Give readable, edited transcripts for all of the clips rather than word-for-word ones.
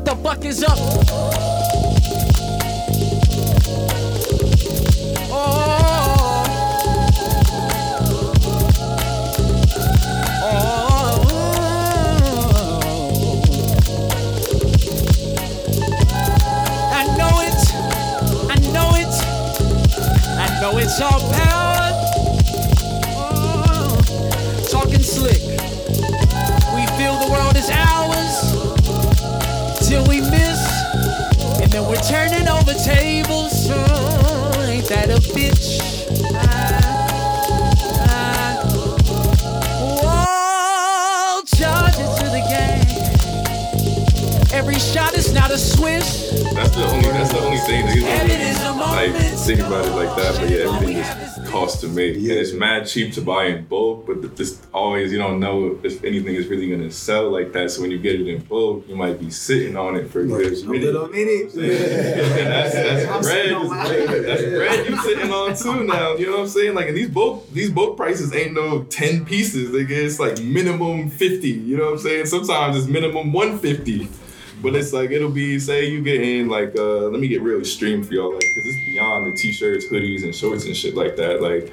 what the fuck is up? No, it's all power. Oh, talking slick. We feel the world is ours till we miss, and then we're turning over tables. Oh, ain't that a bitch? Whoa, charge it to the game. Every shot is not a swish. That's the only thing that you like, think about it like that, but yeah, everything just costs to make. Yeah. And it's mad cheap to buy in bulk, but this always, you don't know if anything is really gonna sell like that. So when you get it in bulk, you might be sitting on it for a good minute. That's bread. That's bread you sitting on too now. You know what I'm saying? Like, and these bulk prices ain't no 10 pieces. Like, it's like minimum 50. You know what I'm saying? Sometimes it's minimum 150. But it's like, it'll be, say you get in like, let me get real extreme for y'all, like, cause it's beyond the t-shirts, hoodies, and shorts and shit like that. Like,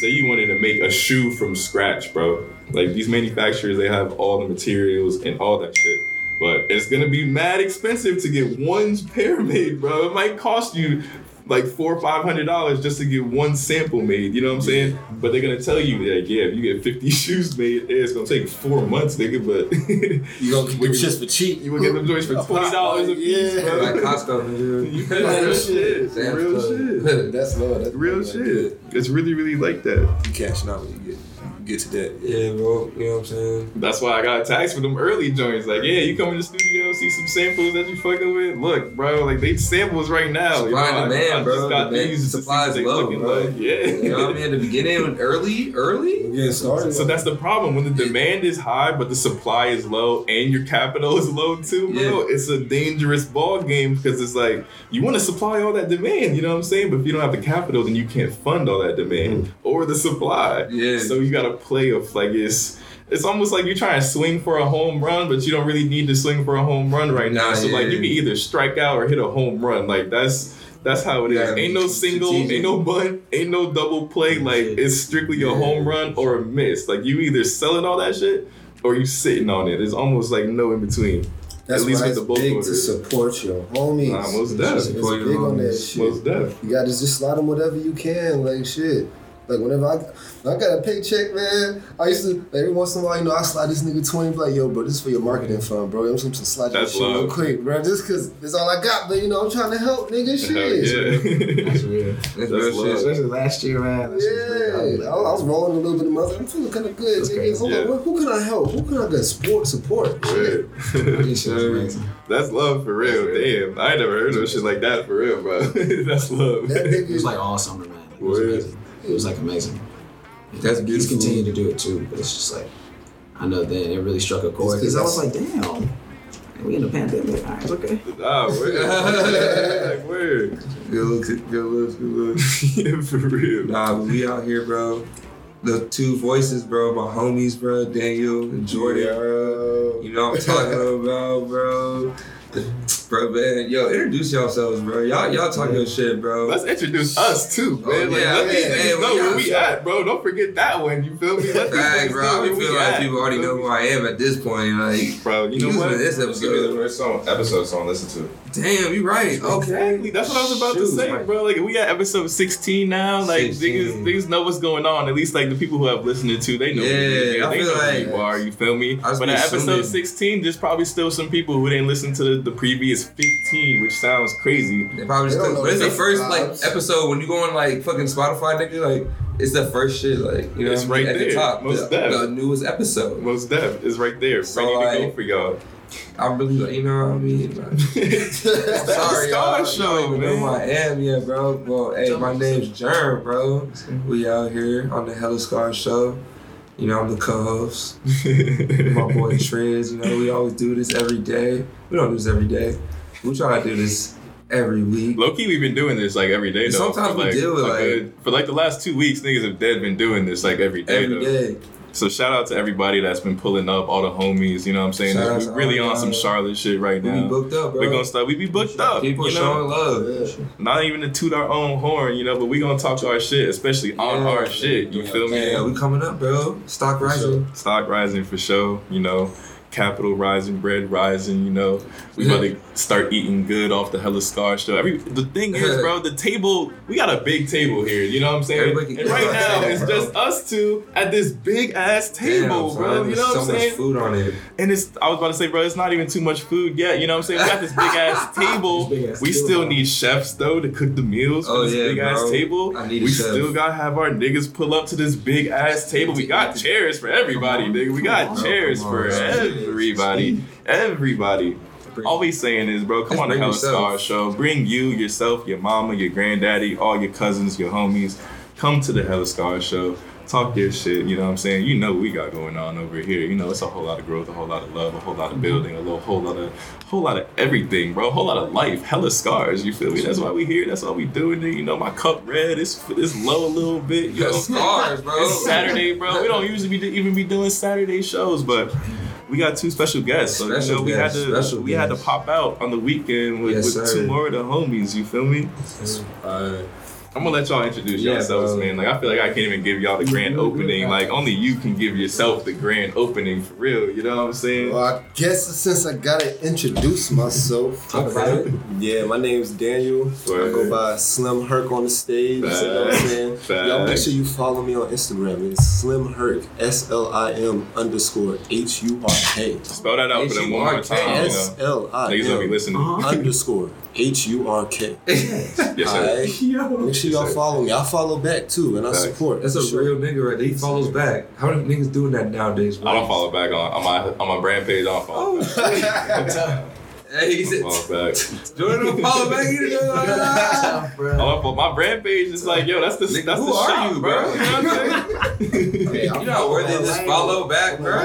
say you wanted to make a shoe from scratch, bro. Like, these manufacturers, they have all the materials and all that shit. But it's gonna be mad expensive to get one pair made, bro. It might cost you like $400 or $500 just to get one sample made, you know what I'm saying? But they're gonna tell you, like, yeah, if you get 50 shoes made, yeah, it's gonna take 4 months, nigga, but you gonna get them just for cheap. You gonna get them joints for $20 a piece, bro. Like Costco, dude. You real shit. Real shit. That's love. That's real shit. It's really, really like that. You cashing out what you get. Get to that. Yeah, bro. You know what I'm saying? That's why I got taxed for them early joints. Like, yeah, you come in the studio, see some samples that you fucking with. Look, bro, like, they samples right now. Supply and demand, bro. Supply is low, bro. Like, yeah. You know what I mean? At the beginning, early? Yeah, started. So that's the problem. When the demand is high, but the supply is low, and your capital is low too, bro, yeah. It's a dangerous ball game, because it's like, you want to supply all that demand, you know what I'm saying? But if you don't have the capital, then you can't fund all that demand or the supply. Yeah. So you got to playoff, like, it's almost like you're trying to swing for a home run, but you don't really need to swing for a home run right now. So like, you can either strike out or hit a home run. Like, that's how it is. Yeah, ain't no single, ain't no bunt, ain't no double play. Like, it's strictly a home run or a miss. Like, you either selling all that shit or you sitting on it. It's almost like no in between. That's at least why it's with the big order. To support your homies. Nah, most definitely. It's big on that shit. Most definitely. You gotta just slide them whatever you can, like, shit. Like, whenever I got a paycheck, man, I used to, like, every once in a while, you know, I slide this nigga 20, like, yo, bro, this is for your marketing fund, bro. I'm just gonna slide that shit real quick, bro, just cause that's all I got, but, you know, I'm trying to help, nigga, shit. Yeah. That's real. That's real shit. Especially last year, man. Yeah, I was rolling a little bit of money. I'm feeling kind of good, nigga. So I'm like, who can I help? Who can I get support? Shit. That's love, for real. Damn, I ain't never heard of shit like that, for real, bro. That's love. That nigga, it was like all summer, man. It was amazing. It was like amazing. That's beautiful. He's continued to do it too, but it's just like, I know then it really struck a chord because I was like, damn, we in the pandemic. All right, okay. Ah, weird. Like, weird. Good looks. Yeah, for real. Nah, we out here, bro. The two voices, bro, my homies, bro, Daniel and Jordan, bro. You know what I'm talking about, bro. Bro, man, yo, introduce yourselves, bro. Y'all talk your shit, bro. Let's introduce us too, man. Let these niggas know where we at, bro. Don't forget that one. You feel me? Let these bro. Know I feel like people already know who I am at this point. Like, bro, you know what? This episode be the first episode listen to. Damn, you right. Okay. Exactly. That's what I was about to say, man. Bro. Like, we at episode 16 now. Like, niggas know what's going on. At least like the people who have listened to, they know. Yeah, they know who you are. You feel me? But at episode 16, there's probably still some people who didn't listen to the previous 15, which sounds crazy. They probably still, but it's the first like episode when you go on like fucking Spotify, nigga. Like, it's the first shit, like, you know, it's right at there. The top. Most the newest episode. Most def is right there, so ready to go for y'all. I'm really, you know what I mean? I'm sorry, y'all. Scar show, man. Know who I am, yeah, bro. Well, hey, my name's Jerm, bro. We out here on the Hella Scar show. You know, I'm the co-host. My boy Trez, you know, we always do this every day. We don't do this every day. We try to do this every week. Low-key, we've been doing this, like, every day, though. Sometimes we deal with, like... For, like, the last 2 weeks, niggas have been doing this, like, every day, though. So shout out to everybody that's been pulling up, all the homies, you know what I'm saying? We're really on some Charlotte shit right now. We be booked up, bro. We're gonna start, we be booked up. People showing love. Yeah. Not even to toot our own horn, you know, but we gonna talk our shit, especially on our shit, you feel me? Yeah, we coming up, bro. Stock rising. Sure. Stock rising for sure, you know. Capital rising, bread rising, you know. We about to start eating good off the Hella Scar show. The thing is, bro, the table, we got a big table here, you know what I'm saying? And right now, it's just us two at this big-ass table, bro, you know what I'm saying? So much food on it. And it's, I was about to say, bro, it's not even too much food yet, you know what I'm saying? We got this big-ass table. We still need chefs, though, to cook the meals for this big-ass table. I need a chef. We still got to have our niggas pull up to this big-ass table. We got chairs for everybody, nigga. We got chairs for everybody. Always saying this, bro. Come on the Hella Scar show. Bring you, yourself, your mama, your granddaddy, all your cousins, your homies. Come to the Hella Scar show. Talk your shit, you know what I'm saying? You know what we got going on over here. You know, it's a whole lot of growth, a whole lot of love, a whole lot of building, a whole lot of everything, bro. A whole lot of life. Hella scars, you feel me? That's why we here. That's why we doing it. You know, my cup red. It's low a little bit. You know, scars, bro. It's Saturday, bro. We don't usually even be doing Saturday shows, but we got two special guests, so you know, we had to pop out on the weekend with two more of the homies. You feel me? I'm gonna let y'all introduce yourselves, man. Like I feel like I can't even give y'all the grand opening. Like only you can give yourself the grand opening for real. You know what I'm saying? Well, I guess since I gotta introduce myself, talk about it. Yeah, my name's Daniel. Word. I go by Slim Herc on the stage. Facts. You know what I'm saying? Facts. Y'all make sure you follow me on Instagram. It's Slim Herc. SLIM_HURK. Spell that out for them one more time. SLIM_HURK. Yes, sir. Make sure y'all follow me. I follow back too, and I support. That's a real nigga right there. He follows back. How many niggas doing that nowadays, bro? I don't follow back on my brand page. I don't follow back. Hey, he said, Jordan don't follow back either. My brand page is like, yo, that's the shit, bro. You know what I'm saying? Hey, you know where they just follow back, bro. I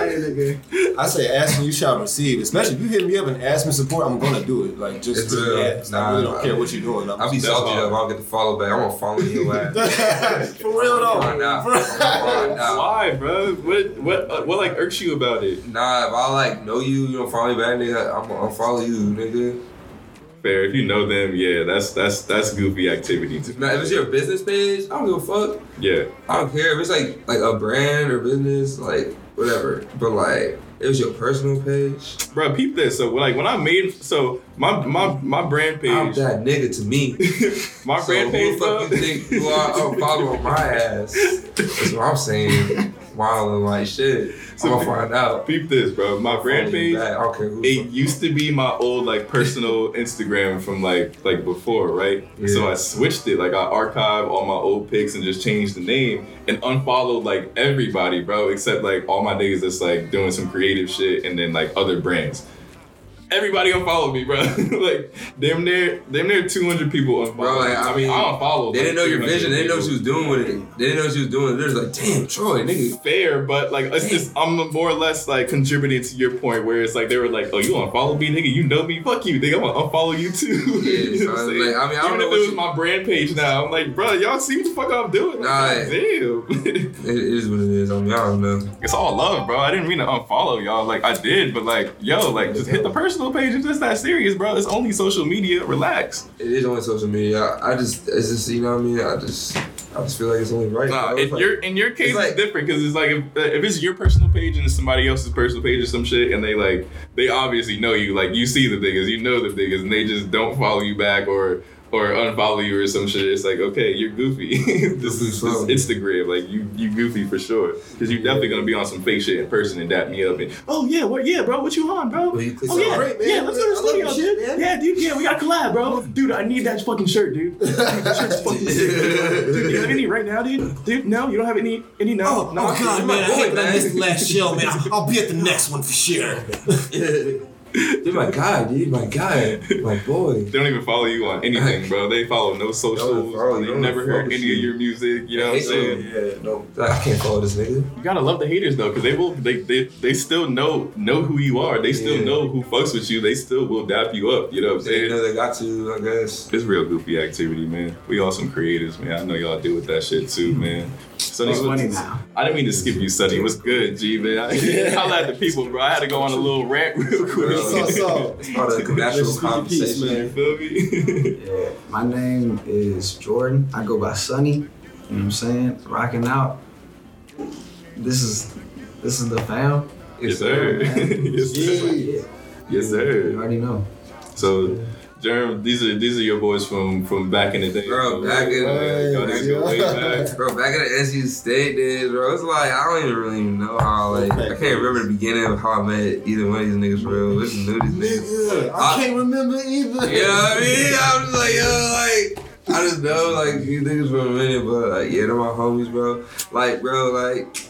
say, ask and you shall receive. Especially if you hit me up and ask me support, I'm gonna do it. Like just ask. I really don't care what you're doing. I'll be salty if I don't get the follow back. I won't follow your ass. For real though. Why, bro? What like irks you about it? Nah, if I like know you, you don't follow me back, nigga. I'm gonna follow you. Nigga. Fair. If you know them, yeah, that's goofy activity to me. Now, if it's your business page, I don't give a fuck. Yeah. I don't care if it's like a brand or business, like whatever. But like, it was your personal page, bro. Peep this. So like, when I made, so my brand page. I'm that nigga to me. My brand page. So who the fuck you think you are? I'm following my ass. That's what I'm saying. Wilding like shit. So I'm gonna find out. Peep this, bro. My brand page. Okay, it used to be my old like personal Instagram from like before, right? Yeah. So I switched it. Like I archived all my old pics and just changed the name and unfollowed like everybody, bro, except like all my niggas that's like doing some creative shit and then like other brands. Everybody unfollowed me, bro. Like damn near 200 people unfollowed. Bro, like, I mean, I unfollowed. They didn't know your vision. They didn't know what she was doing with it. They're just like, damn, Troy, nigga. Fair, but like, it's just I'm more or less like contributing to your point where it's like they were like, oh, you unfollow me, nigga? You know me? Fuck you, nigga. I'm gonna unfollow you too. Yeah, you know what I'm saying? Like, I mean, I don't even know if it was my brand page now. I'm like, bro, y'all see what the fuck I'm doing? Damn. It is what it is. I mean, I don't know. It's all love, bro. I didn't mean to unfollow y'all. Like I did, but like, yo, like just hit the person. Page if that's not serious, bro. It's only social media. Relax. It is only social media. It's just you know what I mean. I just feel like it's only right. Nah, if like, in your case, it's different because it's like if it's your personal page and it's somebody else's personal page or some shit, and they obviously know you. Like you see the niggas, you know the niggas, and they just don't follow you back or unfollow you or some shit. It's like, okay, you're goofy. this is Instagram. Like you goofy for sure. Cause you're definitely gonna be on some fake shit in person and dap me up and bro, what you on, bro? Great, man. Yeah, let's go to the studio, dude. Yeah, we gotta collab, bro. Dude, I need that fucking shirt, dude. That shirt's fucking sick. Dude, do you have any right now, dude? Dude, no, you don't have any no. Oh god, man, I hate that this last show, man. I'll be at the next one for sure. They're my guy, dude. My guy. My boy. They don't even follow you on anything, bro. They follow no socials. They never heard any of your music. You know what I'm saying? Yeah, no. I can't follow this nigga. You gotta love the haters, though, because they will. They still know who you are. They still know who fucks with you. They still will dap you up. You know what I'm saying? They know they got to, I guess. It's real goofy activity, man. We all some creators, man. I know y'all deal with that shit, too, man. Sonny, I didn't mean to skip you, Sonny. What's good, G, man? I like the people, bro. I had to go on a little rant real quick. It's part of the national conversation. Man, feel me? Yeah. My name is Jordan. I go by Sonny. You know what I'm saying? Rocking out. This is the fam. Yes, sir. Yes, sir. Yeah. Yes, sir. You already know. So, Jerm, these are your boys from back in the day. Bro, back in the NC State days, bro. It's like, I don't even really know how, like, I can't remember the beginning of how I met either one of these niggas, bro. Listen to these niggas. Yeah, I can't remember either. You know what I mean? I'm just like, yo, like, I just know, like, these niggas for a minute, but, like, yeah, they're my homies, bro. Like, bro, like,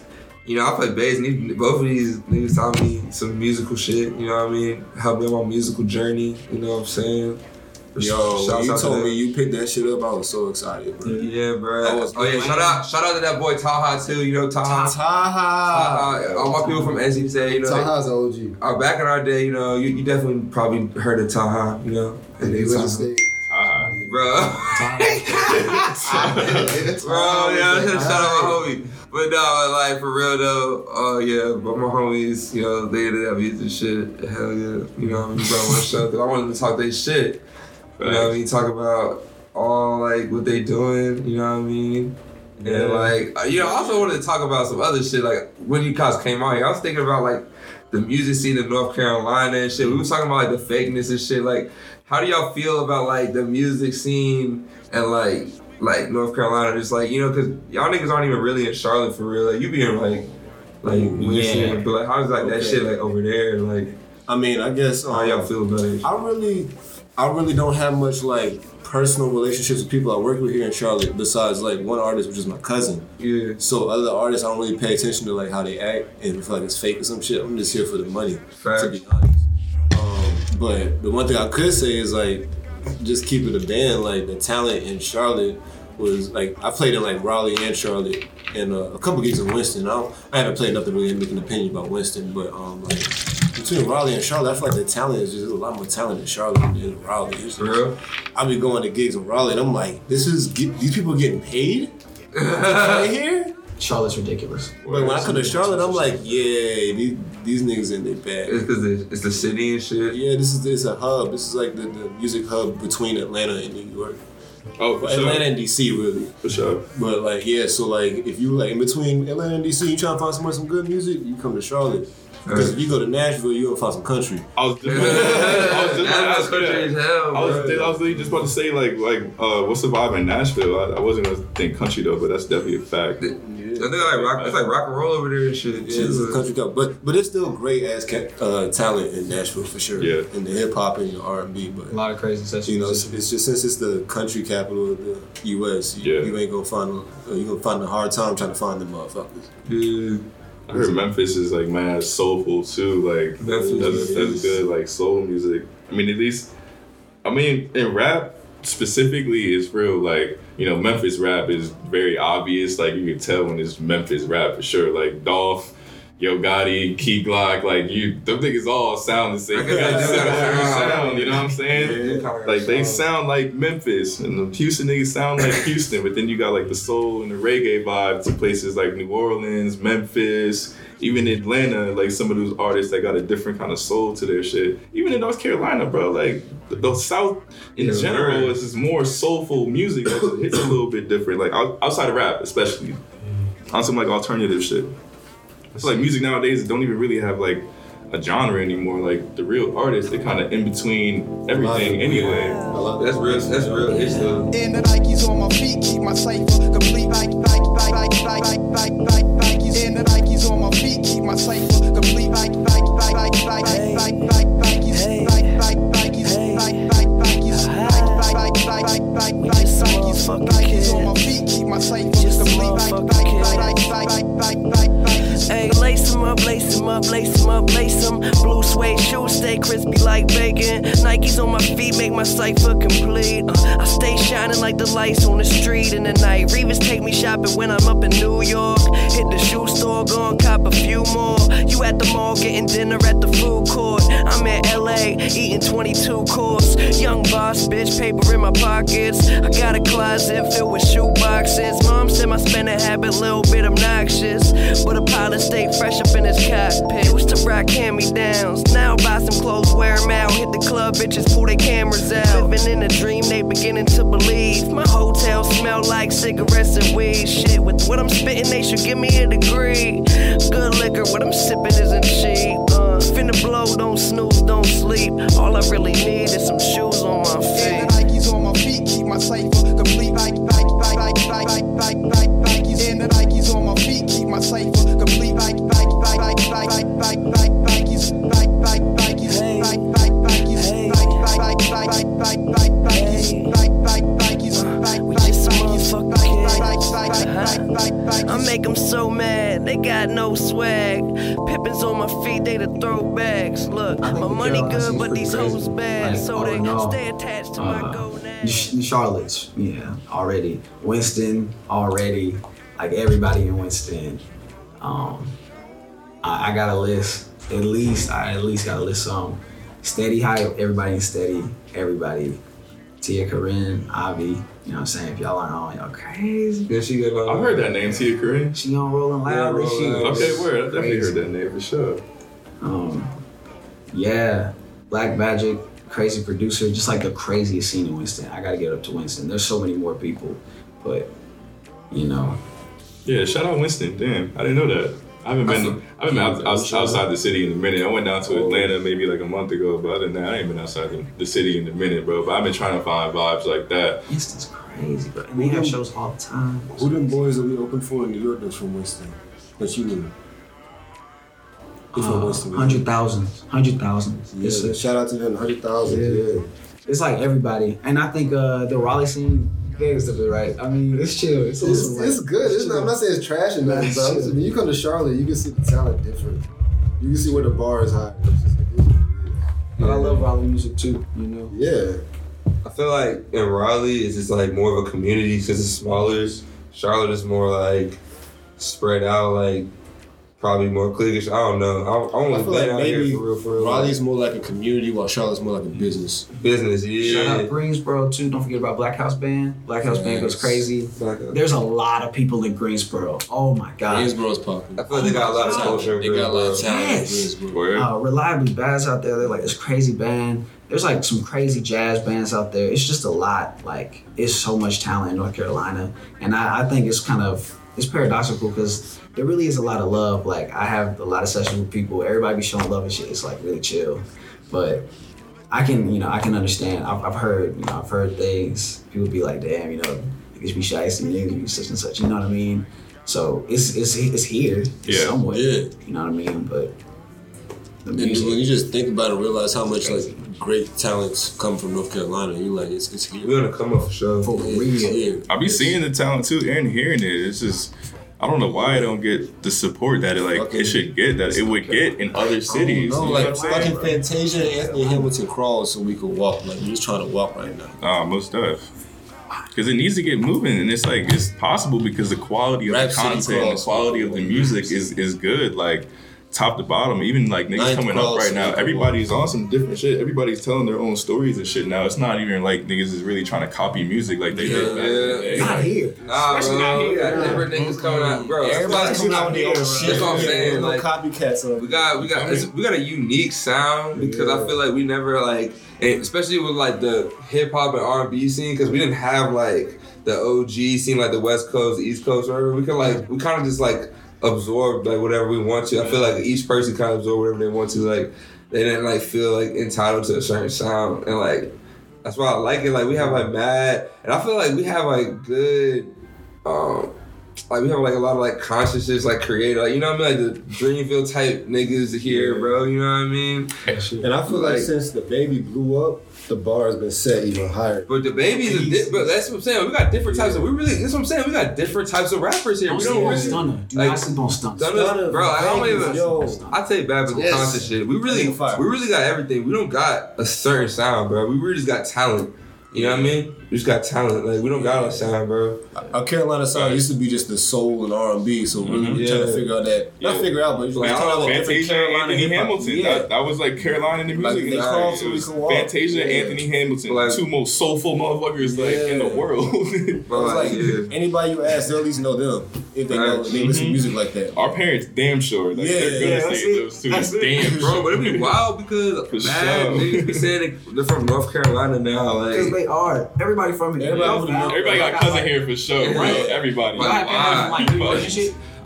you know, I play bass, and both of these niggas taught me some musical shit, you know what I mean? Helped me on my musical journey, you know what I'm saying? Yo, shout you told to me you picked that shit up, I was so excited, bro. Yeah, bro. Yeah, shout out to that boy Taha, too, you know, Taha. All my people from NC State, you know. Taha's an OG. Back in our day, you know, you definitely probably heard of Taha, you know? And they State. Bro. Bro, yeah, shout out my homie. But no, like, for real though, yeah, but my homies, you know, they ended up using shit. Hell yeah, you know what I mean? Bro, I wanted to talk their shit. Right. You know what I mean? Talk about all, like, what they doing, you know what I mean? Yeah. And, like, you know, I also wanted to talk about some other shit. Like, when you guys came out here, I was thinking about, like, the music scene in North Carolina and shit. We were talking about, like, the fakeness and shit. Like, how do y'all feel about, like, the music scene and, like North Carolina, just like, you know, because y'all niggas aren't even really in Charlotte for real. Like, you be in like Winston, yeah. But like, how's like that shit like over there? Like, I mean, I guess how y'all feel about it? I really don't have much like personal relationships with people I work with here in Charlotte, besides like one artist, which is my cousin. Yeah. So other artists, I don't really pay attention to like how they act and if like it's fake or some shit. I'm just here for the money, to be honest. But the one thing I could say is like, just keep it a band, like the talent in Charlotte was like, I played in like Raleigh and Charlotte and a couple gigs in Winston. I haven't played nothing really to make an opinion about Winston, but like between Raleigh and Charlotte, I feel like the talent is just a lot more talent in Charlotte than in Raleigh. For real? I've been going to gigs in Raleigh and I'm like, these people getting paid right here? Charlotte's ridiculous. But when I come to Charlotte, I'm like, yeah, these niggas in their bag. It's because it's the city and shit? Yeah, it's a hub. This is like the music hub between Atlanta and New York. Oh, for sure. Atlanta and DC, really. For sure. But like, yeah, so like, if you like in between Atlanta and DC, you trying to find somewhere some good music, you come to Charlotte. Because if you go to Nashville, you're gonna find some country. I was literally just about to say like what's the vibe in Nashville? I wasn't gonna think country though, but that's definitely a fact. Yeah. I think it's like rock and roll over there and shit. Yeah, it's a country club, but it's still great ass talent in Nashville for sure. Yeah, in the hip hop and the R&B, but a lot of crazy sessions. You know, it's just since it's the country capital of the U.S., you ain't gonna find you gonna find a hard time trying to find them motherfuckers. Yeah. I heard Memphis is like mad soulful too. Like that's good like soul music. I mean, at least in rap specifically, it's real like, you know, Memphis rap is very obvious. Like you can tell when it's Memphis rap for sure. Like Dolph, Yo Gotti, Key Glock, like them niggas all sound the same. They got similar sound, you know what I'm saying? Yeah, like they sound like Memphis, and the Houston niggas sound like Houston, but then you got like the soul and the reggae vibe to places like New Orleans, Memphis, even Atlanta, like some of those artists that got a different kind of soul to their shit. Even in North Carolina, bro, like the South in general is just more soulful music. It's a little bit different, like outside of rap, especially on some like alternative shit. I feel like music nowadays don't even really have like a genre anymore. Like the real artists, they're kind of in between everything anyway. That's real. It's the and the Nikes on my feet keep my cipher complete. Nikes and the Nikes on my feet keep my cipher complete. Nikes on my feet keep my cipher complete. Hey, lace them up, lace them up, lace them up, lace them. Blue suede shoes stay crispy feet make my cipher complete. I stay shining like the lights on the street in the night. Reavers take me shopping when I'm up in New York. Hit the shoe store, go and cop a few more. You at the mall getting dinner at the food court. I'm in LA eating 22 course. Young boss bitch, paper in my pockets. I got a closet filled with shoe boxes. Mom said my spending habit little bit obnoxious, but a pilot stayed fresh up in his cockpit. Used to rock hand-me-downs, now buy some clothes, wear them out. Hit the club, bitches pull their cameras out. Living in a dream, they beginning to believe. My hotel smell like cigarettes and weed. Shit, with what I'm spitting, they should give me a degree. Good liquor, what I'm sipping isn't cheap. Finna blow, don't snooze, don't sleep. All I really need is some shoes on my feet. And the Nikes on my feet keep my cipher complete. Like and the Nikes on my feet keep my cipher complete. I make them so mad, they got no swag. Pippins on my feet, they the throwbacks. Look, my money good, but these hoes bad. So they stay attached to my gold name. Charlotte's, yeah, already. Winston, already. Like everybody in Winston. I got a list. I at least got a list. Steady hype, everybody in steady, everybody. Tia Karin, Avi, you know what I'm saying? If y'all aren't on, y'all crazy. Yeah, she got I've heard that name, Tia Karin. She on Rolling Loud. Yeah, she okay, word. I definitely heard that name for sure. Yeah, Black Magic, crazy producer, just like the craziest scene in Winston. I gotta get up to Winston. There's so many more people, but you know. Yeah, shout out Winston. Damn, I didn't know that. I haven't been outside the city in a minute. I went down to Atlanta maybe like a month ago, but other than that, I ain't been outside the city in a minute, bro. But I've been trying to find vibes like that. Winston's crazy, bro. We have shows all the time. Who them boys that we open for in New York that's from Winston? That you knew? 100,000. 100,000. Yeah, shout out to them, 100,000. Yeah. It's like everybody. And I think the Raleigh scene, right. I mean, it's chill. It's good. It's not, I'm not saying it's trash or nothing, but I mean, you come to Charlotte, you can see the talent different. You can see where the bar is high. It's just like, but I love Raleigh music too, you know? Yeah. I feel like in Raleigh, it's just like more of a community because it's smaller. Charlotte is more like spread out, like probably more cliquish. I don't know. I feel like maybe for real. Raleigh's more like a community while Charlotte's more like a business. Business, yeah. Shout out Greensboro too. Don't forget about Black House Band. Black House Band goes crazy. There's a lot of people in Greensboro. Oh my God. Greensboro's popping. I feel like they got a lot of culture. They got a lot of talent. Yes. Reliably Bad's out there. They're like this crazy band. There's like some crazy jazz bands out there. It's just a lot. Like it's so much talent in North Carolina, and I think it's kind of. It's paradoxical because there really is a lot of love. Like I have a lot of sessions with people. Everybody be showing love and shit. It's like really chill, but I can understand. I've heard things. People be like, damn, niggas be shy and niggas be such and such. You know what I mean? So it's here somewhere. Yeah. You know what I mean? But the music, when you just think about it, realize how much like great talents come from North Carolina. You like it's here. We're gonna come up for sure. For real. I be seeing the talent too and hearing it. It's just I don't know why I don't get the support that it should get that it would get in other cities. No, like fucking Fantasia and Anthony Hamilton crawl so we could walk. Like we're just trying to walk right now. Most stuff. Because it needs to get moving, and it's like it's possible because the quality of the content, the quality of the music is good. Like. Top to bottom, even like niggas coming up right now, everybody's on some different shit. Everybody's telling their own stories and shit now. It's not even like niggas is really trying to copy music like they did back in the day. Not here. Especially not here. Every niggas coming out, bro. Everybody's coming out with their own shit. That's what I'm saying. No copycats on. We got a unique sound because I feel like we never like, and especially with like the hip hop and R&B scene, because we didn't have like the OG scene, like the West Coast, the East Coast, whatever. We kind of just like. Absorb like whatever we want to. I feel like each person kind of absorb whatever they want to. Like they didn't like feel like entitled to a certain sound, and like that's why I like it. Like we have like mad, and I feel like we have like good like we have like a lot of like consciousness, like creative, like, you know what I mean, like the Dreamville type niggas here, bro. You know what I mean? And I feel like since the Baby blew up, the bar has been set even higher. But the Baby's a but that's what I'm saying. We got different types of. We really. That's what I'm saying. We got different types of rappers here. We don't really. Stunner. Do like, not sleep on Stunner. Stunner, bro. I don't even. Yo. I take bad with the conscious shit. We really got everything. We don't got a certain sound, bro. We really just got talent. You know what I mean? We just got talent. Like, we don't got no sound, bro. Our Carolina sound used to be just the soul and R&B, so we're trying to figure out that. Not figure out, but just like talking about different Carolina Anthony Hamilton. Yeah. That was like Carolina in the music. Like, it was Fantasia and Anthony Hamilton, like, two most soulful motherfuckers like in the world. Bro, like, anybody you ask, they'll at least know them. If they know, they listen to music like that. Our parents damn sure. Like, they're going to say those students damn bro, but it'd be wild because bad niggas be saying they're from North Carolina now. Because they are. Everybody from here. Everybody got cousin here for sure. Yeah. Right, everybody. I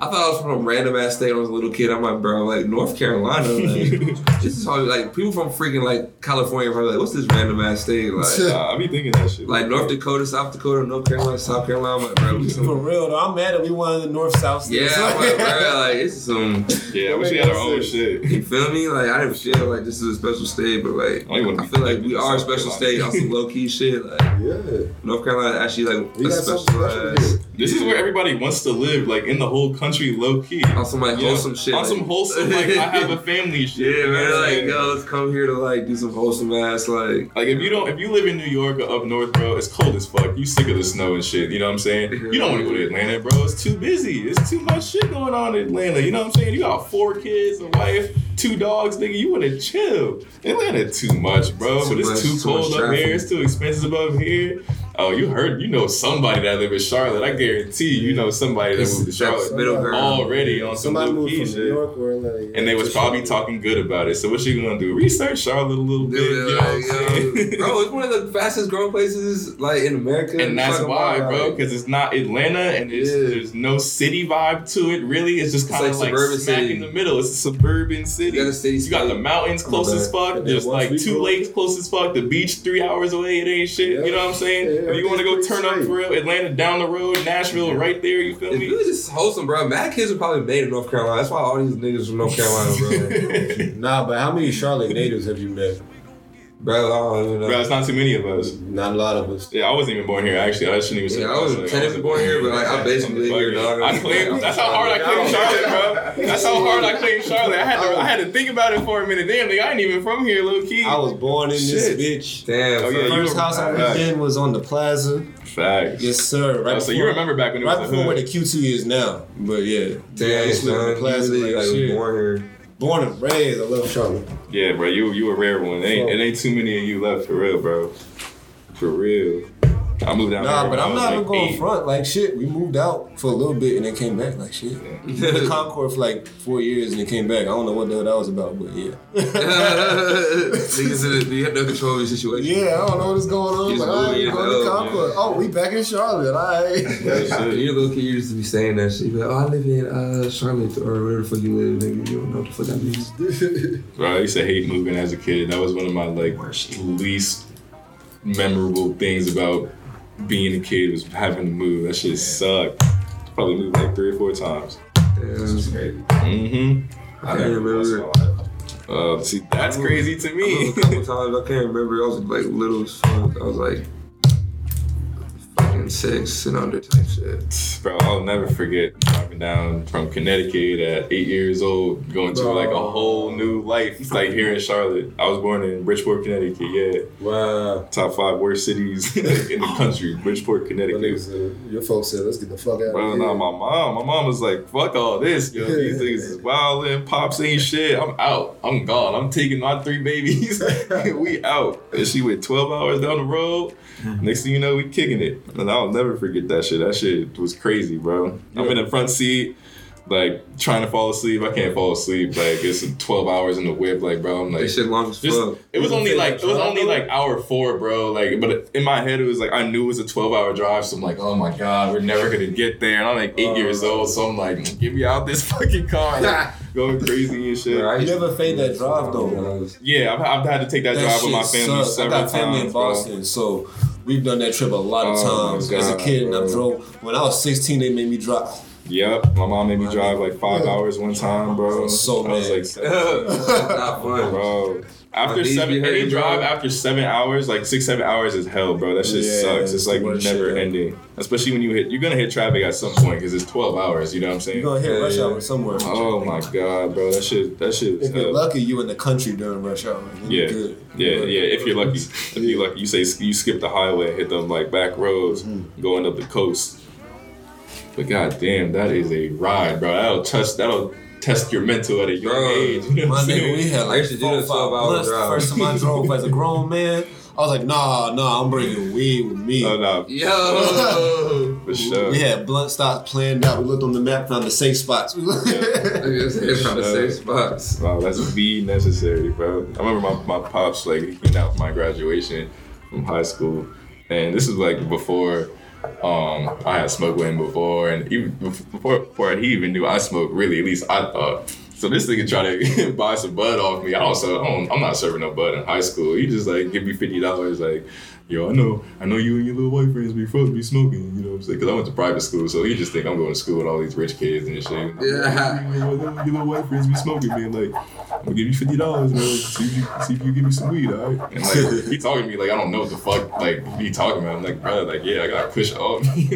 thought I was from a random ass state when I was a little kid. I'm like, bro, like North Carolina, like this is hard. Like people from freaking like California, probably like, what's this random ass state? Like, I be thinking that shit. Like North Dakota, South Dakota, North Carolina, South Carolina, like, bro. For real though, I'm mad that we won the North South states. Yeah, I'm like, bro, like it's some. Yeah, we should have our own shit. You feel me? Like I didn't feel like this is a special state, but like I feel like we are a special state on some low key shit. Like North Carolina actually like a special. This is where everybody wants to live, like in the whole country low key. On some like wholesome shit. On some wholesome like I have a family shit. Yeah, man. Like, yo, let's come here to like do some wholesome ass like. Like if you live in New York or up north, bro, it's cold as fuck. You sick of the snow and shit. You know what I'm saying? You don't want to go to Atlanta, bro. It's too busy. It's too much shit going on in Atlanta. You know what I'm saying? You got 4 kids, a wife, 2 dogs, nigga. You want to chill. Atlanta too much, bro. But it's too cold up here. It's too expensive up here. Oh, you heard, you know somebody that live in Charlotte. I guarantee you know somebody that moved to Charlotte already on some low key shit. New York or LA, and they was probably talking good about it. So what you gonna do? Research Charlotte a little bit. You know, bro, it's one of the fastest growing places like in America. And that's why, bro, because it's not Atlanta and there's no city vibe to it really. It's just kind of like smack city. In the middle. It's a suburban city. You got the mountains close as fuck. There's like 2 lakes close as fuck. The beach 3 hours away. It ain't shit. You know what I'm saying? If you want to go turn up for real, Atlanta down the road, Nashville right there, you feel me? It's really just wholesome, bro. Mad kids are probably made in North Carolina. That's why all these niggas from North Carolina, bro. Nah, but how many Charlotte natives have you met? Bro, I don't even know. Bro, it's not too many of us. Not a lot of us. Yeah, I wasn't even born here, actually. I shouldn't even say I was technically born here, but like, I basically live here, dog. That's how hard I claimed Charlotte, bro. That's how hard I claimed Charlotte. I had to think about it for a minute. Damn, nigga, I ain't even from here, low key. I was born in this bitch. Damn. First house I lived in was on the plaza. Facts. Yes, sir. Right. So you remember back when it was right before where the QT is now. But yeah. Damn, I lived on the plaza. I was born here. Born and raised, I love Charlotte. Yeah, bro, you a rare one. It ain't too many of you left, for real, bro. For real. I moved out. Nah, but I'm not even going front. Like, shit, we moved out for a little bit and then came back. Like, shit. Yeah. We moved to Concord for like 4 years and then came back. I don't know what the hell that was about, but yeah. Niggas, you have no control of your situation. Yeah, I don't know what's going on. But I ain't going to Concord. Yeah. Oh, we back in Charlotte. All right. You're a little kid, you used to be saying that shit. Like, I live in Charlotte or wherever the fuck you live, nigga. You don't know what the fuck that means. Bro, I used to hate moving as a kid. That was one of my, like, least memorable things about being a kid was having to move. That shit sucked. Probably moved like 3 or 4 times. Damn. That's crazy. Mm-hmm. I can't remember. See, that's crazy to me. A couple times, I can't remember. I was like little as fuck. I was like fucking 6 and under type shit. Bro, I'll never forget driving down from Connecticut at 8 years old, going to like a whole new life. It's like here in Charlotte. I was born in Bridgeport, Connecticut, Wow. Top 5 worst cities in the country, Bridgeport, Connecticut. Your folks said, let's get the fuck out of here. Nah, my mom was like, fuck all this, yo. These niggas is wildin', pops ain't shit. I'm out. I'm gone. I'm taking my 3 babies. We out. And she went 12 hours down the road. Next thing you know, we kicking it. And I'll never forget that shit. That shit was crazy, bro. I'm in the front seat, like, trying to fall asleep. I can't fall asleep. Like, it's 12 hours in the whip. Like, bro, I'm like... This shit long as fuck. It was only like hour 4, bro. Like, but in my head, it was like, I knew it was a 12-hour drive. So I'm like, oh, my God, we're never going to get there. And I'm like 8 years old. So I'm like, get me out this fucking car. Like, going crazy and shit. Bro, you never fade that drive, though. Yeah, I've had to take that drive with my family several times. I got family in Boston, so... We've done that trip a lot of times. As a kid, bro. And I drove. When I was 16, they made me drive. Yep, my mom made me drive like 5 hours one time, bro. So I was like, not fun, bro. After 7 hours, like 6-7 hours is hell, bro. That shit sucks. It's like never ending. Especially when you hit, you're gonna hit traffic at some point because it's 12 hours. You know what I'm saying? You're gonna hit rush hour somewhere. Oh my god, bro, that shit. If you're lucky, you in the country during rush hour. Yeah. If you're lucky, you say you skip the highway, hit them like back roads, going up the coast. But goddamn, that is a ride, bro. That'll test your mental at a young age. You know what I'm saying? We had like 4 or 5 hours. The first time I drove as a grown man, I was like, nah, I'm bringing weed with me. Oh, no. Yo. For sure. We had blunt stops planned out. We looked on the map, found the safe spots. Wow, that's weed necessary, bro. I remember my pops, like, he came out for my graduation from high school. And this is like before... I had smoked with him before, and even before he even knew I smoked, really, at least I thought. So this nigga tried to buy some bud off me. I'm not serving no bud in high school. He just like give me $50, like, yo, I know you and your little white friends be supposed to be smoking, you know what I'm saying? Because I went to private school, so he just think I'm going to school with all these rich kids and shit. Yeah. Your little white friends be smoking, man. Like, I'm going to give you $50, man. See if you give me some weed, all right? And like, he talking to me like, I don't know what the fuck, like, he talking about. I'm like, brother, like, yeah, I got to push off. Like,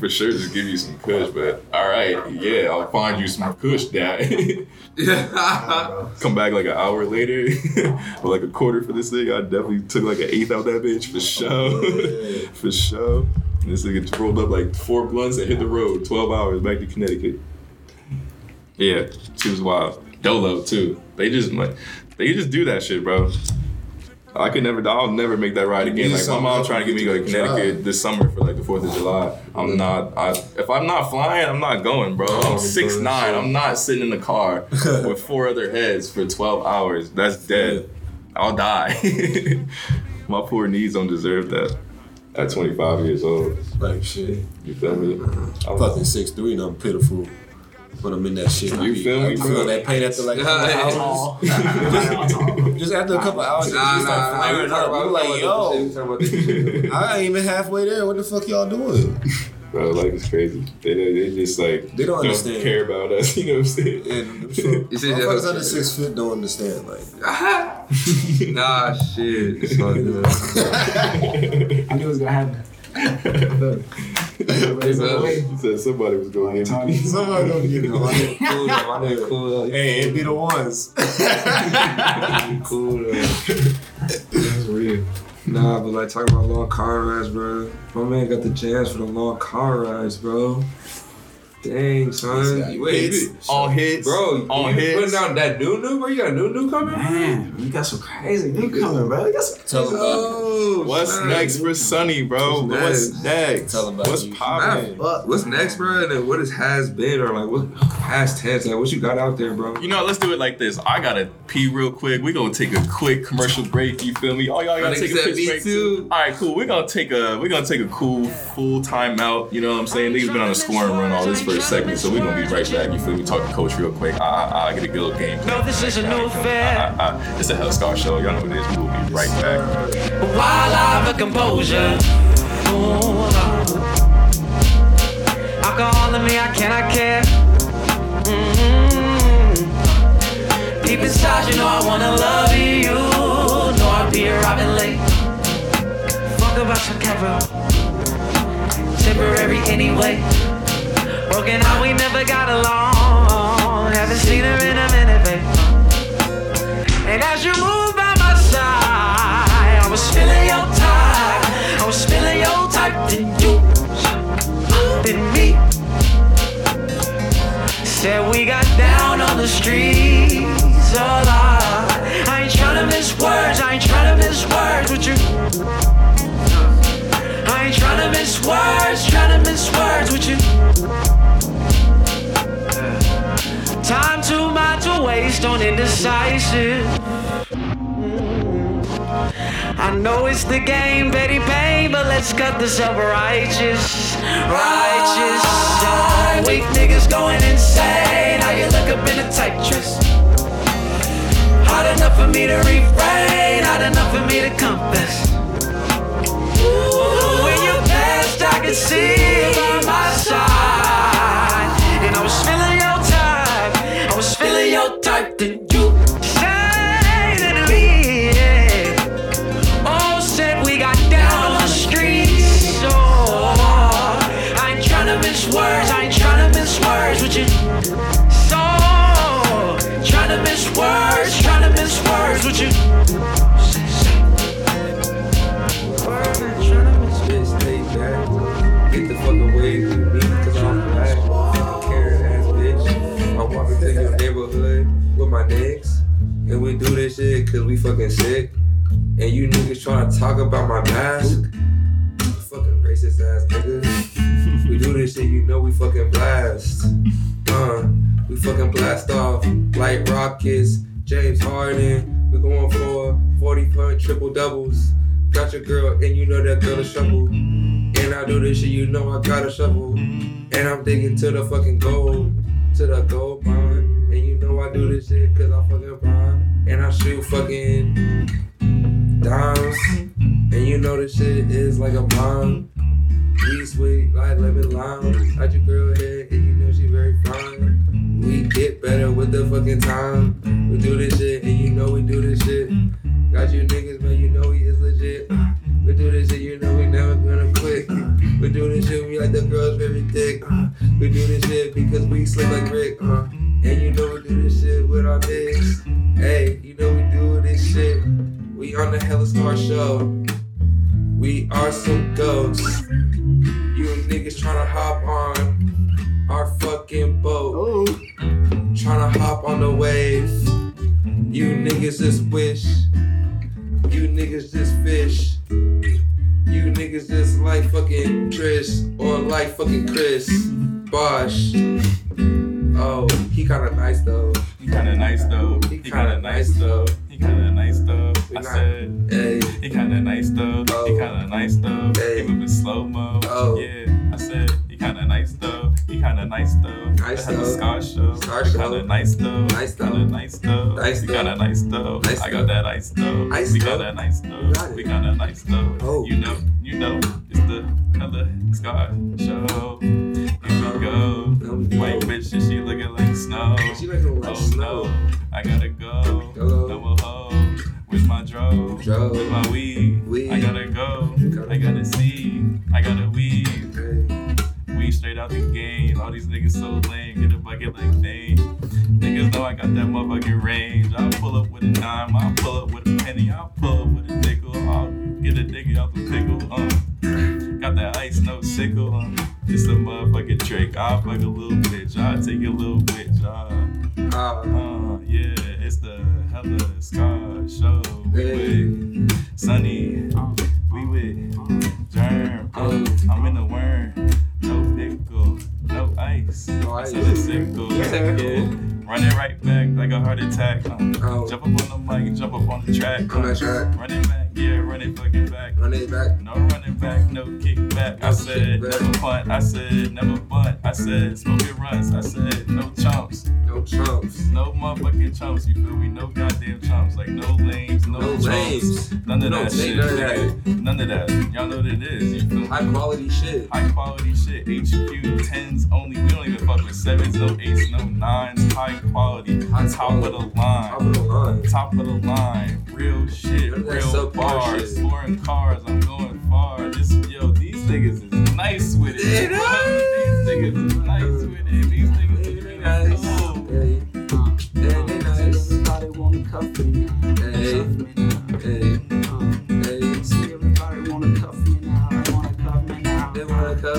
for sure, just give you some kush, but all right, yeah, I'll find you some kush, dad. Come back like an hour later, or like a quarter for this thing. I definitely took like an eighth out that bitch for sure. For sure. And this nigga rolled up like 4 blunts and hit the road. 12 hours back to Connecticut. Yeah, she was wild. Dolo too. They just do that shit, bro. I'll never make that ride again. Like my mom trying to get me to go to Connecticut this summer for like the 4th of July. If I'm not flying, I'm not going, bro. I'm 6'9". I'm not sitting in the car with 4 other heads for 12 hours. That's dead. I'll die. My poor knees don't deserve that. At 25 years old. Like shit. You feel me? I'm fucking 6'3" and I'm pitiful. When I'm in that shit. You feel me, bro? That pain after like a couple hours. Just after a couple hours, just like flaring up. I'm like, yo, I ain't even halfway there. What the fuck y'all doing? Bro, life is crazy. They just like they don't care about us. You know what I'm saying? And I'm sure motherfuckers under 6 foot don't understand. Like, nah, shit. It's all good. I knew it was gonna happen. He said somebody was going to get me. Somebody going to get me. I didn't cool. Hey, it be the ones. Cool. That's real. Nah, but like talking about long car rides, bro. My man got the jams for the long car rides, bro. Dang, son. You hits, bro. Putting down that new, bro. You got a new coming? Man, you got some crazy new coming, bro. You got some crazy. What's next for Sonny, bro? What's next? Tell him about what's popping? What's next, bro? And then what has been, or like what past tense? Like what you got out there, bro? You know, let's do it like this. I gotta pee real quick. We gonna take a quick commercial break. You feel me? Oh, y'all gotta take a quick break too. All right, cool. We're gonna take a cool full time out. You know what I'm saying? Niggas been on a scoring run all this. A second, so we're gonna be right back. You feel me? Talk to Coach real quick. I get a good game. No, this is a no fair. It's a Hella Scar show. Y'all know what it is. We'll be right back. While I have a composure, alcohol in me, I cannot care. Mm-hmm. Deep inside, you know I wanna love you. No, I'll be arriving late. Fuck about your cover. Temporary anyway. Broken out, we never got along. Haven't seen her in a minute, babe. And as you move by my side, I was feeling your type. I was feeling your type. Didn't you? Didn't me? Said we got down on the streets a lot. I ain't tryna miss words with you. I ain't tryna miss words with you. Time too much to waste on indecisive. I know it's the game, petty pain, but let's cut the self-righteous. Weak niggas going insane, how you look up in a tight dress. Hard enough for me to refrain, hard enough for me to confess. could see by my side. And I was feeling your type, I was feeling your type. Then you said to me, yeah. Oh, said we got down on the streets. Oh, I ain't tryna miss words, I ain't tryna miss words with you. So, tryna miss words with you. And we do this shit cause we fucking sick. And you niggas tryna talk about my mask. Fucking racist ass niggas. We do this shit, you know we fucking blast. We fucking blast off like rockets, James Harden. We going for 40-point triple doubles. Got your girl and you know that girl is shovel. And I do this shit, you know I got a shovel. And I'm digging to the fucking gold, to the gold mine. And you know I do this shit cause I fucking rhyme. And I shoot fucking dimes. And you know this shit is like a bomb. We sweet like lemon lime. Got your girl here and you know she very fine. We get better with the fucking time. We do this shit and you know we do this shit. Got you niggas man, you know we is legit. We do this shit, you know we never gonna quit. We do this shit, we like the girls very thick. We do this shit because we slick like Rick. And you know we do this shit with our dicks. Hey, you know we do this shit. We on the Hella Scar show. We are some ghosts. You niggas tryna hop on our fucking boat. Tryna hop on the wave. You niggas just wish. You niggas just fish. You niggas just like fucking Trish or like fucking Chris Bosh. Oh, he kinda nice though. He kinda nice though. I said, hey. He kinda nice though. Oh. He kinda nice though. Hey. He moving slow mo. Oh. Yeah, I said, he kinda nice though. He kinda nice though. Nice though. I had a Scar show. He kinda nice though. Nice though. He kinda nice though. I got that ice though. We got that nice though. We kinda nice though. Oh. You know, it's the Hella Scar show. Go. White bitch and she looking like snow. Oh no, I gotta go. Double O with my dro, with my weed. I gotta go. I gotta see. I gotta weave. Weed straight out the game. All these niggas so lame. Get a bucket like they. Niggas know I got that motherfucking range. I'll pull up with a dime. I'll pull up with a penny. I'll pull up with a nickel. I'll get a nigga out the pickle. Got that ice, no sickle. It's a motherfucking trick. I'll fuck a little bitch. I'll take a little bitch. Yeah, it's the Hella Scar show. We with Sonny. We with Jerm. I'm in the worm. No pickle. No ice. I said it's sickle. Yeah. Run it right back like a heart attack. Jump up on the mic, jump up on the track. Run it back, yeah, run it fucking back. Run it back. No running back, no kick back. I said never punt, I said never bunt. I said smoke it runs, I said no chumps. No chumps. No motherfucking chumps, you feel me? No goddamn chumps. Like no lames, no chumps. None of that shit. Y'all know what it is, you feel me? High quality shit. HQ, 10s only. We don't even fuck with 7s, no 8s, no 9s. High quality, top of the line, real shit, real bars, foreign cars, I'm going far. These niggas is nice with it. These niggas is nice. Everybody wanna cuff me now. Everybody wanna cuff me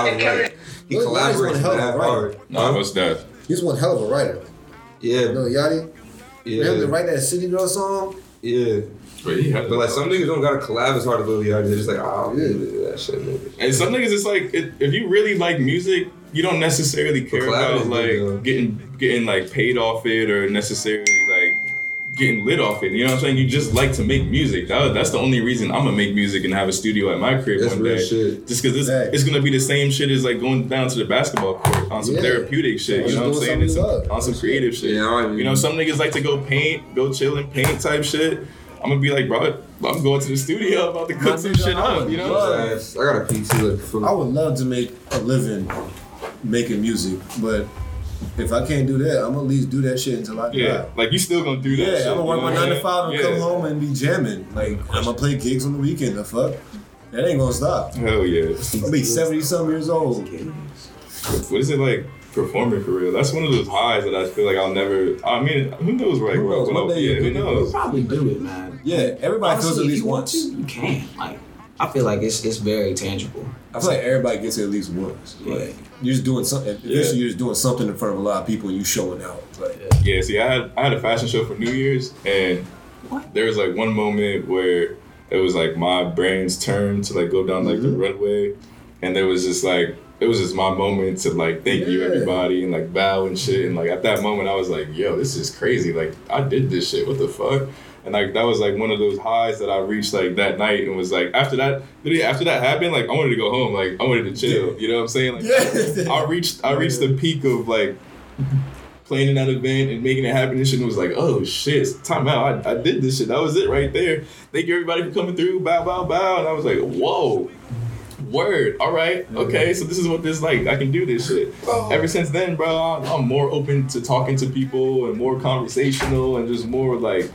now. He collaborates that hard. No, what's that? He's one hell of a writer. Yeah. You know Yachty? Yeah. Remember to write that City Girl song? Yeah. But like some niggas don't gotta collab as hard as Lil Yachty. They're just like, oh, yeah, that shit, nigga. And some niggas, it's like, if you really like music, you don't necessarily care about like getting like paid off it or necessarily like getting lit off it. You know what I'm saying? You just like to make music. That's the only reason I'm gonna make music and have a studio at my crib one day. Shit. Just cause it's gonna be the same shit as like going down to the basketball court on some therapeutic shit. You know what I'm saying? It's on some creative shit. Yeah, I mean, you know, some niggas like to go chill and paint type shit. I'm gonna be like, bro, I'm going to the studio. I'm about to cook some shit up. You know what I'm saying? I got a PT. I would love to make a living making music, but if I can't do that, I'm gonna at least do that shit until I die. Yeah, like you still gonna do that shit. Yeah, I'm gonna work my 9 to 5 and come home and be jamming. Like, I'm gonna play gigs on the weekend. The fuck? That ain't gonna stop. Hell yeah. I'll be 70-something years old. What is it like performing for real? That's one of those highs that I feel like I'll never, I mean, who knows where I grow up? Who knows? You'll probably do it, man. Yeah, everybody feels at least once. You can. Like, I feel like it's very tangible. I feel like everybody gets it at least once. Yeah. Like, you're just doing something. Eventually, you're just doing something in front of a lot of people, and you showing out. Like, yeah. See, I had a fashion show for New Year's, and there was like one moment where it was like my brand's turn to like go down like the runway, and there was just like it was just my moment to like thank you everybody and like bow and shit. And like at that moment, I was like, yo, this is crazy. Like I did this shit. What the fuck? And like that was like one of those highs that I reached like that night and was like after that happened, like I wanted to go home, like I wanted to chill. You know what I'm saying? Like I reached the peak of like playing in that event and making it happen and shit, and was like, oh shit, time out. I did this shit. That was it right there. Thank you everybody for coming through. Bow bow bow. And I was like, whoa. Word. All right. Okay. So this is what this like. I can do this shit. Oh. Ever since then, bro, I'm more open to talking to people and more conversational and just more like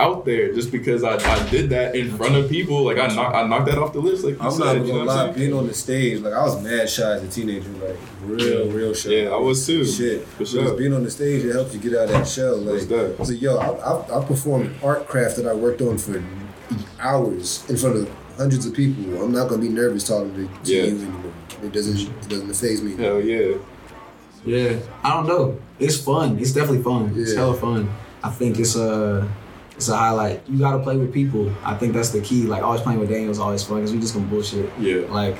out there just because I did that in front of people. Like I knocked that off the list. Like I'm not gonna lie, being on the stage, like I was mad shy as a teenager, like real shy. Yeah, I was too. Shit. For sure. Because being on the stage, it helps you get out of that shell. Like that? I was like, yo, I performed art craft that I worked on for hours in front of hundreds of people. I'm not gonna be nervous talking to you anymore. It doesn't faze me. Hell yeah. Yeah. I don't know. It's fun. It's definitely fun. Yeah. It's hella fun. I think it's a highlight. You gotta play with people. I think that's the key. Like always playing with Daniel is always fun because we just gonna bullshit. Yeah. Like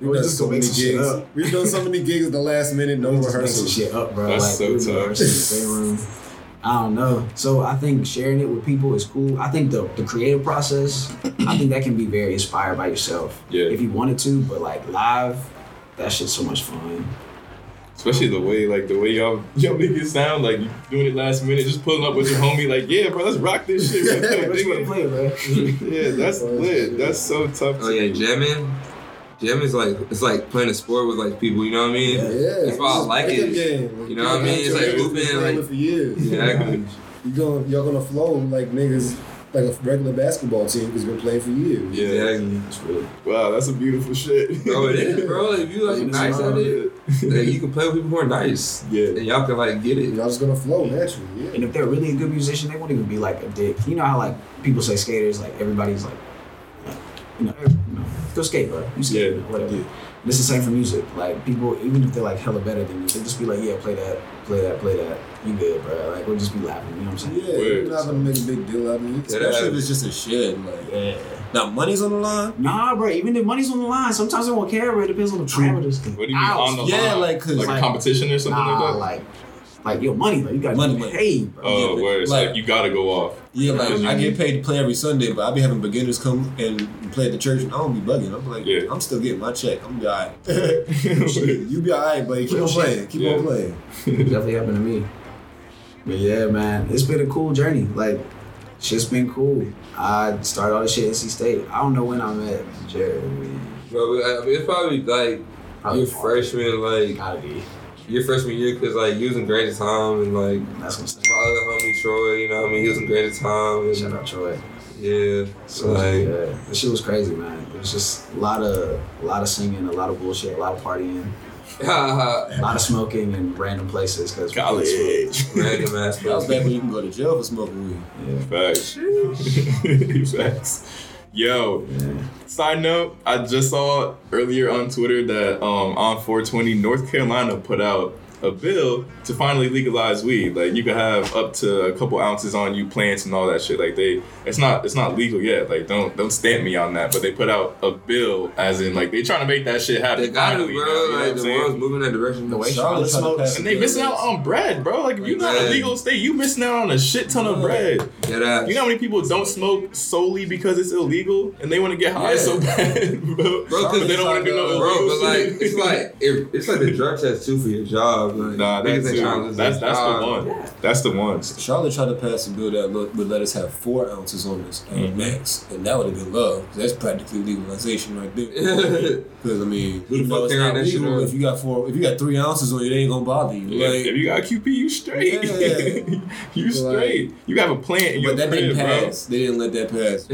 we were just gonna make some shit up. We've done so many gigs at the last minute, no rehearsal shit up, bro. That's like, so tough. I don't know. So I think sharing it with people is cool. I think the creative process, I think that can be very inspired by yourself. Yeah. If you wanted to, but like live, that shit's so much fun. Especially the way y'all make it sound, like you doing it last minute, just pulling up with your homie, like, yeah, bro, let's rock this shit. Yeah, that's lit. That's so tough. Oh yeah, jamming. Jamming is like, it's like playing a sport with like people, you know what I mean? Yeah, that's why I like it. Game. You know what I mean? It's like hooping, like for years. Exactly. Y'all gonna flow like niggas. Like a regular basketball team has been playing for years. Yeah, exactly. That's real. Wow, that's a beautiful shit. Bro, it is, bro. If you like nice at it, like, you can play with people who are nice. Yeah. And y'all can like get it. Y'all just gonna flow naturally. Yeah. And if they're really a good musician, they won't even be like a dick. You know how like people say skaters, like everybody's like you know, go skate, bro. You skate, you know, whatever. Yeah. And it's the same for music. Like people, even if they're like hella better than you, they just be like, yeah, play that. You good, bro. Like, we'll just be laughing, you know what I'm saying? Yeah, we're not gonna make a big deal out of it. Especially if it's just a shit. Like, yeah. Now, money's on the line? Nah, bro. Even if money's on the line, sometimes they won't care, bro. It depends on the parameters. What do you mean on the line? Yeah, like, cause. Like a competition or something like that? Like, your money, like, you gotta get paid, bro. Oh, where it's like, you gotta go off. Yeah, like, I get paid to play every Sunday, but I be having beginners come and play at the church, and I don't be bugging. I'm like, yeah. I'm still getting my check. I'm gonna be all right. You be all right, buddy. Keep on playing. Keep on playing. Definitely happened to me. But yeah, man, it's been a cool journey. Like, shit's been cool. I started all this shit at NC State. I don't know when I met Jeremy. Bro, it's probably like your freshman, like gotta be your freshman year, cause like you was in Greater Time and like that's what I'm saying. My other homie Troy, you know what I mean? He was in Greater Time. And, shout out Troy. Yeah. So like, that shit was crazy, man. It was just a lot of singing, a lot of bullshit, a lot of partying. A lot of smoking in random places because college. Random ass places. That was back when you can go to jail for smoking weed. Yeah. Facts. Yo, side note, I just saw earlier on Twitter that on 420, North Carolina put out a bill to finally legalize weed. Like you can have up to a couple ounces on you, plants and all that shit. Like it's not legal yet. Like don't stamp me on that. But they put out a bill as in like they trying to make that shit happen. They got it, bro. Like the world's moving that direction. The way Charlotte smokes, and they missing out on bread, bro. Like if you're not a legal state, you missing out on a shit ton of bread. You know how many people don't smoke solely because it's illegal and they want to get high so bad, bro. Because they don't want to do no illegal shit. But like it's like the drug test too for your job. Charlotte. Nah, that's the one. Yeah. That's the one. Charlotte tried to pass a bill that would let us have 4 ounces on us max, and that would have been love. That's practically legalization right there. Because I mean, if you got 3 ounces on you, they ain't gonna bother you. Yeah, like, if you got QP, you straight. Yeah. You straight. Like, you have a plant. In but your that career, didn't pass. Bro. They didn't let that pass.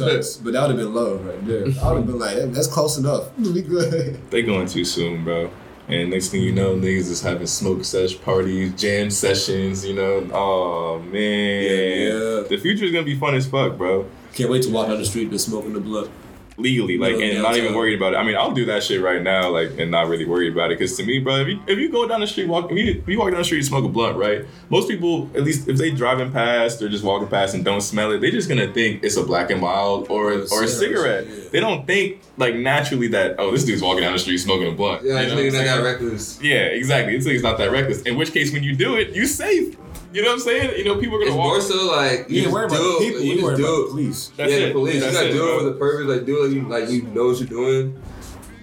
Sucks. But that would have been love right there. I would have been like, that's close enough. We good. They going too soon, bro. And next thing you know, niggas is having smoke sesh parties, jam sessions, you know. Oh, man. Yeah. The future is going to be fun as fuck, bro. Can't wait to walk down the street and smoking the blunt. Legally, like, and downtown. Not even worried about it. I mean, I'll do that shit right now, like, and not really worried about it. Because to me, bro, if you go down the street, if you walk down the street and smoke a blunt, right? Most people, at least if they driving past or just walking past and don't smell it, they just gonna think it's a Black and Mild or a cigarette. Yeah. They don't think, like, naturally that, oh, this dude's walking down the street smoking a blunt. Yeah, it's not that reckless. Yeah, exactly. It's not that reckless. In which case, when you do it, you safe. You know what I'm saying? You know, people are going to walk. It's more so like, you just do it. People, you just do it. Police. That's it. Police. You got to do it for the purpose. Like, do it like you know what you're doing.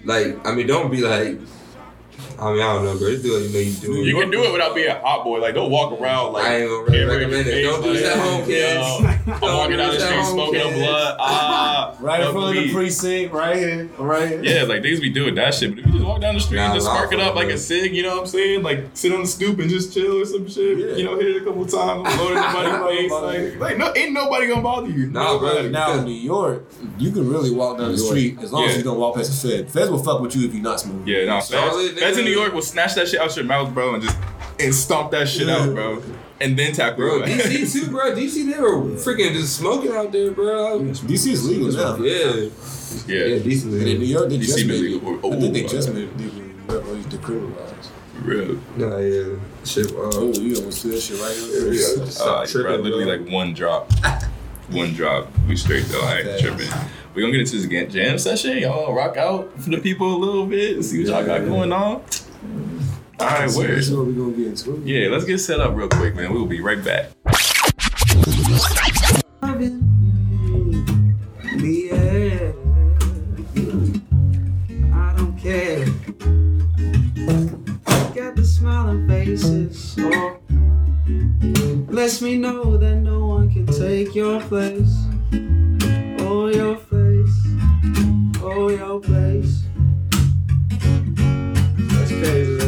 Like, I mean, don't be like, I mean, I don't know, bro. Just do it. You know you do it. You can do it without being a hot boy. Like, don't walk around like. I ain't going to recommend it. Don't do this at home, kids. I'm walking down the street smoking a blunt. Right in front of the precinct. Right here. Yeah, like, they just be doing that shit. But if you just walk down the street and just spark it up like a cig, you know what I'm saying? Like, sit on the stoop and just chill or some shit. Yeah. You know, hit it a couple times. Blow it in nobody's face. Like, no, ain't nobody gonna bother you. Nah, bro. Now, in New York, you can really walk down the street as long as you don't walk past the Fed. Feds will fuck with you if you're not smooth. Yeah, nah, Feds in New York will snatch that shit out your mouth, bro, and stomp that shit out, bro. And then tackle. Bro, DC too, bro. DC, they were freaking just smoking out there, bro. DC is legal now. Yeah, DC is legal. In New York, they just made it. I think they just made it decriminalized. Really? Nah, yeah. Shit. Oh, you almost did that shit right here. Bro, literally like one drop. One drop. We straight though. I ain't tripping. We're going to get into this jam session. Y'all rock out for the people a little bit and see what y'all got going on. All right, where? So we gonna get into it. Yeah, let's get set up real quick, man. We'll be right back. Yeah. I don't care. Got the smiling faces. Oh. Lets me know that no one can take your place. Oh, your face. Oh, your place. That's crazy.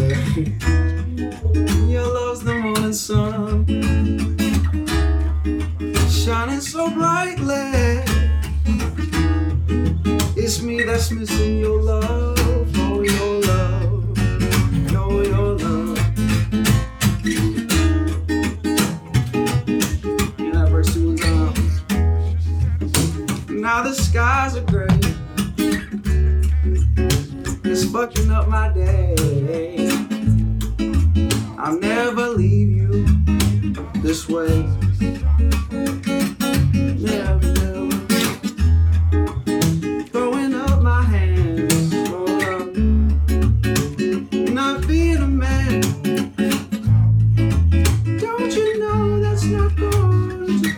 Your love's the morning sun, shining so brightly. It's me that's missing your love, oh your love, oh your love. You're that verse 2 and down. Now the skies are gray. It's fucking up my day. I'll never leave you this way. Never. Throwing up my hands, oh love. Not being a man. Don't you know that's not going to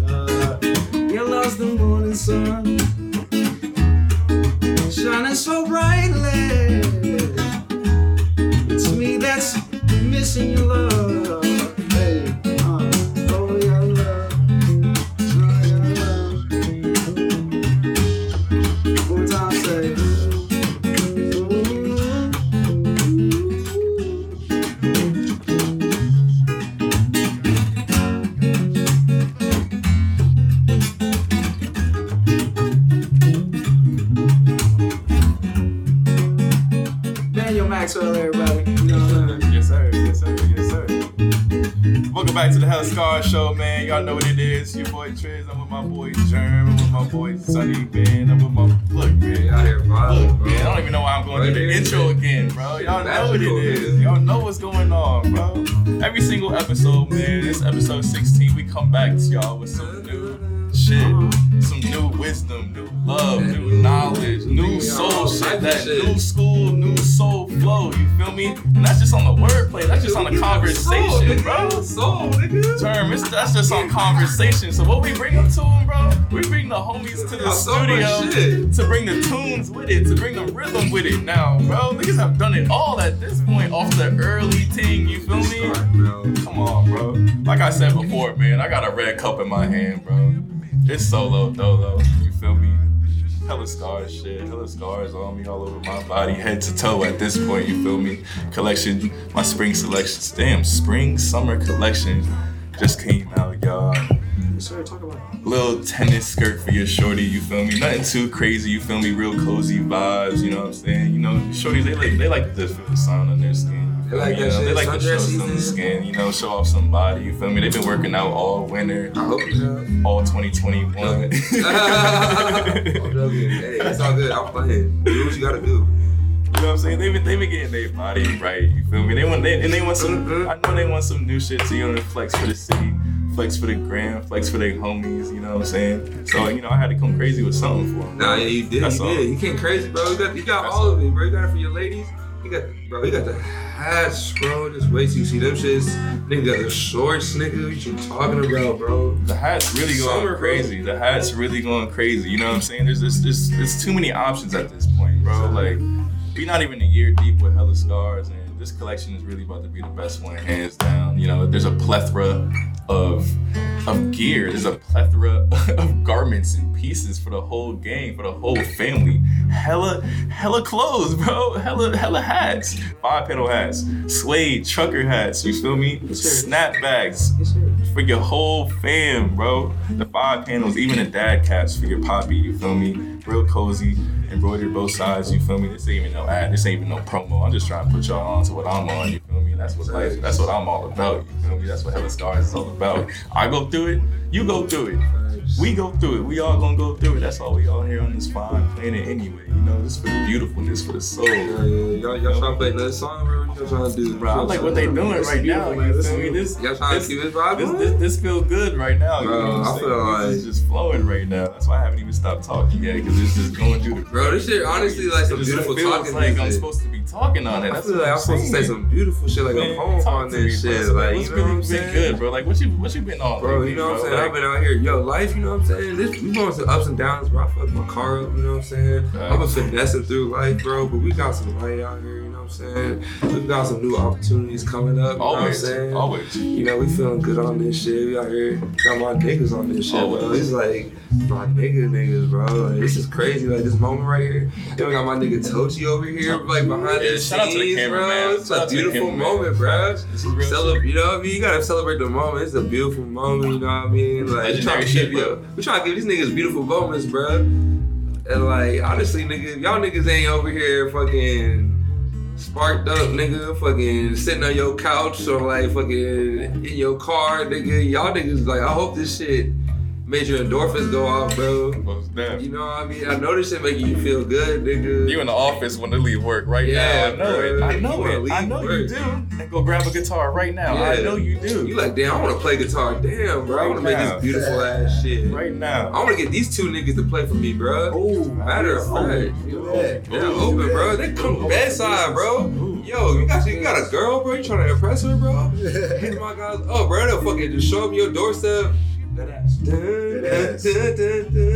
play? You lost the morning sun, shining so brightly. It's me that's missing your love. Hey, oh your love, oh your love. One time say, Daniel Maxwell, everybody. Yes, sir. Welcome back to the Hella Scar show, man. Y'all know what it is. Your boy Triz. I'm with my boy Jerm. I'm with my boy Sonny, man. I'm with my look, man. Y'all here, bro. Man, I don't even know why I'm going through the intro again, bro. Y'all know what it is. Y'all know what's going on, bro. Every single episode, man. This episode 16, we come back to y'all with some new shit. Some new wisdom, new love, new knowledge, new soul shit, that new school, new soul flow, you feel me? And that's just on the wordplay, that's just on the conversation, bullshit, bro. So, nigga. Jerm, that's just our conversation. So what we bring to them, bro, we bring the homies to the studio to bring the tunes with it, to bring the rhythm with it now, bro. Niggas have done it all at this point off the early ting, you feel me? Come on, bro. Like I said before, man, I got a red cup in my hand, bro. It's solo dolo, you feel me? Hella scars, shit. Hella scars on me all over my body, head to toe at this point, you feel me? Collection, my spring selection. Damn, spring, summer collection just came out, y'all. Sorry, talk about it. Little tennis skirt for your shorty, you feel me? Nothing too crazy, you feel me? Real cozy vibes, you know what I'm saying? You know, shorties, they like to feel the sun on their skin. They like, you know, they like to show some skin, you know, show off some body, you feel me? They've been working out all winter, all 2021. Hey, it's all good. I'm playing. Do what you gotta do. You know what I'm saying? They've been getting their body right, you feel me? They want some new shit, so you know, to flex for the city, flex for the gram, flex for their homies, you know what I'm saying? So, you know, I had to come crazy with something for them. Nah, yeah, you did. You came crazy, bro. You got all of it, bro. You got it for your ladies. You got the hats, bro. Just wait till you see them shits. Nigga got the shorts, nigga. What you talking about, bro? The hat's really going crazy. The hat's really going crazy. You know what I'm saying? There's too many options at this point, bro. Like, we're not even a year deep with Hella Scars, and this collection is really about to be the best one, hands down. You know, there's a plethora of gear. There's a plethora of garments and pieces for the whole gang, for the whole family. Hella clothes, bro. Hella hats. 5-panel hats. Suede, trucker hats. You feel me? Yes, snap bags. Yes, for your whole fam, bro. The 5-panels, even the dad caps for your poppy. You feel me? Real cozy. Embroidered both sides. You feel me? This ain't even no ad. This ain't even no promo. I'm just trying to put y'all on to what I'm on. You feel me? That's what life, that's what I'm all about. You feel me? That's what Hella Scars is all about. I go through it, you go through it, we go through it, we all gonna go through it. That's all we all here on this fine planet anyway. You know, this for the beautifulness, for the soul. Y'all trying to play another song, bro? What y'all trying to do? Bro, I like what they doing right now. Y'all trying to keep this vibe? This feels good right now. Bro, I feel like it's just flowing right now. That's why I haven't even stopped talking yet, because it's just going through the. Bro, this shit honestly like some beautiful talking. Like I'm supposed to be talking on it. I feel like I'm supposed to say some beautiful shit. Like I'm home on this shit. Like it's really been good, bro. Like what you been on? Bro, you know what I'm saying? I've been out here, yo, life. You know what I'm saying? We going to ups and downs, bro. I fucked my car up. You know what I'm saying? I've been finessing through life, bro. But we got some light out here. You know what I'm saying? We've got some new opportunities coming up. Always, you know what I'm saying? Always. You know we feeling good on this shit. We out here got my niggas on this shit. Bro. It's like my niggas, bro. Like this is crazy. Like this moment right here. Then we got my nigga Tochi over here, like behind the scenes, bro. It's a beautiful moment, bro. You know what I mean? You gotta celebrate the moment. It's a beautiful moment. You know what I mean? Like we trying to give these niggas beautiful moments, bro. And like honestly, nigga, y'all niggas ain't over here fucking sparked up, nigga, fucking sitting on your couch or like fucking in your car, nigga. Y'all niggas like, I hope this shit made your endorphins go off, bro. You know what I mean? I know this shit making you feel good, nigga. You in the office want to leave work right now. I know you do. And go grab a guitar right now. Yeah. I know you do. You like, damn, I want to play guitar. Damn, bro. Right, I want to make this beautiful ass shit. Right now. I want to get these two niggas to play for me, bro. Oh, matter of fact. They're open, bro. They come bedside, bro. Yo, you got a girl, bro? You trying to impress her, bro? Hit my guys. Oh, bro, they'll fucking just show up your doorstep. That ass.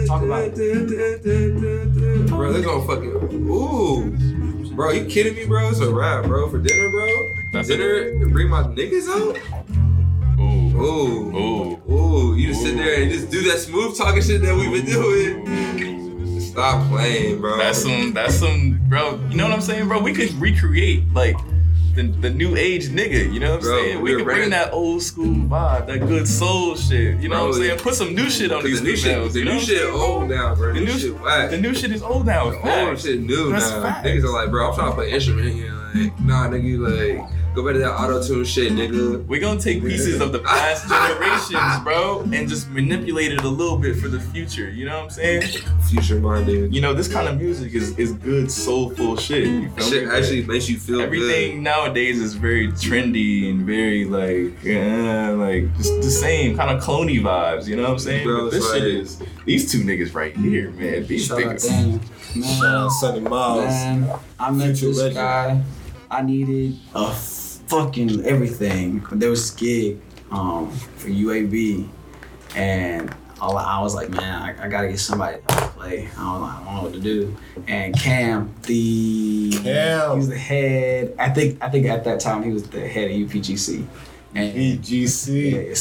Talk about it. Bro, they're gonna fucking. Ooh. Bro, you kidding me, bro? It's a wrap, bro. For dinner, bro. That's dinner it. And bring my niggas out? Ooh. Ooh. You just sit there and just do that smooth talking shit that we've been doing. Stop playing, bro. That's some, bro. You know what I'm saying, bro? We could recreate, like, the new age nigga, you know what I'm saying? We can bring that old school vibe, that good soul shit, you know what I'm saying? Put some new shit on these females. The new shit old now, bro. The new shit is old now. The old shit new now. Niggas are like, bro, I'm trying to play instrument here. Like, nah, nigga, you like, go back to that auto-tune shit, nigga. We're gonna take pieces of the past generations, bro, and just manipulate it a little bit for the future, you know what I'm saying? Future-minded. You know, this kind of music is good, soulful shit. You feel shit me? Actually makes you feel everything good. Everything nowadays is very trendy and very, like just the same kind of cloney vibes, you know what I'm saying? Bro, but this shit is, these two niggas right here, man, these niggas. Shout out Sonny Miles. I met you, guy. I needed a fucking everything. There was this gig for UAB, and I was like, man, I gotta get somebody to help play. I don't know what to do. And Cam, he was the head. I think at that time he was the head of UPGC. And, UPGC. Yeah, yes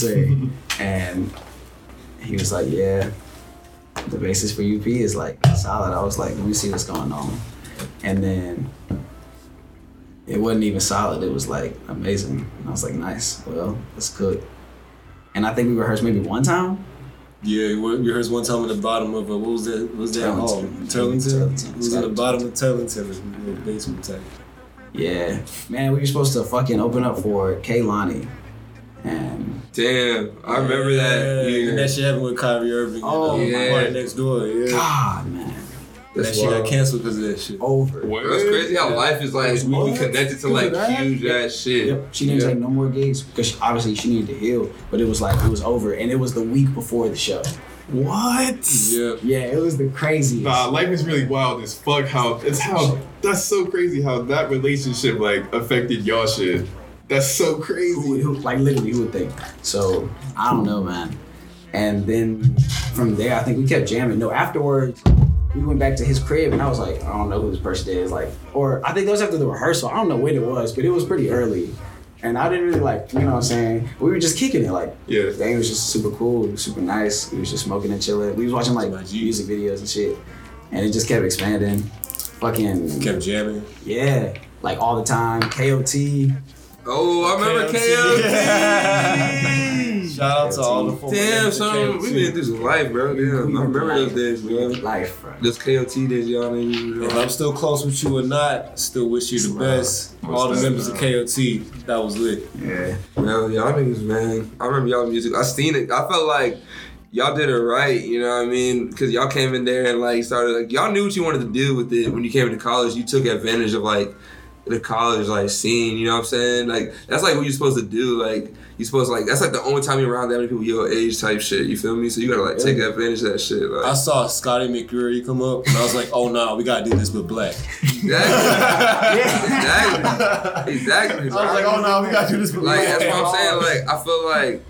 sir. And he was like, yeah, the basis for UP is like solid. I was like, let me see what's going on. And then it wasn't even solid. It was like amazing. And I was like, nice. Well, let's cook. And I think we rehearsed maybe one time. Yeah, we rehearsed one time at the bottom of what was that? What was that hall? Turlington. It was at the bottom of Turlington, the basement type. Yeah, man, we were supposed to fucking open up for Kehlani. And damn, I remember that. Yeah. And that shit happened with Kyrie Irving. Oh, yeah. Right next door. Yeah. God, man. That shit got canceled because of that shit. Over. Well, it's crazy how life is like, we connected to like huge ass shit. Yep. She didn't take no more gigs because obviously she needed to heal, but it was like, it was over. And it was the week before the show. What? Yeah. Yeah, it was the craziest. Nah, life is really wild as fuck. That's so crazy how that relationship like affected y'all shit. That's so crazy. Like literally, who would think? So, I don't know, man. And then from there, I think we kept jamming. No, afterwards, we went back to his crib and I was like, I don't know who this person is. Like, or I think that was after the rehearsal. I don't know when it was, but it was pretty early. And I didn't really like, you know what I'm saying? We were just kicking it. Like, yeah. The thing was just super cool. It was super nice. We was just smoking and chilling. We was watching like music videos and shit. And it just kept expanding. Fucking. Kept jamming. Yeah. Like all the time. KOT. Oh, I remember KOT. Shout out to all the folks. Damn, son, we been through some life, bro. Damn, I remember those days, bro. Life, bro. Those KOT days, y'all. If I'm still close with you or not, still wish you the best. All the members of KOT, that was lit. Yeah. Well, y'all niggas, man. I remember y'all music. I seen it. I felt like y'all did it right, you know what I mean? Because y'all came in there and like started, like, y'all knew what you wanted to do with it. When you came into college, you took advantage of like, the college like scene, you know what I'm saying? Like that's like what you're supposed to do. Like you're supposed to like that's like the only time you're around that many people your age type shit. You feel me? So you gotta like take advantage of that shit. Like I saw Scotty McCreary come up and I was like, oh nah, we gotta do this with Black. Exactly. Exactly. I was like, oh nah, we gotta do this with Black. Like that's what I'm saying. Like I feel like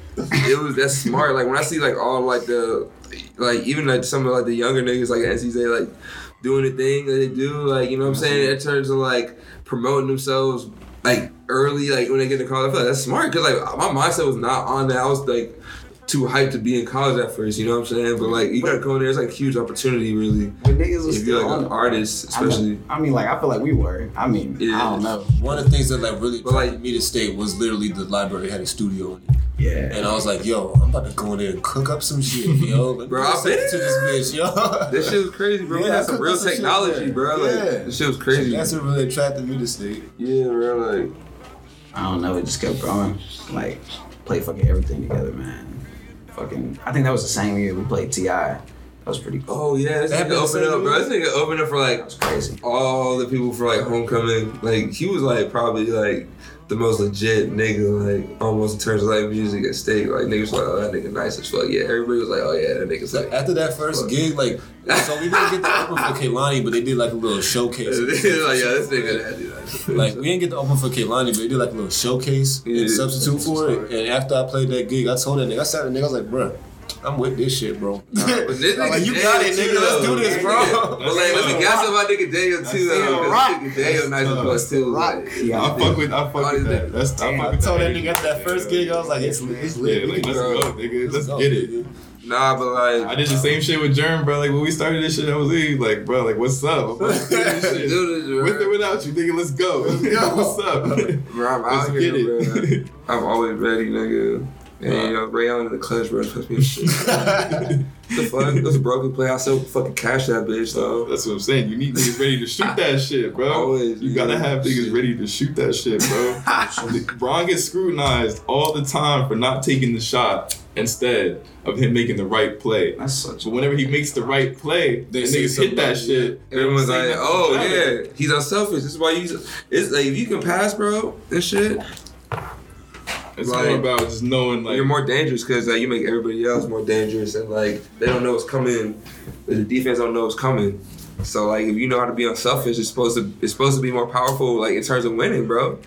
it was that's smart. Like when I see like all like the like even like some of like the younger niggas like at NC State like doing the thing that they do, like you know what I'm saying, in terms of like promoting themselves like early, like when they get to college. I feel like that's smart because like my mindset was not on that. I was like too hyped to be in college at first, you know what I'm saying? But like you gotta go in there, it's like a huge opportunity really. When niggas was still like an artist, especially. I mean like I feel like we were. I mean yeah. I don't know. One of the things that like really attracted me to state was literally the library had a studio in it. Yeah. And I was like, yo, I'm about to go in there and cook up some shit, yo. Bro, I've been to this bitch, yo. This shit was crazy, bro. Yeah, we had some real technology, bro. Yeah. Like, this shit was crazy. That's what really attracted me to state. Yeah, bro, like. I don't know, it just kept growing. Like, play fucking everything together, man. Fucking, I think that was the same year we played T.I. That was pretty cool. Oh, yeah, this nigga opened up, bro. This nigga opened up for, like, that was crazy. All the people for, like, homecoming. Like, he was, like, probably, like, the most legit nigga, like, almost in terms of, like, music at state. Like, niggas were like, oh, that nigga nice as fuck. Yeah, everybody was like, oh, yeah, that nigga's like... After that first gig, like... So we didn't get the open for Kehlani, but they did, like, a little showcase. Like, yeah, this nigga... Like, we didn't get the open for Kehlani, but they did, like, a little showcase and substitute for it. And after I played that gig, I told that nigga, I sat that nigga, I was like, bruh, I'm with this shit, bro. Nah, but this nigga like, you got it, nigga. Let's do this, bro. But like, let me gossip about nigga Daniel too. Nigga Daniel nice as fuck too. I fuck with that. That's I fuck with that. I told that nigga after that first gig, I was like, it's lit. Like, let's go, nigga. Let's get it. Nah, but like I did the same shit with Jerm, bro. Like when we started this shit, I was like, bro, like what's up? Like, with or without you, nigga, let's go. What's up? Bro, I'm out here, bro. I'm always ready, nigga. Yeah, you know, Ray Allen in the clutch, bro. That's me shit. It's fun. That's a broken play. I still fucking cash that bitch, though. That's what I'm saying. You need niggas ready to shoot that shit, bro. Always. You gotta have niggas ready to shoot that shit, bro. Bron gets scrutinized all the time for not taking the shot instead of him making the right play. That's such. But whenever he makes the right play, they niggas hit that shit. Everyone's like, oh, yeah, he's unselfish. This is why you. It's like, if you can pass, bro, and shit. It's like, more about just knowing, like... You're more dangerous because, like, you make everybody else more dangerous and, like, they don't know what's coming. The defense don't know what's coming. So, like, if you know how to be unselfish, it's supposed to be more powerful, like, in terms of winning, bro.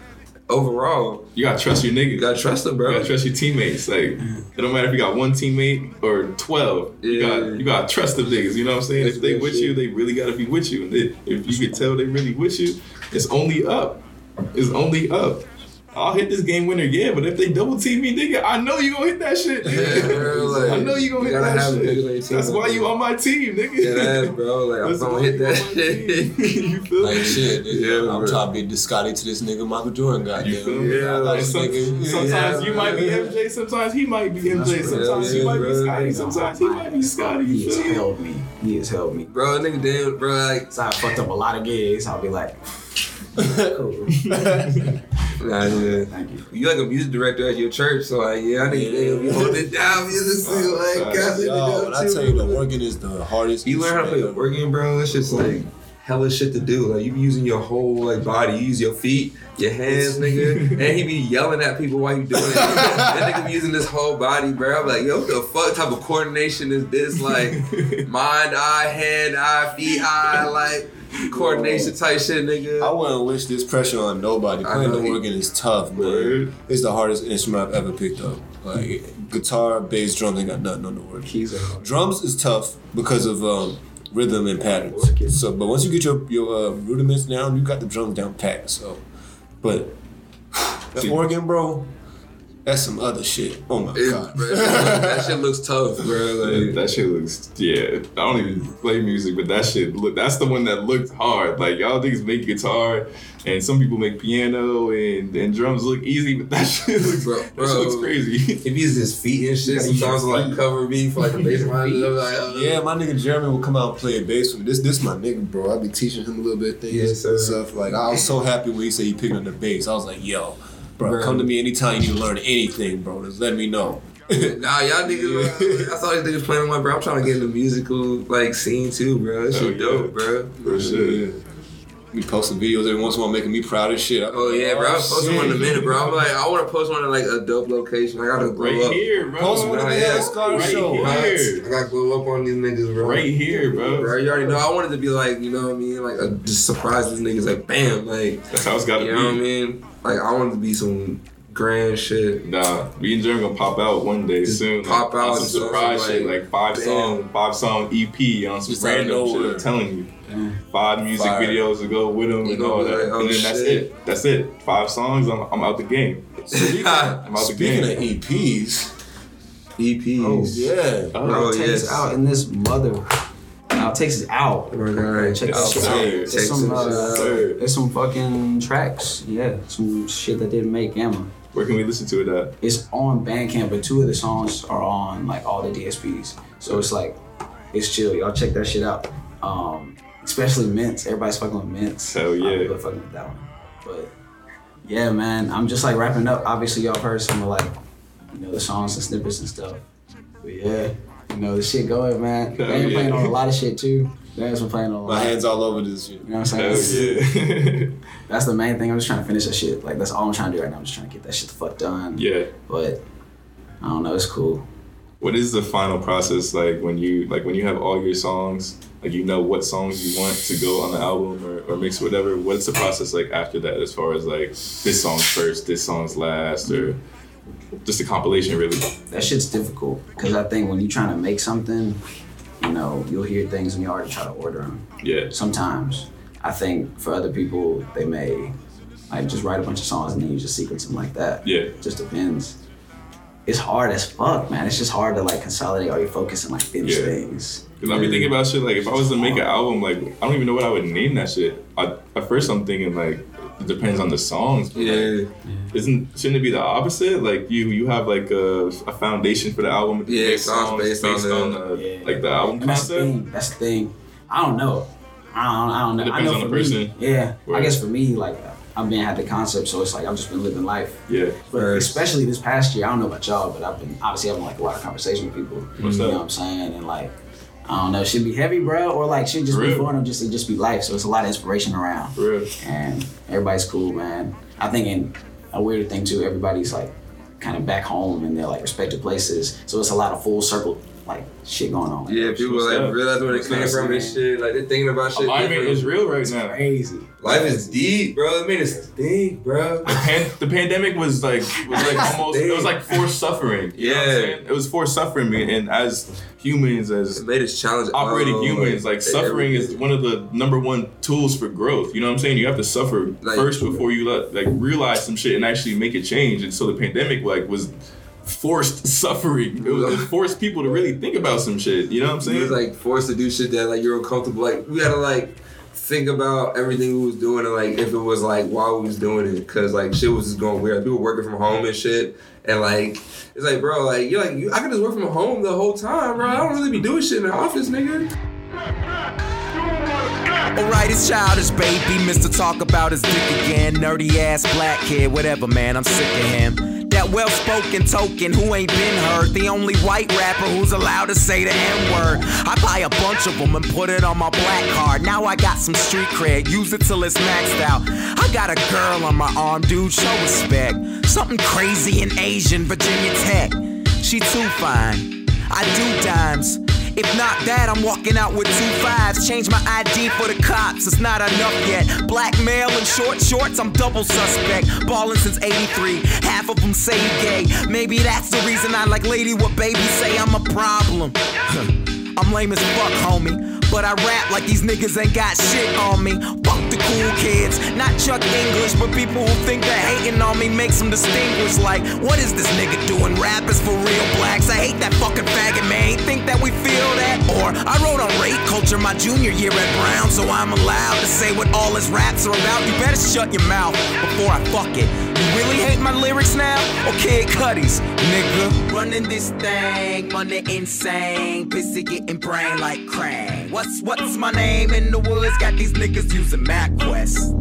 overall, you gotta trust your niggas. You gotta trust them, bro. You gotta trust your teammates. Like, it don't matter if you got one teammate or 12. Yeah. You gotta trust them niggas. You know what I'm saying? That's if they with shit. You, they really gotta be with you. And if you can tell they really with you, it's only up. It's only up. I'll hit this game winner, yeah, but if they double team me, nigga, I know you gonna hit that shit. Yeah, bro, like, I know you gonna hit that shit. That's why you on my team, nigga. Yeah, bro. Like, I'm gonna hit that shit. You feel like, me? Like, shit, nigga. Yeah, I'm trying to be the Scotty to this nigga Michael Jordan, goddamn. You feel me? Yeah, like, sometimes you might be MJ, sometimes he might be MJ, sometimes you might be Scotty, sometimes he might be Scotty. He has helped me. He has helped me. Bro, nigga, damn, bro. Like, so I fucked up a lot of gigs. I'll be like, Nah, yeah. Thank you. You like a music director at your church, so like, yeah, I need to be holding it down. I tell you, the organ is the hardest. You learn how to play the organ, bro. It's just like hella shit to do. Like, you be using your whole like body. You use your feet, your hands, nigga. And he be yelling at people while you doing it. That nigga be using this whole body, bro. I'm like, yo, what the fuck type of coordination is this? Like, mind, eye, hand, eye, feet, eye, like. Coordination type shit, nigga. I wouldn't wish this pressure on nobody. Playing the organ is tough, man. It's the hardest instrument I've ever picked up. Like, guitar, bass, drums ain't got nothing on the organ. Keys are hard. Drums is tough because of rhythm and patterns. So, but once you get your rudiments down, you got the drums down pat. So, but the organ, bro. That's some other shit. Oh my God. Bro, that shit looks tough, bro. Like, that shit looks, yeah. I don't even play music, but that shit, that's the one that looked hard. Like, y'all niggas make guitar, and some people make piano, and drums look easy, but that shit looks, that shit looks crazy. If he uses his feet and shit, sometimes like cover me for like the bass line. Yeah, my nigga Jeremy will come out and play a bass with me. This my nigga, bro. I be teaching him a little bit of things and stuff. Like, I was so happy when he said he picked up the bass. I was like, yo. Bro, come to me anytime you learn anything, bro. Just let me know. Nah, y'all niggas, I saw these niggas playing on my bro. I'm trying to get in the musical like scene too, bro. That shit dope, bro. For sure. Yeah. We posting videos every once in a while making me proud as shit. I was posting one in a minute, bro. I'm like, I want to post one in like a dope location. I gotta glow up. Right here, bro. Post one in the Hella Scar show. I gotta glow up on these niggas, bro. Right here, bro. Bro, you already know. I wanted to be like, you know what I mean? Like, just surprise these niggas, like, bam. Like, that's how it's gotta be. You know what I mean? Like, I wanted to be some grand shit. Nah, me and Jerm gonna pop out one day soon. Pop out on some surprise shit, like five song EP on some just random shit. I'm telling you, 5 music videos to go with them and all that. Like, and then that's it. 5 songs, I'm out the game. I'm out the game. Speaking of EPs. Oh yeah, bro, takes out in this mother. Takes us out. Right. Check this shit out. There's some fucking tracks. Yeah, some shit that didn't make Emma. Where can we listen to it at? It's on Bandcamp, but 2 of the songs are on like all the DSPs. So it's like, it's chill. Y'all check that shit out. Especially Mints. Everybody's fucking with Mints. Hell yeah. I'm really fucking with that one. But yeah, man, I'm just like wrapping up. Obviously, y'all heard some of like, you know, the songs and snippets and stuff. But yeah. You know, the shit going, man. They ain't playing on a lot of shit, too. They ain't been playing on a lot. My hands all over this shit. You know what I'm saying? Hell yeah. That's the main thing. I'm just trying to finish that shit. Like, that's all I'm trying to do right now. I'm just trying to get that shit the fuck done. Yeah. But, I don't know. It's cool. What is the final process like when you have all your songs? Like, you know what songs you want to go on the album or mix whatever. What's the process like after that as far as, like, this song's first, this song's last, or... Just a compilation, really. That shit's difficult because I think when you're trying to make something, you know, you'll hear things and you already try to order them. Yeah. Sometimes. I think for other people, they may like just write a bunch of songs and then you just sequence them like that. Yeah. It just depends. It's hard as fuck, man. It's just hard to like consolidate all your focus and like finish things. Because I be thinking about shit like if I was to make an album, like I don't even know what I would name that shit. At first, I'm thinking like, it depends on the songs. But like, shouldn't it be the opposite? Like you have like a foundation for the album. Songs based on like the album concept. That's the thing. I don't know. It depends on the person. I guess for me, like I've been had the concept, so it's like I've just been living life. Yeah. But especially this past year, I don't know about y'all, but I've been obviously having like a lot of conversation with people. What's up? You know what I'm saying? And like. I don't know, should be heavy, bro, or like should just be fun or just be life. So it's a lot of inspiration around. Real. And everybody's cool, man. I think and a weird thing too, everybody's like kind of back home in their like respective places. So it's a lot of full circle like shit going on. Yeah, people like realize where they came from and shit. Like they're thinking about shit. Alignment is real right now. Crazy. Life is deep, bro. I mean, it's deep, bro. The pandemic was like almost. It was like forced suffering. You know what I'm saying? It was forced suffering, and as humans, as operating humans, like suffering is one of the number one tools for growth. You know what I'm saying? You have to suffer first before you like realize some shit and actually make a change. And so the pandemic like was forced suffering. It forced people to really think about some shit. You know what I'm saying? It was like forced to do shit that like you're uncomfortable. Like we had to like think about everything we was doing and like if it was like while we was doing it, because like shit was just going weird. People working from home and shit. And like, it's like, bro, like, you're like, I can just work from home the whole time, bro. I don't really be doing shit in the office, nigga. Alright, it's childish, baby. Mr. Talk about his dick again. Nerdy ass black kid, whatever, man. I'm sick of him. That well-spoken token who ain't been heard. The only white rapper who's allowed to say the N-word. I buy a bunch of them and put it on my black card. Now I got some street cred. Use it till it's maxed out. I got a girl on my arm, dude. Show respect. Something crazy in Asian Virginia Tech. She too fine. I do dimes. If not that, I'm walking out with 2 5s. Change my ID for the cops, it's not enough yet. Black male in short shorts, I'm double suspect. Ballin' since 83, half of them say gay. Maybe that's the reason I like lady what baby say I'm a problem. I'm lame as fuck, homie. But I rap like these niggas ain't got shit on me. Fuck the cool kids, not Chuck English, but people who think that hating on me makes them distinguished. Like, what is this nigga doing? Rappers for real blacks. I hate that fucking faggot, man. Think that we feel that? Or I wrote on rape culture my junior year at Brown, so I'm allowed to say what all his raps are about. You better shut your mouth before I fuck it. You really hate my lyrics now? Or Kid Cudi's, nigga? Running this thing, money insane, busy getting brain like Crane. What's my name in the woods? Got these niggas using MapQuest.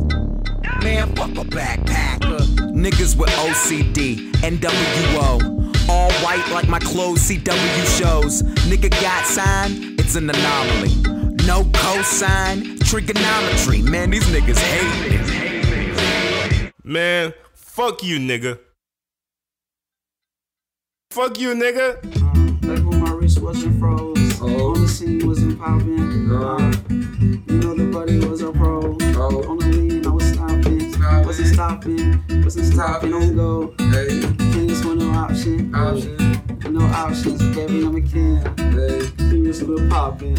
Man, fuck a backpacker. Niggas with OCD, NWO. All white like my clothes, CW shows. Nigga got signed, it's an anomaly. No cosign, trigonometry. Man, these niggas hate me. Man, fuck you, nigga. Fuck you, nigga. Like when my wrist wasn't froze. Only C wasn't popping. You know the buddy was a pro. Only lean, I was stopping. Wasn't stopping. On go. Hey. Niggas want no option. No options. Baby, I'm a king. Fingers still popping.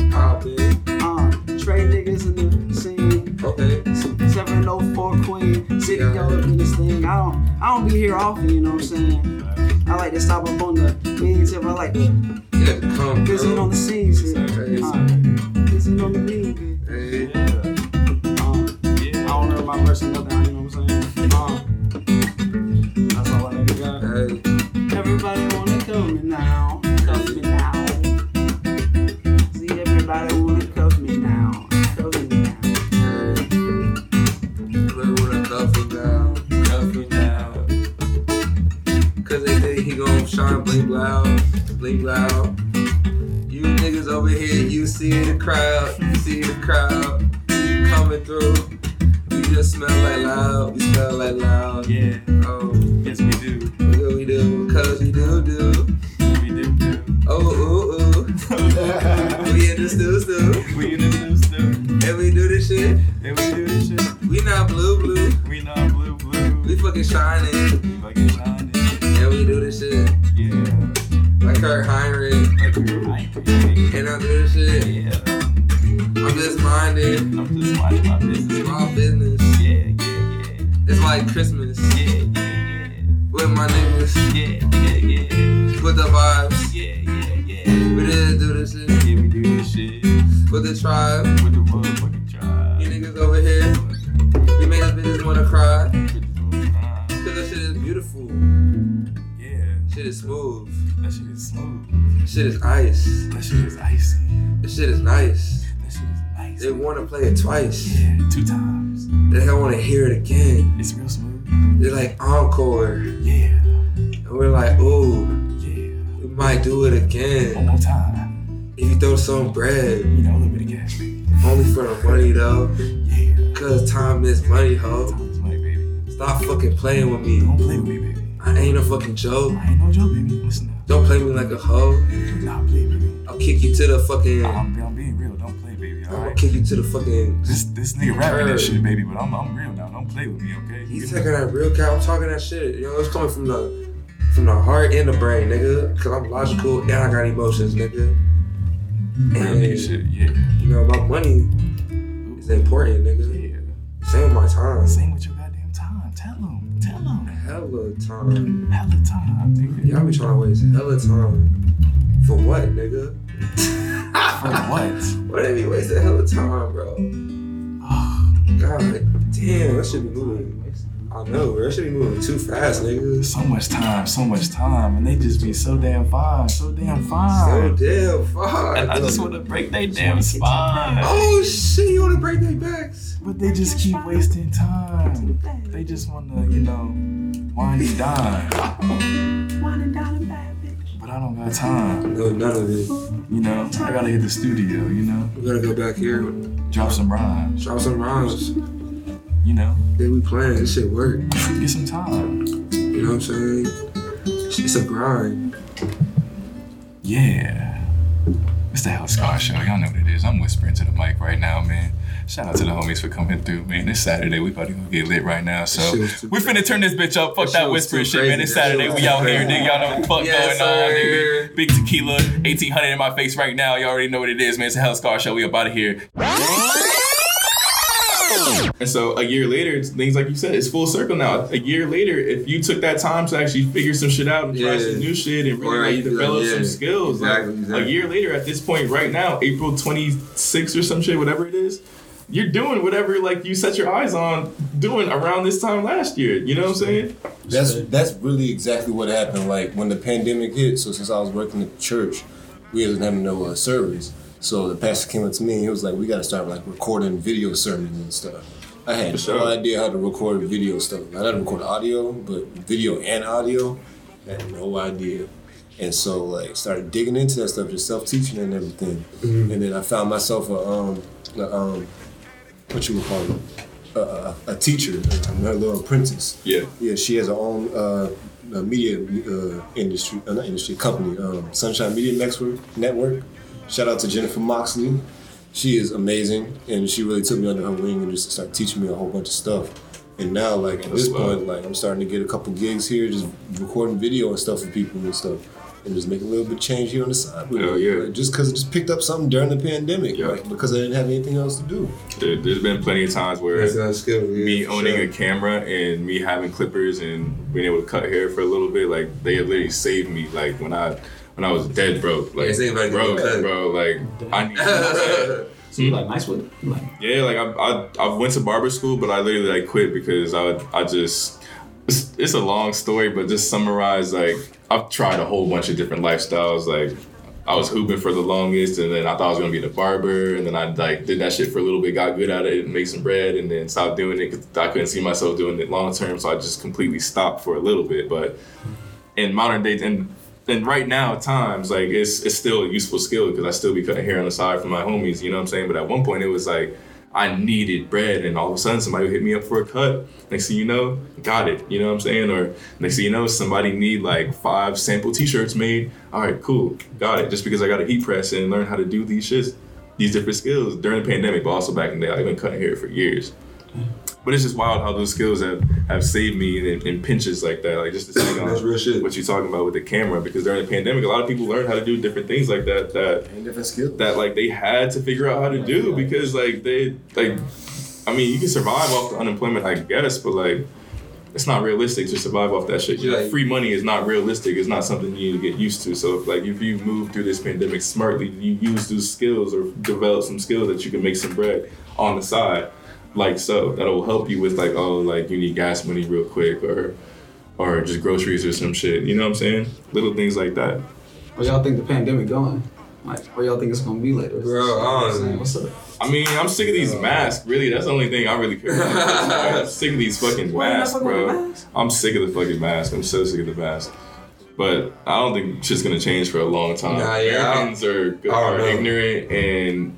Trade niggas in the scene. Okay. 704 Queen. City goes in this thing. I don't be here often. You know what I'm saying? I like to stop up on the beans if I like to. Yeah, come visit on the scenes. Visit on the beans. Hey. Yeah. I don't know my verse or nothing. You know what I'm saying? That's all I ever got. Hey. Everybody wanna cuff me now. Cuff me now. See, everybody wanna cuff me now. Cuff me now. Hey. Everybody wanna cuff me now. Cuff me now. Cause they think he gon' shine, blink loud. Blink loud. You niggas over here, you see the crowd, you coming through, we just smell like loud, yeah, oh, yes we do, yeah we do, cause we do, oh, we in the stew, and we do this shit, we not blue, we fucking shining, yeah we do this shit, yeah. Like Kirk Heinrich. And I do this shit. Yeah. I'm just minding my business. Small business. Yeah. It's like Christmas. Yeah. With my niggas. Yeah. With the vibes. Yeah. We just do this shit. Yeah, we do this shit. With the tribe. With the motherfucking tribe. You niggas over here. You make us bitches wanna cry. Cause that shit is beautiful. Shit is smooth. That shit is smooth. That shit is ice. That shit is icy. That shit is nice. That shit is nice. They want to play it twice. Yeah, 2 times. They don't want to hear it again. It's real smooth. They're like encore. Yeah. And we're like, ooh. Yeah. We might do it again. One more time. If you throw some bread. You know, a little bit of cash, baby. Only for the money, though. Yeah. Because time is money, ho. Time is money, baby. Stop fucking playing with me. Don't play with me, baby. I ain't no fucking joke. I ain't no joke, baby. Listen up. Don't play me like a hoe. Do not play with me. I'll kick you to the fucking. I'm being real. Don't play, baby. All right? I'll kick you to the fucking. This nigga rapping that shit, baby. But I'm real now. Don't play with me, okay? He's taking that real cow. I'm talking that shit. You know, it's coming from the heart and the brain, nigga. Cause I'm logical and I got emotions, nigga. Real nigga shit, yeah. You know, my money is important, nigga. Yeah. Same with my time. Same with your goddamn time. Tell him. Hella time, nigga. Y'all be trying to waste hella time. For what, nigga? For what? Why did we waste a hella time, bro? God damn, that should be moving. I know, bro. That should be moving too fast, nigga. So much time. And they just be so damn fine. And I just want to break their damn spine. Oh, shit, you want to break their backs? But they just keep wasting time. They just want to, you know, wine and dine. Wine and dine and back. I don't got time. No, none of it. You know, I gotta hit the studio, you know? We gotta go back here. Drop some rhymes. You know? Then we playing, this shit work. Get some time. You know what I'm saying? It's a grind. Yeah. It's the Hella Scar show, y'all know what it is. I'm whispering to the mic right now, man. Shout out to the homies for coming through, man. It's Saturday, we about to go get lit right now, so we finna turn this bitch up. Fuck that whispering shit, man. It's Saturday, we out here, nigga. Y'all know what the fuck going on, nigga. Big tequila, 1800 in my face right now. Y'all already know what it is, man. It's the Hella Scar show, we up out of here. And so a year later, things like you said, it's full circle now. A year later, if you took that time to actually figure some shit out and try some new shit and really like develop some skills, exactly. A year later at this point right now, April 26th or some shit, whatever it is, you're doing whatever like you set your eyes on doing around this time last year. You know what I'm saying? That's really exactly what happened. Like when the pandemic hit, so since I was working at the church, we didn't have no service. So the pastor came up to me and he was like, we gotta start like recording video sermons and stuff. I had no idea how to record video stuff. I had to record audio, but video and audio, I had no idea. And so like started digging into that stuff, just self-teaching and everything. Mm-hmm. And then I found myself what you would call it, a teacher, a little apprentice. Yeah. Yeah, she has her own media company, Sunshine Media Network. Shout out to Jennifer Moxley. She is amazing, and she really took me under her wing and just started teaching me a whole bunch of stuff. And now, like, at this point, like, I'm starting to get a couple gigs here, just recording video and stuff for people and stuff, and just make a little bit of change here on the side. Yeah. Like, just because I just picked up something during the pandemic, like, because I didn't have anything else to do. There's been plenty of times where me owning a camera and me having clippers and being able to cut hair for a little bit, like, they have literally saved me, like, when I was dead broke, like, bro, like, I need to. So you like nice with it? Yeah, like, I went to barber school, but I literally, like, quit because I just, it's a long story, but just summarize, like, I've tried a whole bunch of different lifestyles, like, I was hooping for the longest, and then I thought I was gonna be the barber, and then I, like, did that shit for a little bit, got good at it, and made some bread, and then stopped doing it because I couldn't see myself doing it long term, so I just completely stopped for a little bit, but in modern days, and right now, at times, like, it's still a useful skill because I still be cutting hair on the side for my homies, you know what I'm saying? But at one point, it was like, I needed bread, and all of a sudden, somebody would hit me up for a cut. Next thing you know, got it, you know what I'm saying? Or next thing you know, somebody need, like, 5 sample T-shirts made. All right, cool, got it. Just because I got a heat press and learn how to do these shits, these different skills during the pandemic, but also back in the day, I've been cutting hair for years. But it's just wild how those skills have saved me in pinches like that. Like, just to see what you're talking about with the camera, because during the pandemic, a lot of people learned how to do different things like that. And different skills. That, like, they had to figure out how to do because, like, you can survive off the unemployment, I guess, but, like, it's not realistic to survive off that shit. Like, free money is not realistic. It's not something you need to get used to. So, like, if you move through this pandemic smartly, you use those skills or develop some skills that you can make some bread on the side. Like, so that'll help you with, like, oh, like, you need gas money real quick or just groceries or some shit. You know what I'm saying? Little things like that. Where y'all think the pandemic going? Like, where y'all think it's gonna be later? Bro, honestly. What's up? I mean, I'm sick of these masks. Really, that's the only thing I really care about. I'm sick of these fucking masks, bro. I'm so sick of the mask. But I don't think shit's gonna change for a long time. Nah, yeah, Americans are ignorant and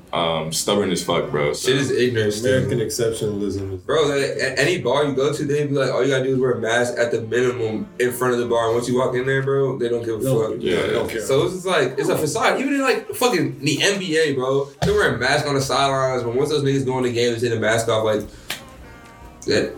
stubborn as fuck, bro. So. Shit is ignorant. American exceptionalism. Bro, like, at any bar you go to, they be like, all you gotta do is wear a mask at the minimum in front of the bar. And once you walk in there, bro, they don't give a fuck. Yeah, they don't care. So it's just like, it's a facade. Even in like fucking the NBA, bro, they're wearing masks on the sidelines. But once those niggas go in the game and take the mask off, like, that.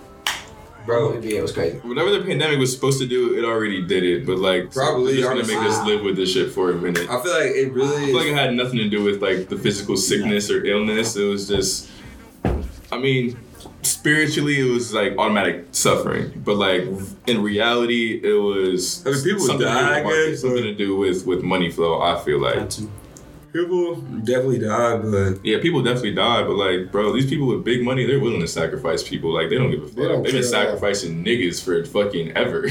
Bro, yeah, it was crazy. Whatever the pandemic was supposed to do, it already did it. But like, probably just gonna make us live with this shit for a minute. I feel like it really. I feel like it had nothing to do with like the physical sickness or illness. It was just, I mean, spiritually it was like automatic suffering. But like in reality, it was. I mean, people something died. Something to do with money flow. I feel like. People definitely die, but... Yeah, people definitely die, but, like, bro, these people with big money, they're willing to sacrifice people. Like, they don't give a fuck. They've been sacrificing niggas for fucking ever.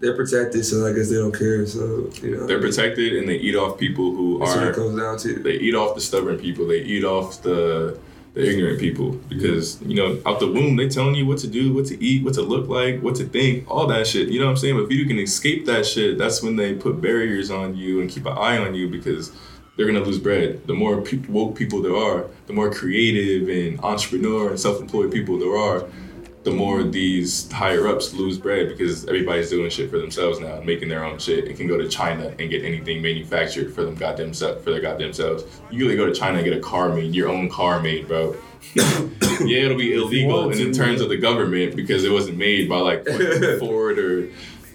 They're protected, so I guess they don't care, so, you know. They're protected, and they eat off people who that's are... That's what it comes down to. They eat off the stubborn people. They eat off the ignorant people, because, you know, out the womb, they telling you what to do, what to eat, what to look like, what to think, all that shit. You know what I'm saying? But if you can escape that shit, that's when they put barriers on you and keep an eye on you, because... They're gonna lose bread. The more woke people there are, the more creative and entrepreneur and self-employed people there are, the more these higher-ups lose bread because everybody's doing shit for themselves now, making their own shit, and can go to China and get anything manufactured for them goddamn for their goddamn selves. You can really go to China and get a car made, your own car made, bro. Yeah, it'll be illegal in the terms of the government because it wasn't made by like Ford or.